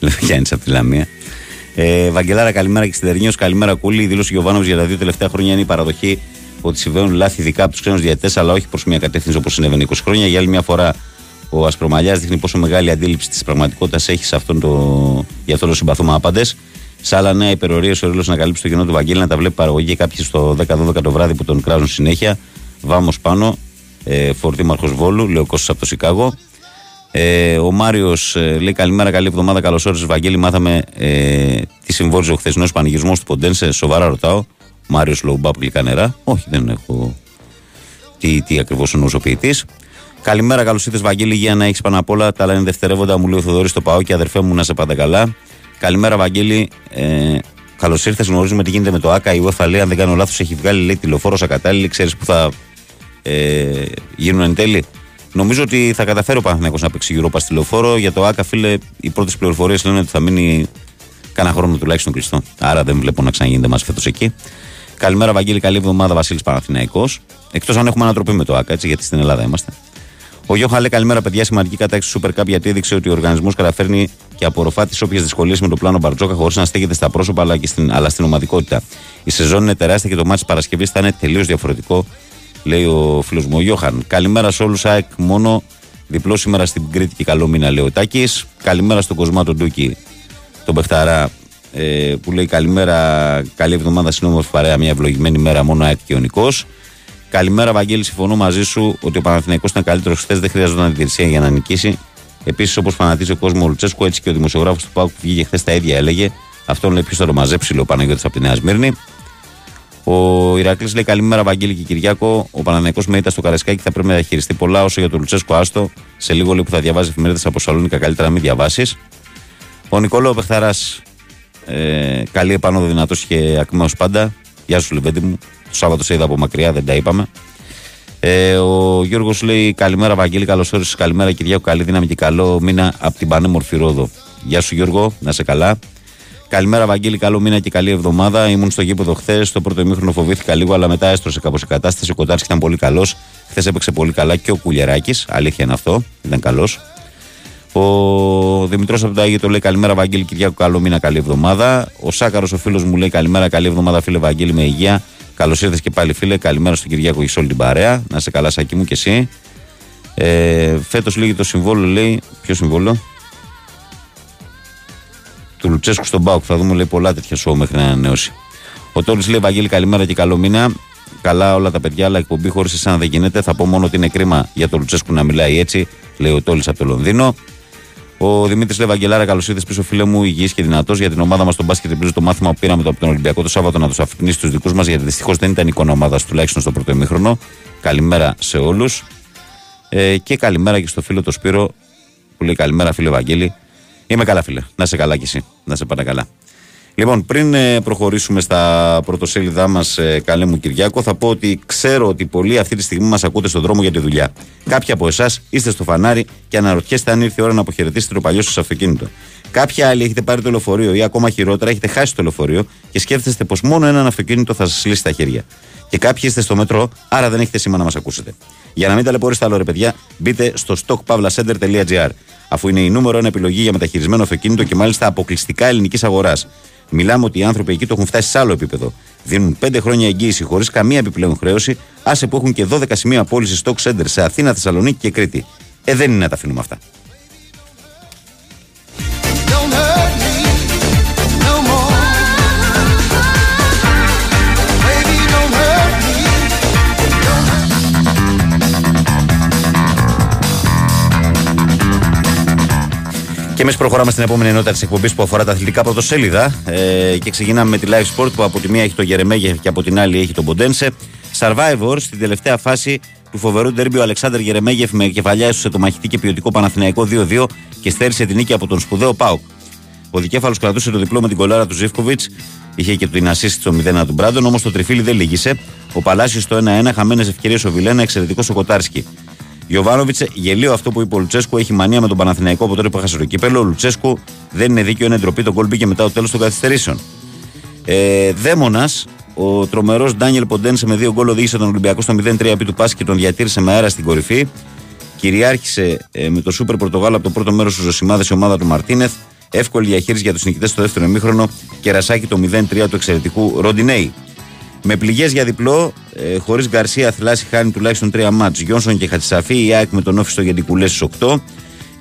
Λευκιάνης από τη Λαμία. Ε, Βαγγελάρα, καλημέρα και στην Δερνίος. Καλημέρα Κούλη. Η δήλωση Γιωβάνοβης για τα δύο τελευταία χρόνια είναι η παραδοχή ότι συμβαίνουν λάθη ειδικά από τους ξένους διαιτητές, αλλά όχι προς μια κατεύθυνση όπως συνέβαινε είκοσι χρόνια. Για άλλη μια φορά, ο Ασπρομαλιάς δείχνει πόσο μεγάλη αντίληψη της πραγματικότητας έχει σε αυτόν το... για αυτό το συμπαθούμε άπαντες. Σε άλλα νέα υπερορίες, ο Ρίλος να καλύψει το κοινό του Βαγγέλη, να τα βλέπει παραγωγή. Κάποιοι στο δέκα δώδεκα το βράδυ που τον κράζουν συνέχεια. Βάμος πάνω, ε, φορτήμαρχος Βόλου, λέει ο Κώστας από το Σικάγο. Ε, ο Μάριος ε, λέει καλημέρα, καλή εβδομάδα, καλώς όρισες Βαγγέλη. Μάθαμε ε, τι συμβόριζε ο χθεσινός πανηγυρισμός του Ποντένσε. Σοβαρά ρωτάω. Μάριος Λοουμπά, γλυκά νερά. Όχι, δεν έχω. Τι, τι ακριβώς εννοούσε ο ποιητής. Καλημέρα, καλώς ήρθες Βαγγέλη. Υγεία να έχεις πάνω απ' όλα. Τα λένε δευτερεύοντα, μου λέει ο Θοδωρής στο ΠΑΟΚ, αδερφέ μου, να σε πάντα καλά. Καλημέρα, Βαγγέλη. Ε, καλώς ήρθες. Γνωρίζουμε τι γίνεται με το ΑΚΑ. Η UEFA λέει, αν δεν κάνω λάθος, έχει βγάλει λέει, τη Λεωφόρο ακατάλληλη. Ξέρεις που θα ε, γίνουν εν τέλει? Νομίζω ότι θα καταφέρει ο Παναθηναϊκός να παίξει γύρω στη Λεωφόρο. Για το ΑΚΑ, φίλε, οι πρώτες πληροφορίες λένε ότι θα μείνει κάνα χρόνο τουλάχιστον κλειστό. Άρα δεν βλέπω να ξαναγίνεται μας φέτος εκεί. Καλημέρα, Βαγγέλη. Καλή εβδομάδα, Βασίλης Παναθηναϊκός. Εκτός αν έχουμε ανατροπή με το ΑΚΑ, έτσι, γιατί στην Ελλάδα είμαστε. Ο Γιώχα λέει καλημέρα, παιδιά. Σημαντική κατάκτηση Super Cup γιατί έδειξε ότι ο οργανισμός καταφέρνει και απορροφά τις όποιες δυσκολίες με το πλάνο Μπαρτζόκα χωρίς να στέκεται στα πρόσωπα αλλά, και στην, αλλά στην ομαδικότητα. Η σεζόν είναι τεράστια και το μάτι της Παρασκευής θα είναι τελείως διαφορετικό, λέει ο φίλος μου ο Γιώχαν. Καλημέρα σε όλους. ΑΕΚ μόνο διπλό σήμερα στην Κρήτη και καλό μήνα, λέει ο Τάκης. Καλημέρα στον Κοσμά τον Ντούκη, τον Πεχταρά, ε, που λέει καλημέρα, καλή εβδομάδα, συνόμορφη παρέα, μια ευλογημένη μέρα, μόνο ΑΕΚ και ο Νικός. Καλημέρα, Βαγγέλη. Συμφωνώ μαζί σου ότι ο Παναθηναϊκός ήταν καλύτερος χθες, δεν χρειαζόταν διαιτησία για να νικήσει. Επίσης, όπως φανατίζει ο κόσμος ο Λουτσέσκου, έτσι και ο δημοσιογράφος του ΠΑΟΚ που βγήκε χθες τα ίδια έλεγε. Αυτόν λέει ποιος θα το μαζέψει, λέει ο Παναγιώτης από τη Νέα Σμύρνη. Ο Ηρακλής λέει καλημέρα, Βαγγέλη και Κυριάκο. Ο Παναθηναϊκός με ήττα στο Καρασκάκι θα πρέπει να διαχειριστεί πολλά. Όσο για τον Λουτσέσκου, άστο. Σε λίγο λέει που θα διαβάζει εφημερίδες από Σαλονίκα, καλύτερα να μην διαβάσει. Ο Νικόλαο Πεχθαράς, ε, καλή επανόδο, δυνατός και ακμαίος πάντα. Γεια σου, Λεβέντη μου. Το Σάββατο σε είδα από μακριά, δεν τα είπαμε. Ε, ο Γιώργος λέει: καλημέρα, Βαγγέλη, καλώς όρισες. Καλημέρα, Κυριάκο. Καλή δύναμη και καλό μήνα από την πανέμορφη Ρόδο. Γεια σου, Γιώργο, να σε καλά. Καλημέρα, Βαγγέλη, καλό μήνα και καλή εβδομάδα. Ήμουν στο γήπεδο χθες. Το πρώτο ημίχρονο φοβήθηκα λίγο, αλλά μετά έστρωσε κάπως η κατάσταση. Ο Κοτάρσκι ήταν πολύ καλός. Χθες έπαιξε πολύ καλά και ο Κουλιεράκης. Αλήθεια είναι αυτό, ήταν καλός. Ο Δημητρός από το Άγιο το λέει καλημέρα, Βαγγέλη, Κυριάκο, καλό μήνα, καλή εβδομάδα. Ο Σάκαρος, ο φίλος μου, λέει καλημέρα, καλή εβδομάδα, φίλε Βαγγέλη, με υγεία. Καλώς ήρθες και πάλι, φίλε. Καλημέρα στον Κυριάκο και σε όλη την παρέα. Να είσαι καλά, Σάκη μου, και εσύ. Ε, φέτος λύγει το συμβόλαιο, λέει. Ποιο συμβόλαιο? Του Λουτσέσκου στον ΠΑΟΚ. Θα δούμε, λέει, πολλά τέτοια σοου μέχρι να ανανεώσει. Ο Τόλης λέει Βαγγέλη, καλημέρα και καλό μήνα. Καλά όλα τα παιδιά, αλλά εκπομπή χωρίς εσένα δεν γίνεται. Θα πω μόνο ότι είναι κρίμα για τον Λουτσέσκου να μιλάει έτσι, λέει ο Τόλης από το Λονδίνο. Ο Δημήτρης Λεβαγγελάρα, καλώς ήρθες πίσω, φίλε μου, υγιής και δυνατός για την ομάδα μας. Τον μπάσκετ εμπλούζει το μάθημα που πήραμε από τον Ολυμπιακό το Σάββατο να του αφηνίσει του δικού μας, γιατί δυστυχώς δεν ήταν εικόνα ομάδα, τουλάχιστον στο πρώτο ημίχρονο. Καλημέρα σε όλους. Ε, και καλημέρα και στο φίλο το Σπύρο που λέει καλημέρα, φίλε Βαγγέλη. Είμαι καλά, φίλε. Να σε καλά κι εσύ. Να σε πάρα καλά. Λοιπόν, πριν προχωρήσουμε στα πρωτοσέλιδά μας, καλέ μου Κυριάκο, θα πω ότι ξέρω ότι πολλοί αυτή τη στιγμή μας ακούτε στον δρόμο για τη δουλειά. Κάποιοι από εσάς είστε στο φανάρι και αναρωτιέστε αν ήρθε η ώρα να αποχαιρετήσετε το παλιό σας αυτοκίνητο. Κάποιοι άλλοι έχετε πάρει το λεωφορείο ή ακόμα χειρότερα έχετε χάσει το λεωφορείο και σκέφτεστε πως μόνο έναν αυτοκίνητο θα σας λύσει τα χέρια. Και κάποιοι είστε στο μετρό, άρα δεν έχετε σήμα να μας ακούσετε. Για να μην ταλαιπωρήσετε άλλο, ρε παιδιά, μπείτε στο stockpavlacenter.gr, αφού είναι η νούμερο ένα επιλογή για μεταχειρισμένο αυτοκίνητο και μάλιστα αποκλειστικά ελληνικής αγοράς. Μιλάμε ότι οι άνθρωποι εκεί το έχουν φτάσει σε άλλο επίπεδο. Δίνουν πέντε χρόνια εγγύηση χωρίς καμία επιπλέον χρέωση, άσε που έχουν και δώδεκα σημεία πώληση stock center σε Αθήνα, Θεσσαλονίκη και Κρήτη. Ε, δεν είναι να τα αφήνουμε αυτά. Και εμείς προχωράμε στην επόμενη ενότητα της εκπομπής που αφορά τα αθλητικά πρωτοσέλιδα ε, και ξεκινάμε με τη Live Sport που από τη μία έχει τον Γερεμέγεφ και από την άλλη έχει τον Ποντένσε. Survivor στην τελευταία φάση του φοβερού ντέρμπι, ο Αλεξάνδρ Γερεμέγεφ με κεφαλιά έσωσε το μαχητή και ποιοτικό Παναθηναϊκό δύο δύο και στέρισε την νίκη από τον σπουδαίο ΠΑΟΚ. Ο δικέφαλος κρατούσε το διπλό με την κολάρα του Ζίβκοβιτς, είχε και την ασίστη στο μηδέν ένα του Μπράντον, όμως το τριφύλι δεν λύγησε. Ο Παλάσιος στο ένα ένα, χαμένες ευκαιρίες ο Βιλένα, εξαιρετικός ο Κοτάρσκι. Γιωβάνοβιτς, γελίο αυτό που είπε ο Λουτσέσκου, έχει μανία με τον Παναθηναϊκό από τότε που έχασε το κύπελλο. Ο Λουτσέσκου δεν είναι δίκαιο, είναι ντροπή. Το γκολ μπήκε μετά το τέλος των καθυστερήσεων. Ε, Δαίμονας, ο τρομερός Ντάνιελ Ποντένσε με δύο γκολ οδήγησε τον Ολυμπιακό στο μηδέν τρία επί του πάση και τον διατήρησε με αέρα στην κορυφή. Κυριάρχησε ε, με το Super Πορτογάλο από το πρώτο μέρος στους Ζωσιμάδες η ομάδα του Μαρτίνεθ. Εύκολη διαχείριση για τους νικητές στο δεύτερο ημίχρονο και ρασάκι το μηδέν τρία του εξαιρετικού Ροντινέι. Με πληγές για διπλό, ε, χωρίς Γκαρσία Θλάση χάνει τουλάχιστον τρία μάτς. Γιόνσον και Χατσαφή, η ΑΕΚ με τον Όφη στο Γεντικουλές στις οκτώ.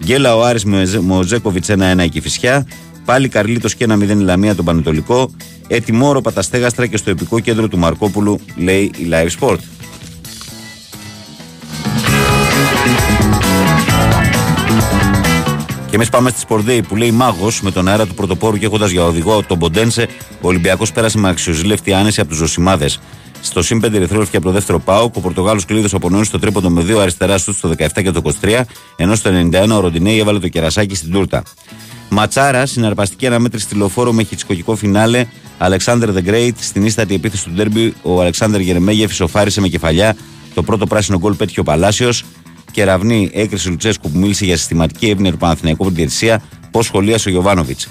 Γκέλα ο Άρης με Μοζέκοβιτς ένα ένα η Κηφισιά. Πάλι Καρλίτος και ένα μηδέν η Λαμία τον Πανετολικό. Έτοιμο ροπα τα στέγαστρα και στο επικό κέντρο του Μαρκόπουλου, λέει η Live Sport. Και εμείς πάμε στη Σπορδέη που λέει μάγος με τον αέρα του πρωτοπόρου και έχοντας για οδηγό τον Ποντένσε, ο Ολυμπιακός πέρασε με αξιοζήλευτη άνεση από τους Ζωσιμάδες. Στο συν πέντε ερυθρόλευκη από το δεύτερο ΠΑΟΚ, ο Πορτογάλος κλείδωσε από νωρίς το τρίποντο με δύο αριστερά σουτ στο δεκαεπτά και το είκοσι τρία, ενώ στο ενενήντα ένα ο Ροντινέι έβαλε το κερασάκι στην τούρτα. Ματσάρα, συναρπαστική αναμέτρηση στη Λεωφόρο με χιτσκοκικό φινάλε. Αλεξάνδρ The Great στην ίστατη επίθεση του ντέρμπι, ο Αλεξάνδρ Γερεμέγεφ ισοφάρισε με κεφαλιά. Το πρώτο πράσινο γκολ πέτυχε ο Παλάσιος. Κεραυνή έκρισε ο Λουτσέσκου που μίλησε για συστηματική έβνοια του Παναθηναϊκού από την διαιτησία, πως σχολίασε ο Γιωβάνοβιτς.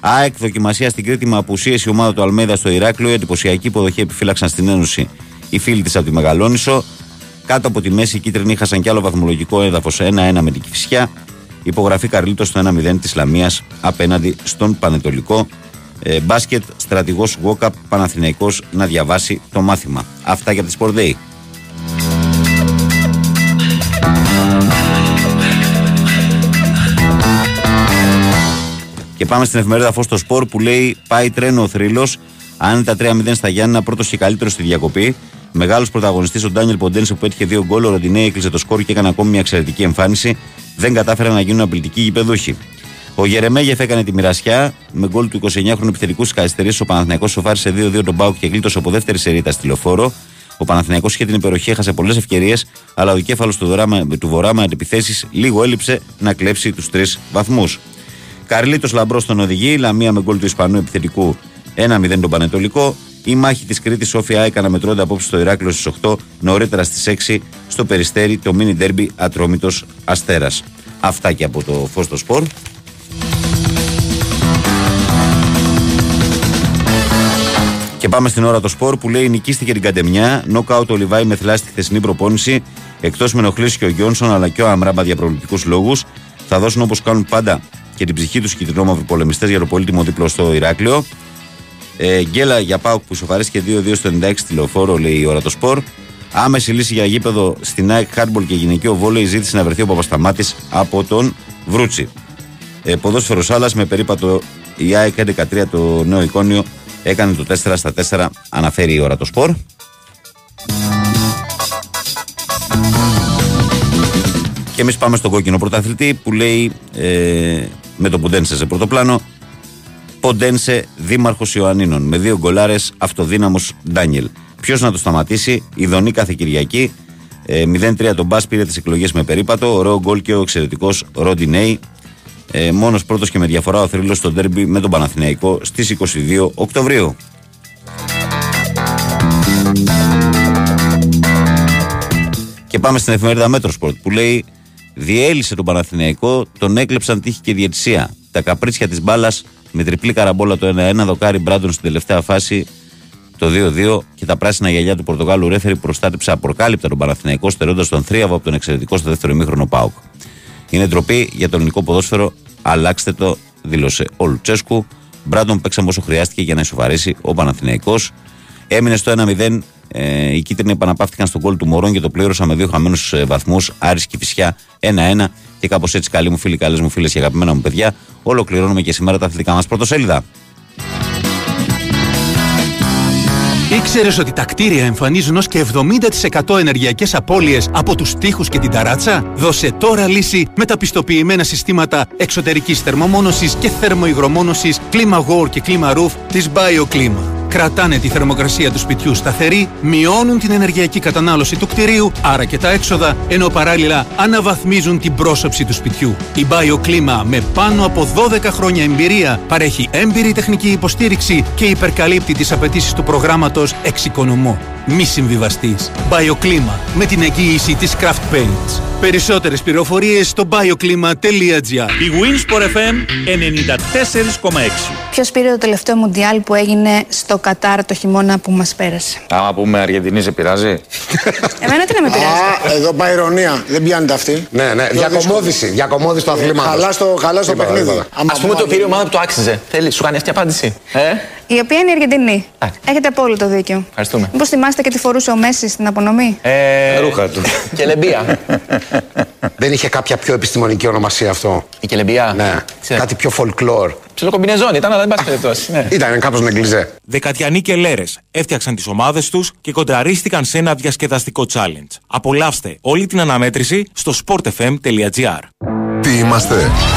ΑΕΚ δοκιμασία στην Κρήτη με απουσίαση η ομάδα του Αλμέιδα στο Ηράκλειο, εντυπωσιακή υποδοχή επιφύλαξαν στην Ένωση οι φίλοι της από τη Μεγαλόνισο. Κάτω από τη μέση οι κίτρινοι είχαν κι άλλο βαθμολογικό έδαφος ένα ένα με την Κηφισιά. Υπογραφή Καρλίτος στο ένα μηδέν της Λαμίας απέναντι στον Πανετολικό. Ε, μπάσκετ, στρατηγός Γουόκαπ, Παναθηναϊκός να διαβάσει το μάθημα. Αυτά για τη Sport Day. Και πάμε στην εφημερίδα Φως στο Σπορ που λέει πάει τρένο ο θρύλος. Άνετα τρία μηδέν στα Γιάννενα, πρώτος και καλύτερος στη διακοπή. Μεγάλος πρωταγωνιστής ο Ντάνιελ Ποντένσε που έτυχε δύο γκολ. Ο Ροντινέ έκλεισε το σκορ και έκανε ακόμη μια εξαιρετική εμφάνιση. Δεν κατάφεραν να γίνουν απειλητικοί γηπεδούχοι. Ο Γερεμέγεφ έκανε τη μοιρασιά με γκολ του εικοσιεννιάχρονου επιθετικού στις καθυστερήσεις. Ο Παναθηναϊκός σοφάρισε δύο δύο τον ΠΑΟΚ και γλίτωσε από δεύτερη σερήτα στη Λεωφόρο. Ο Παναθηναϊκός είχε την υπεροχή, έχασε πολλές ευκαιρίες, αλλά ο δικέφαλος του Βορρά με αντεπιθέσεις λίγο έλειψε να κλέψει τους τρεις βαθμούς. Καρλίτος Λαμπρός τον οδηγεί, Λαμία με γκολ του Ισπανού επιθετικού ένα μηδέν τον Πανετολικό. Η μάχη της Κρήτης Όφη ΑΕΚ αναμετρώνται απόψε στο Ηράκλειο στις οκτώ, νωρίτερα στις έξι στο Περιστέρι το μίνι ντέρμπι Ατρόμητος Αστέρας. Αυτά και από το Φως στο Σπορ. Και πάμε στην ώρα το Σπορ που λέει νικίστηκε την Καντεμιά, νοκάουτ ο Λιβάη με θλάση στη χθεσινή προπόνηση. Εκτός με ενοχλήσει και ο Γιόνσον αλλά και ο Αμράμπα για προβλητικούς λόγους. Θα δώσουν όπως κάνουν πάντα και την ψυχή τους κυτρινόμαυροι πολεμιστές για το πολύτιμο δίπλο στο Ηράκλειο. Ε, γκέλα για ΠΑΟΚ που ισοφαρίστηκε δύο δύο στο ενενήντα έξι στη Λεωφόρο, λέει η ώρα το Σπορ. Άμεση λύση για γήπεδο στην ΑΕΚ, χάντμπολ και γυναικείο βόλεϊ, ζήτησε να βρεθεί ο Παπασταμάτης από τον Βρούτσι. Ε, Ποδόσφαιρος Άλλας με περίπατο η ΑΕΚ έντεκα τρία το νέο εικόνιο έκανε το τέσσερα στα τέσσερα, αναφέρει η ώρα το Σπορ. Και εμείς πάμε στον κόκκινο πρωταθλητή που λέει ε, με τον Ποντένσε σε πρωτοπλάνο. Ποντένσε, δήμαρχος Ιωαννίνων. Με δύο γκολάρες, αυτοδύναμος Ντάνιελ. Ποιος να το σταματήσει, ειδονή κάθε Κυριακή. Ε, μηδέν τρία τον Μπάς πήρε τις εκλογές με περίπατο. Ωραίο γκολ και ο εξαιρετικός Ροντινέι. Ε, μόνος πρώτος και με διαφορά ο θρύλος στο ντέρμπι με τον Παναθηναϊκό στις είκοσι δύο Οκτωβρίου. Και πάμε στην εφημερίδα Μέτρο Σπορτ που λέει: διέλυσε τον Παναθηναϊκό, τον έκλεψαν τύχη και διαιτησία. Τα καπρίτσια της μπάλας με τριπλή καραμπόλα το ένα ένα, δοκάρι Μπράντον στην τελευταία φάση το δύο δύο και τα πράσινα γυαλιά του Πορτογάλου Ρέφερη προστάτεψε απροκάλυπτα τον Παναθηναϊκό, στερώντας τον θρίαβο από τον εξαιρετικό στο δεύτερο ημίχρονο ΠΑΟΚ. Είναι ντροπή για το ελληνικό ποδόσφαιρο, αλλάξτε το, δήλωσε ο Λουτσέσκου. Μπράντον παίξαμε όσο χρειάστηκε για να ισοφαρίσει ο Παναθηναϊκός. Έμεινε στο ένα μηδέν. Ε, οι κίτρινοι επαναπαύτηκαν στον γκολ του Μωρών και το πλήρωσα με δύο χαμένους βαθμούς. Άρης Κηφισιά ένα ένα. Και κάπως έτσι, καλοί μου φίλοι, καλές μου φίλες και αγαπημένα μου παιδιά, ολοκληρώνουμε και σήμερα τα αθλητικά μας πρωτοσέλιδα. Ήξερες ότι τα κτίρια εμφανίζουν ως και εβδομήντα τοις εκατό ενεργειακές απώλειες από τους τοίχους και την ταράτσα? Δώσε τώρα λύση με τα πιστοποιημένα συστήματα εξωτερικής θερμομόνωσης και θερμοϊγρομόνωσης Clima World και Clima Roof της BioClima. Κρατάνε τη θερμοκρασία του σπιτιού σταθερή, μειώνουν την ενεργειακή κατανάλωση του κτιρίου, άρα και τα έξοδα, ενώ παράλληλα αναβαθμίζουν την πρόσωψη του σπιτιού. Η BioClima με πάνω από δώδεκα χρόνια εμπειρία παρέχει έμπειρη τεχνική υποστήριξη και υπερκαλύπτει τις απαιτήσεις του προγράμματος Εξοικονομώ. Μη συμβιβαστείς. BioClima με την εγγύηση της Craft Paints. Περισσότερες πληροφορίες στο bioclima τελεία gr. Η Winsport εφ εμ ενενήντα τέσσερα κόμμα έξι. Ποιος πήρε το τελευταίο μουντιάλ που έγινε στο Κατάρ το χειμώνα που μας πέρασε? Άμα πούμε Αργεντινή, σε πειράζει? Εμένα τι να με πειράζει. Εδώ πάει ηρωνία. Δεν πιάνεται αυτή. Ναι, ναι. Διακομώδηση. Διακομώδηση του αθλήματος. Χαλά στο παιχνίδι. Ας πούμε το πήρε ομάδα που το άξιζε. Θέλει, σου κάνει αυτή απάντηση. Η οποία είναι η Αργεντινή. Έχετε απόλυτο δίκιο. Ευχαριστούμε. Μήπως θυμάστε και τη φορούσε ο Μέσης στην απονομή? Ε, ρούχα του. Κελεμπία. Δεν είχε κάποια πιο επιστημονική ονομασία αυτό? Η Κελεμπία. Ναι. Ξέρω. Κάτι πιο folklore. Ψιλοκομπινεζόν ήταν, αλλά δεν πάση περιπτώσει. Ναι. Ήταν κάπως νεγκλιζέ. Δεκατιανοί και Λέρες έφτιαξαν τις ομάδες τους και κοντραρίστηκαν σε ένα διασκεδαστικό challenge. Απολαύστε όλη την αναμέτρηση στο sportfm.gr. Τι είμαστε?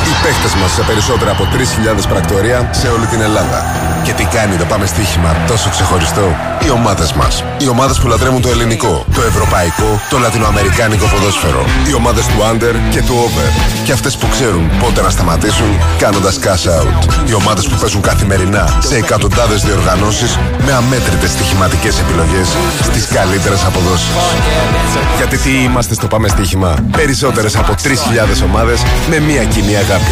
Οι παίχτες μας σε περισσότερα από τρεις χιλιάδες πρακτορία σε όλη την Ελλάδα. Και τι κάνει το πάμε στοίχημα τόσο ξεχωριστό? Οι ομάδες μας. Οι ομάδες που λατρεύουν το ελληνικό, το ευρωπαϊκό, το λατινοαμερικάνικο ποδόσφαιρο. Οι ομάδες του under και του over. Και αυτές που ξέρουν πότε να σταματήσουν κάνοντας cash out. Οι ομάδες που παίζουν καθημερινά σε εκατοντάδες διοργανώσεις με αμέτρητες στοιχηματικές επιλογές στις καλύτερες αποδόσεις. Γιατί τι είμαστε στο πάμε στοίχημα? Περισσότερες από τρεις χιλιάδες ομάδες με μία κοινή αγάπη.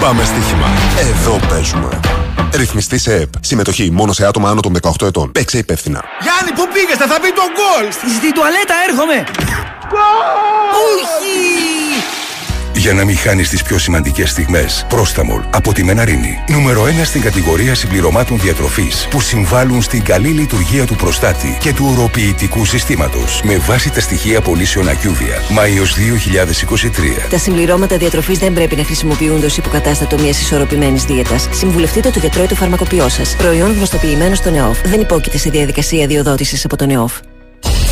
Πάμε στοίχημα. Εδώ παίζουμε. Ρυθμιστή σε ΕΠ. Συμμετοχή μόνο σε άτομα άνω των δεκαοκτώ ετών. Παίξε υπεύθυνα. Γιάννη, πού πήγες? Θα μπει το γκολ. Στη τουαλέτα έρχομαι. Όχι! Για να μην χάνεις τις πιο σημαντικές στιγμές, Πρόσταμολ από τη Μεναρίνη. Νούμερο ένα στην κατηγορία συμπληρωμάτων διατροφής που συμβάλλουν στην καλή λειτουργία του προστάτη και του ουροποιητικού συστήματος. Με βάση τα στοιχεία πωλήσεων Ακιούβια, Μάιος δύο χιλιάδες είκοσι τρία. Τα συμπληρώματα διατροφής δεν πρέπει να χρησιμοποιούνται ως υποκατάστατο μιας ισορροπημένης δίαιτας. Συμβουλευτείτε το γιατρό ή το φαρμακοποιό σας. Προϊόν γνωστοποιημένο στον ΕΟΦ. Δεν υπόκειται σε διαδικασία διοδότησης από τον ΕΟΦ.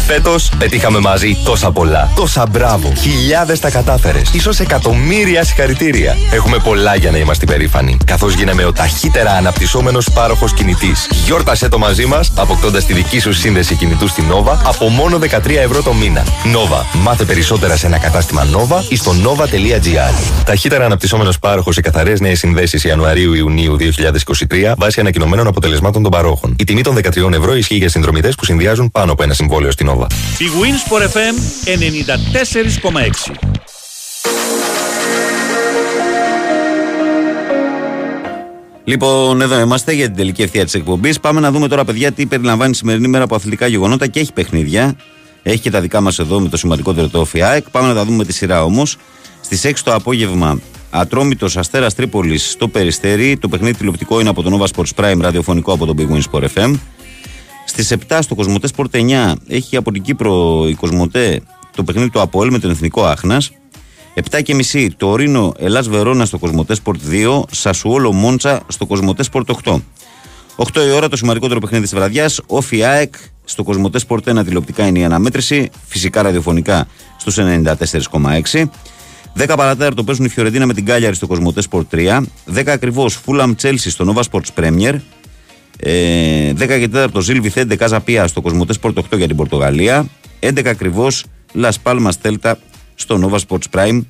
Φέτος πετύχαμε μαζί τόσα πολλά. Τόσα μπράβο. Χιλιάδες τα κατάφερες. Ίσως εκατομμύρια συγχαρητήρια. Έχουμε πολλά για να είμαστε περήφανοι. Καθώς γίναμε ο ταχύτερα αναπτυσσόμενος πάροχος κινητής. Γιόρτασέ το μαζί μας, αποκτώντας τη δική σου σύνδεση κινητού στην Nova από μόνο δεκατρία ευρώ το μήνα. Nova. Μάθε περισσότερα σε ένα κατάστημα Nova ή στο nova.gr. Ταχύτερα αναπτυσσόμενος πάροχος σε καθαρές νέες συνδέσεις Ιανουαρίου-Ιουνίου δύο χιλιάδες είκοσι τρία βάσει ανακοινωμένων αποτελεσμάτων των παρόχων. Η τιμή των δεκατρία ευρώ ισχύει για συνδρομητές που συνδυάζουν πάνω από ένα συμβόλαιο στην Nova. Η Winsport εφ εμ ενενήντα τέσσερα κόμμα έξι. Λοιπόν, εδώ είμαστε για την τελική ευθεία της εκπομπής. Πάμε να δούμε τώρα, παιδιά, τι περιλαμβάνει η σημερινή μέρα από αθλητικά γεγονότα και έχει παιχνίδια. Έχει και τα δικά μας εδώ με το σημαντικότερο το Όφη ΑΕΚ. Πάμε να τα δούμε με τη σειρά όμως. Στις έξι το απόγευμα, Ατρόμητος Αστέρας Τρίπολης στο Περιστέρι. Το παιχνίδι τηλεοπτικό είναι από τον Nova Sports Prime, ραδιοφωνικό από τον Big Winsport εφ εμ. Στις επτά στο Κοσμοτέ Σπορτ εννιά έχει από την Κύπρο η Κοσμοτέ το παιχνίδι του Αποέλ με τον Εθνικό Άχνας. επτά και μισή το Ορίνο Ελλάς Βερόνα στο Κοσμοτέ Σπορτ δύο, Σασουόλο Μόντσα στο Κοσμοτέ Σπορτ οκτώ. οκτώ η ώρα το σημαντικότερο παιχνίδι της βραδιάς, Όφη ΑΕΚ στο Κοσμοτέ Σπορτ ένα, τηλεοπτικά είναι η αναμέτρηση, φυσικά ραδιοφωνικά στους ενενήντα τέσσερα κόμμα έξι. δέκα παρά τέταρτο παίζουν η Φιωρεντίνα με την Κάλιαρη στο Κοσμοτέ Σπορτ τρία. δέκα ακριβώς Φούλαμ Τσέλσι στο Nova Sports Premier. Ε, δέκα και τέταρτο Ζιλ Βιθέντε Κάζα Πία στο Κοσμοτέ Σπορτ οκτώ για την Πορτογαλία. έντεκα ακριβώς Λας Πάλμας Τέλτα στο Nova Sports Prime.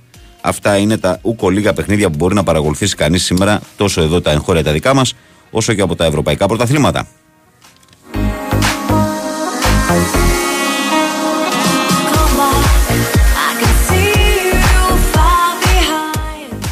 Αυτά είναι τα ούκο λίγα παιχνίδια που μπορεί να παρακολουθήσει κανείς σήμερα, τόσο εδώ τα εγχώρια τα δικά μας, όσο και από τα ευρωπαϊκά πρωταθλήματα.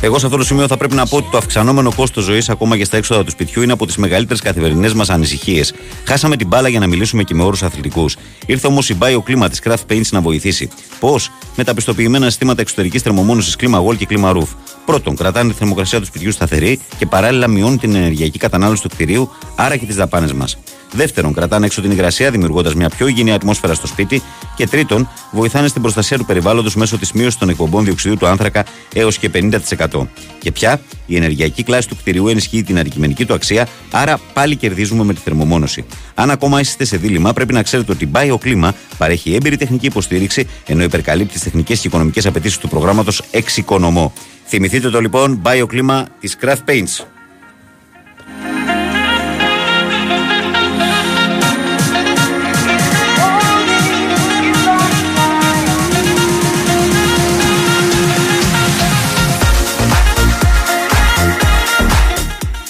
Εγώ σε αυτό το σημείο θα πρέπει να πω ότι το αυξανόμενο κόστος ζωής, ακόμα και στα έξοδα του σπιτιού, είναι από τις μεγαλύτερες καθημερινές μας ανησυχίες. Χάσαμε την μπάλα για να μιλήσουμε και με όρους αθλητικούς. Ήρθε όμως η BioClima της Kraft Paints να βοηθήσει. Πώς? Με τα πιστοποιημένα συστήματα εξωτερικής θερμομόνωσης ClimaWall και ClimaRoof. Πρώτον, κρατάνε τη θερμοκρασία του σπιτιού σταθερή και παράλληλα μειώνουν την ενεργειακή κατανάλωση του κτηρίου, άρα και τις δαπάνες μας. Δεύτερον, κρατάνε έξω την υγρασία, δημιουργώντας μια πιο υγιεινή ατμόσφαιρα στο σπίτι. Και τρίτον, βοηθάνε στην προστασία του περιβάλλοντος μέσω της μείωσης των εκπομπών διοξιδίου του άνθρακα έως και πενήντα τοις εκατό. Και πια, η ενεργειακή κλάση του κτηριού ενισχύει την αντικειμενική του αξία, άρα πάλι κερδίζουμε με τη θερμομόνωση. Αν ακόμα είστε σε δίλημμα, πρέπει να ξέρετε ότι η BioClima παρέχει έμπειρη τεχνική υποστήριξη, ενώ υπερκαλύπτει τις τεχνικές και οικονομικές απαιτήσεις του προγράμματος Εξοικονομώ. Θυμηθείτε το λοιπόν, BioClima της Kraft Paints.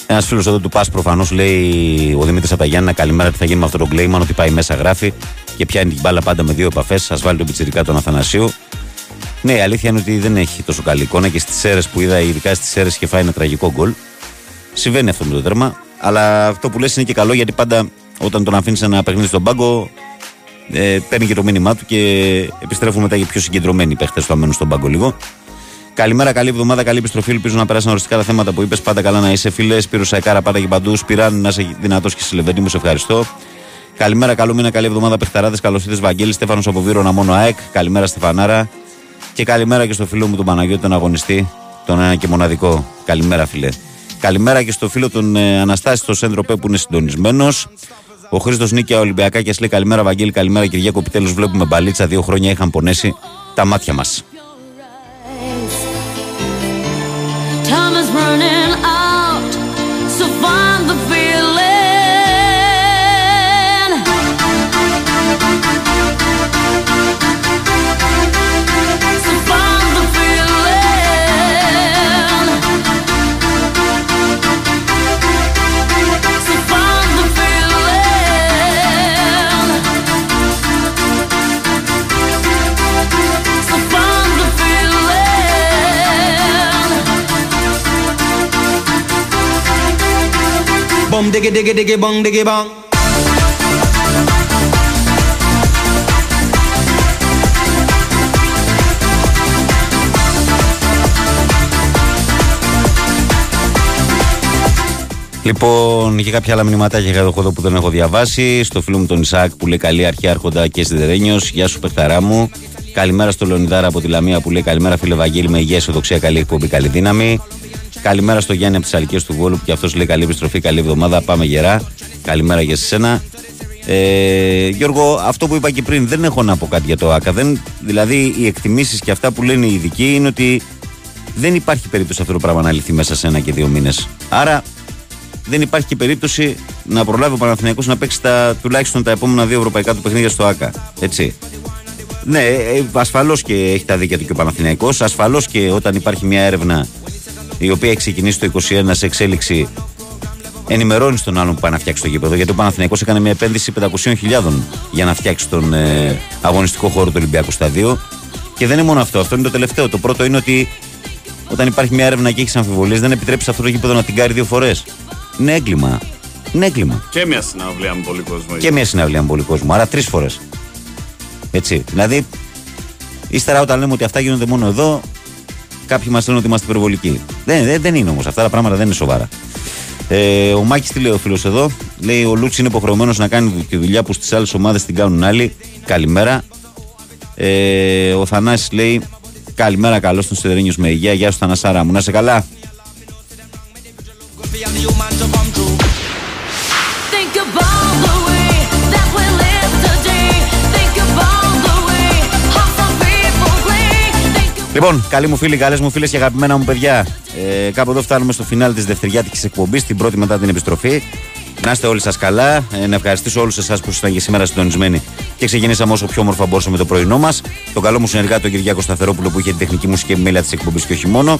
Ένας φίλος εδώ του Πας προφανώς λέει ο Δημήτρης Απαγιάννα, καλημέρα, τι θα γίνει με αυτό το κλέιμαν, ότι πάει μέσα γράφει και πιάνει την μπάλα πάντα με δύο επαφές, σας βάλει τον πιτσιρικά τον Αθανασίου. Ναι, η αλήθεια είναι ότι δεν έχει τόσο καλή εικόνα και στις αίρες που είδα, ειδικά στις αίρες και φάει ένα τραγικό γκολ. Συμβαίνει αυτό με το δέρμα, αλλά αυτό που λες είναι και καλό, γιατί πάντα όταν τον αφήνεις ένα παιχνίδι στον πάγκο, ε, παίρνει και το μήνυμά του και επιστρέφουν μετά και πιο συγκεντρωμένοι οι παίχτες που αμένουν στον πάγκο λίγο. Καλημέρα, καλή εβδομάδα, καλή επιστροφή. Ελπίζω να περάσουν οριστικά τα θέματα που είπες. Πάντα καλά να είσαι, φίλε. Σπύρο Σαϊκάρα, πάντα και παντού. Σπυράν, να είσαι δυνατός και συλλεβέντη μου, σε ευχαριστώ. Καλημέρα, καλό μήνα, καλή εβδομάδα, παιχταράδες. Καλώς ήρθες, Βαγγέλη. Στέφανος από Βύρωνα, μόνο ΑΕΚ. Καλημέρα, Στεφανάρα. Και καλημέρα και στο φίλο μου τον Παναγιώτη, τον αγωνιστή, τον ένα και μοναδικό. Καλημέρα, φίλε. Καλημέρα και στο φίλο τον ε, Αναστάση, στο Σέντροπέ που είναι συντονισμένος. Ο Χρήστος Νίκια Ολυμπιακάκιας λέει καλημέρα, Βαγγέλη, καλημέρα, Κυριάκο. Επιτέλους βλέπουμε μπαλίτσα. Δύο χρόνια είχαν πονέσει τα μάτια μας. Diggy, diggy, diggy, bong, diggy, bong. Λοιπόν, είχε κάποια άλλα μηνυματάκια εδώ, εδώ που δεν έχω διαβάσει. Στο φίλο μου τον Ισακ που λέει καλή αρχή άρχοντα και σιδερένιος. Γεια σου παιχταρά μου. Καλημέρα στο Λεωνιδάρα από τη Λαμία που λέει καλημέρα φίλε Βαγγέλη, με υγεία, αισιοδοξία, καλή εκπομπή, καλή δύναμη. Καλημέρα στο Γιάννη από τις Αλκές του Βόλου που και αυτός λέει καλή επιστροφή, καλή εβδομάδα, πάμε γερά. Καλημέρα για σένα. Ε, Γιώργο, αυτό που είπα και πριν, δεν έχω να πω κάτι για το ΑΚΑ. Δεν, δηλαδή, οι εκτιμήσεις και αυτά που λένε οι ειδικοί είναι ότι δεν υπάρχει περίπτωση αυτό το πράγμα να λυθεί μέσα σε ένα και δύο μήνες. Άρα, δεν υπάρχει και περίπτωση να προλάβει ο Παναθηναϊκός να παίξει τα, τουλάχιστον τα επόμενα δύο ευρωπαϊκά του παιχνίδια στο ΑΚΑ. Έτσι. Ναι, ασφαλώς και έχει τα δίκαια του και ο Παναθηναϊκός. Ασφαλώς και όταν υπάρχει μια έρευνα η οποία έχει ξεκινήσει το είκοσι ένα σε εξέλιξη, ενημερώνει τον άλλον που πάει να φτιάξει το γήπεδο. Γιατί ο Παναθηναϊκός έκανε μια επένδυση πεντακόσιες χιλιάδες για να φτιάξει τον ε, αγωνιστικό χώρο του Ολυμπιακού Σταδίου. Και δεν είναι μόνο αυτό, αυτό είναι το τελευταίο. Το πρώτο είναι ότι όταν υπάρχει μια έρευνα και έχεις αμφιβολίες, δεν επιτρέπεις αυτό το γήπεδο να την κάνει δύο φορές. Είναι έγκλημα. Είναι έγκλημα. Και μια συναυλία με πολύ κόσμο. Και μια συναυλία με πολύ κόσμο. Άρα τρεις φορές. Έτσι. Δηλαδή, ύστερα όταν λέμε ότι αυτά γίνονται μόνο εδώ, κάποιοι μας λένε ότι είμαστε υπερβολικοί. Δεν, δεν, δεν είναι όμως. Αυτά τα πράγματα δεν είναι σοβαρά. Ε, ο Μάκης τι λέει ο φίλος εδώ. Λέει ο Λούτσι είναι υποχρεωμένος να κάνει τη δουλειά που στις άλλες ομάδες την κάνουν άλλοι. Καλημέρα. Ε, ο Θανάσης λέει καλημέρα, καλώς τον Σιδερένιος με υγεία. Γεια σου Θανασάρα μου. Να είσαι καλά. Λοιπόν, καλοί μου φίλοι, καλές μου φίλες και αγαπημένα μου παιδιά, ε, κάπου εδώ φτάνουμε στο φινάλι της δευτεριάτικης εκπομπής, την πρώτη μετά την επιστροφή. Να είστε όλοι σας καλά, ε, να ευχαριστήσω όλους εσάς που ήσασταν και σήμερα συντονισμένοι και ξεκινήσαμε όσο πιο όμορφα μπορούσαμε το πρωινό μας. Το καλό μου συνεργάτη, τον Κυριάκο Σταθερόπουλο, που είχε την τεχνική μουσική επιμέλεια της εκπομπής και όχι μόνο.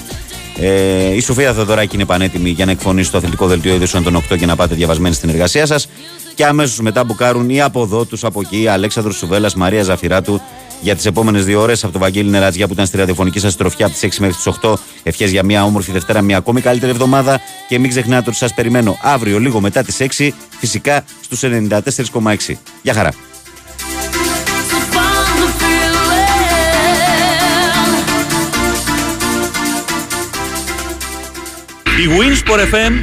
Ε, η Σοφία Θεοδωράκη είναι πανέτοιμη για να εκφωνήσει το αθλητικό δελτίο ειδήσεων των οκτώ και να πάτε διαβασμένοι στην εργασία σας. Και αμέσως μετά μπουκάρουν οι από εδώ τους, από εκεί, Αλέξανδρος Σουβέλλας, Μαρία Ζαφυράτου. Για τις επόμενες δύο ώρες από τον Βαγγέλη Νεραντζιά που ήταν στη ραδιοφωνική σας τροφιά από τις έξι μέχρι τις οκτώ. Ευχές για μια όμορφη Δευτέρα, μια ακόμη καλύτερη εβδομάδα. Και μην ξεχνάτε ότι σας περιμένω αύριο λίγο μετά τις έξι, φυσικά στους ενενήντα τέσσερα κόμμα έξι. Γεια χαρά. Η Winsport εφ εμ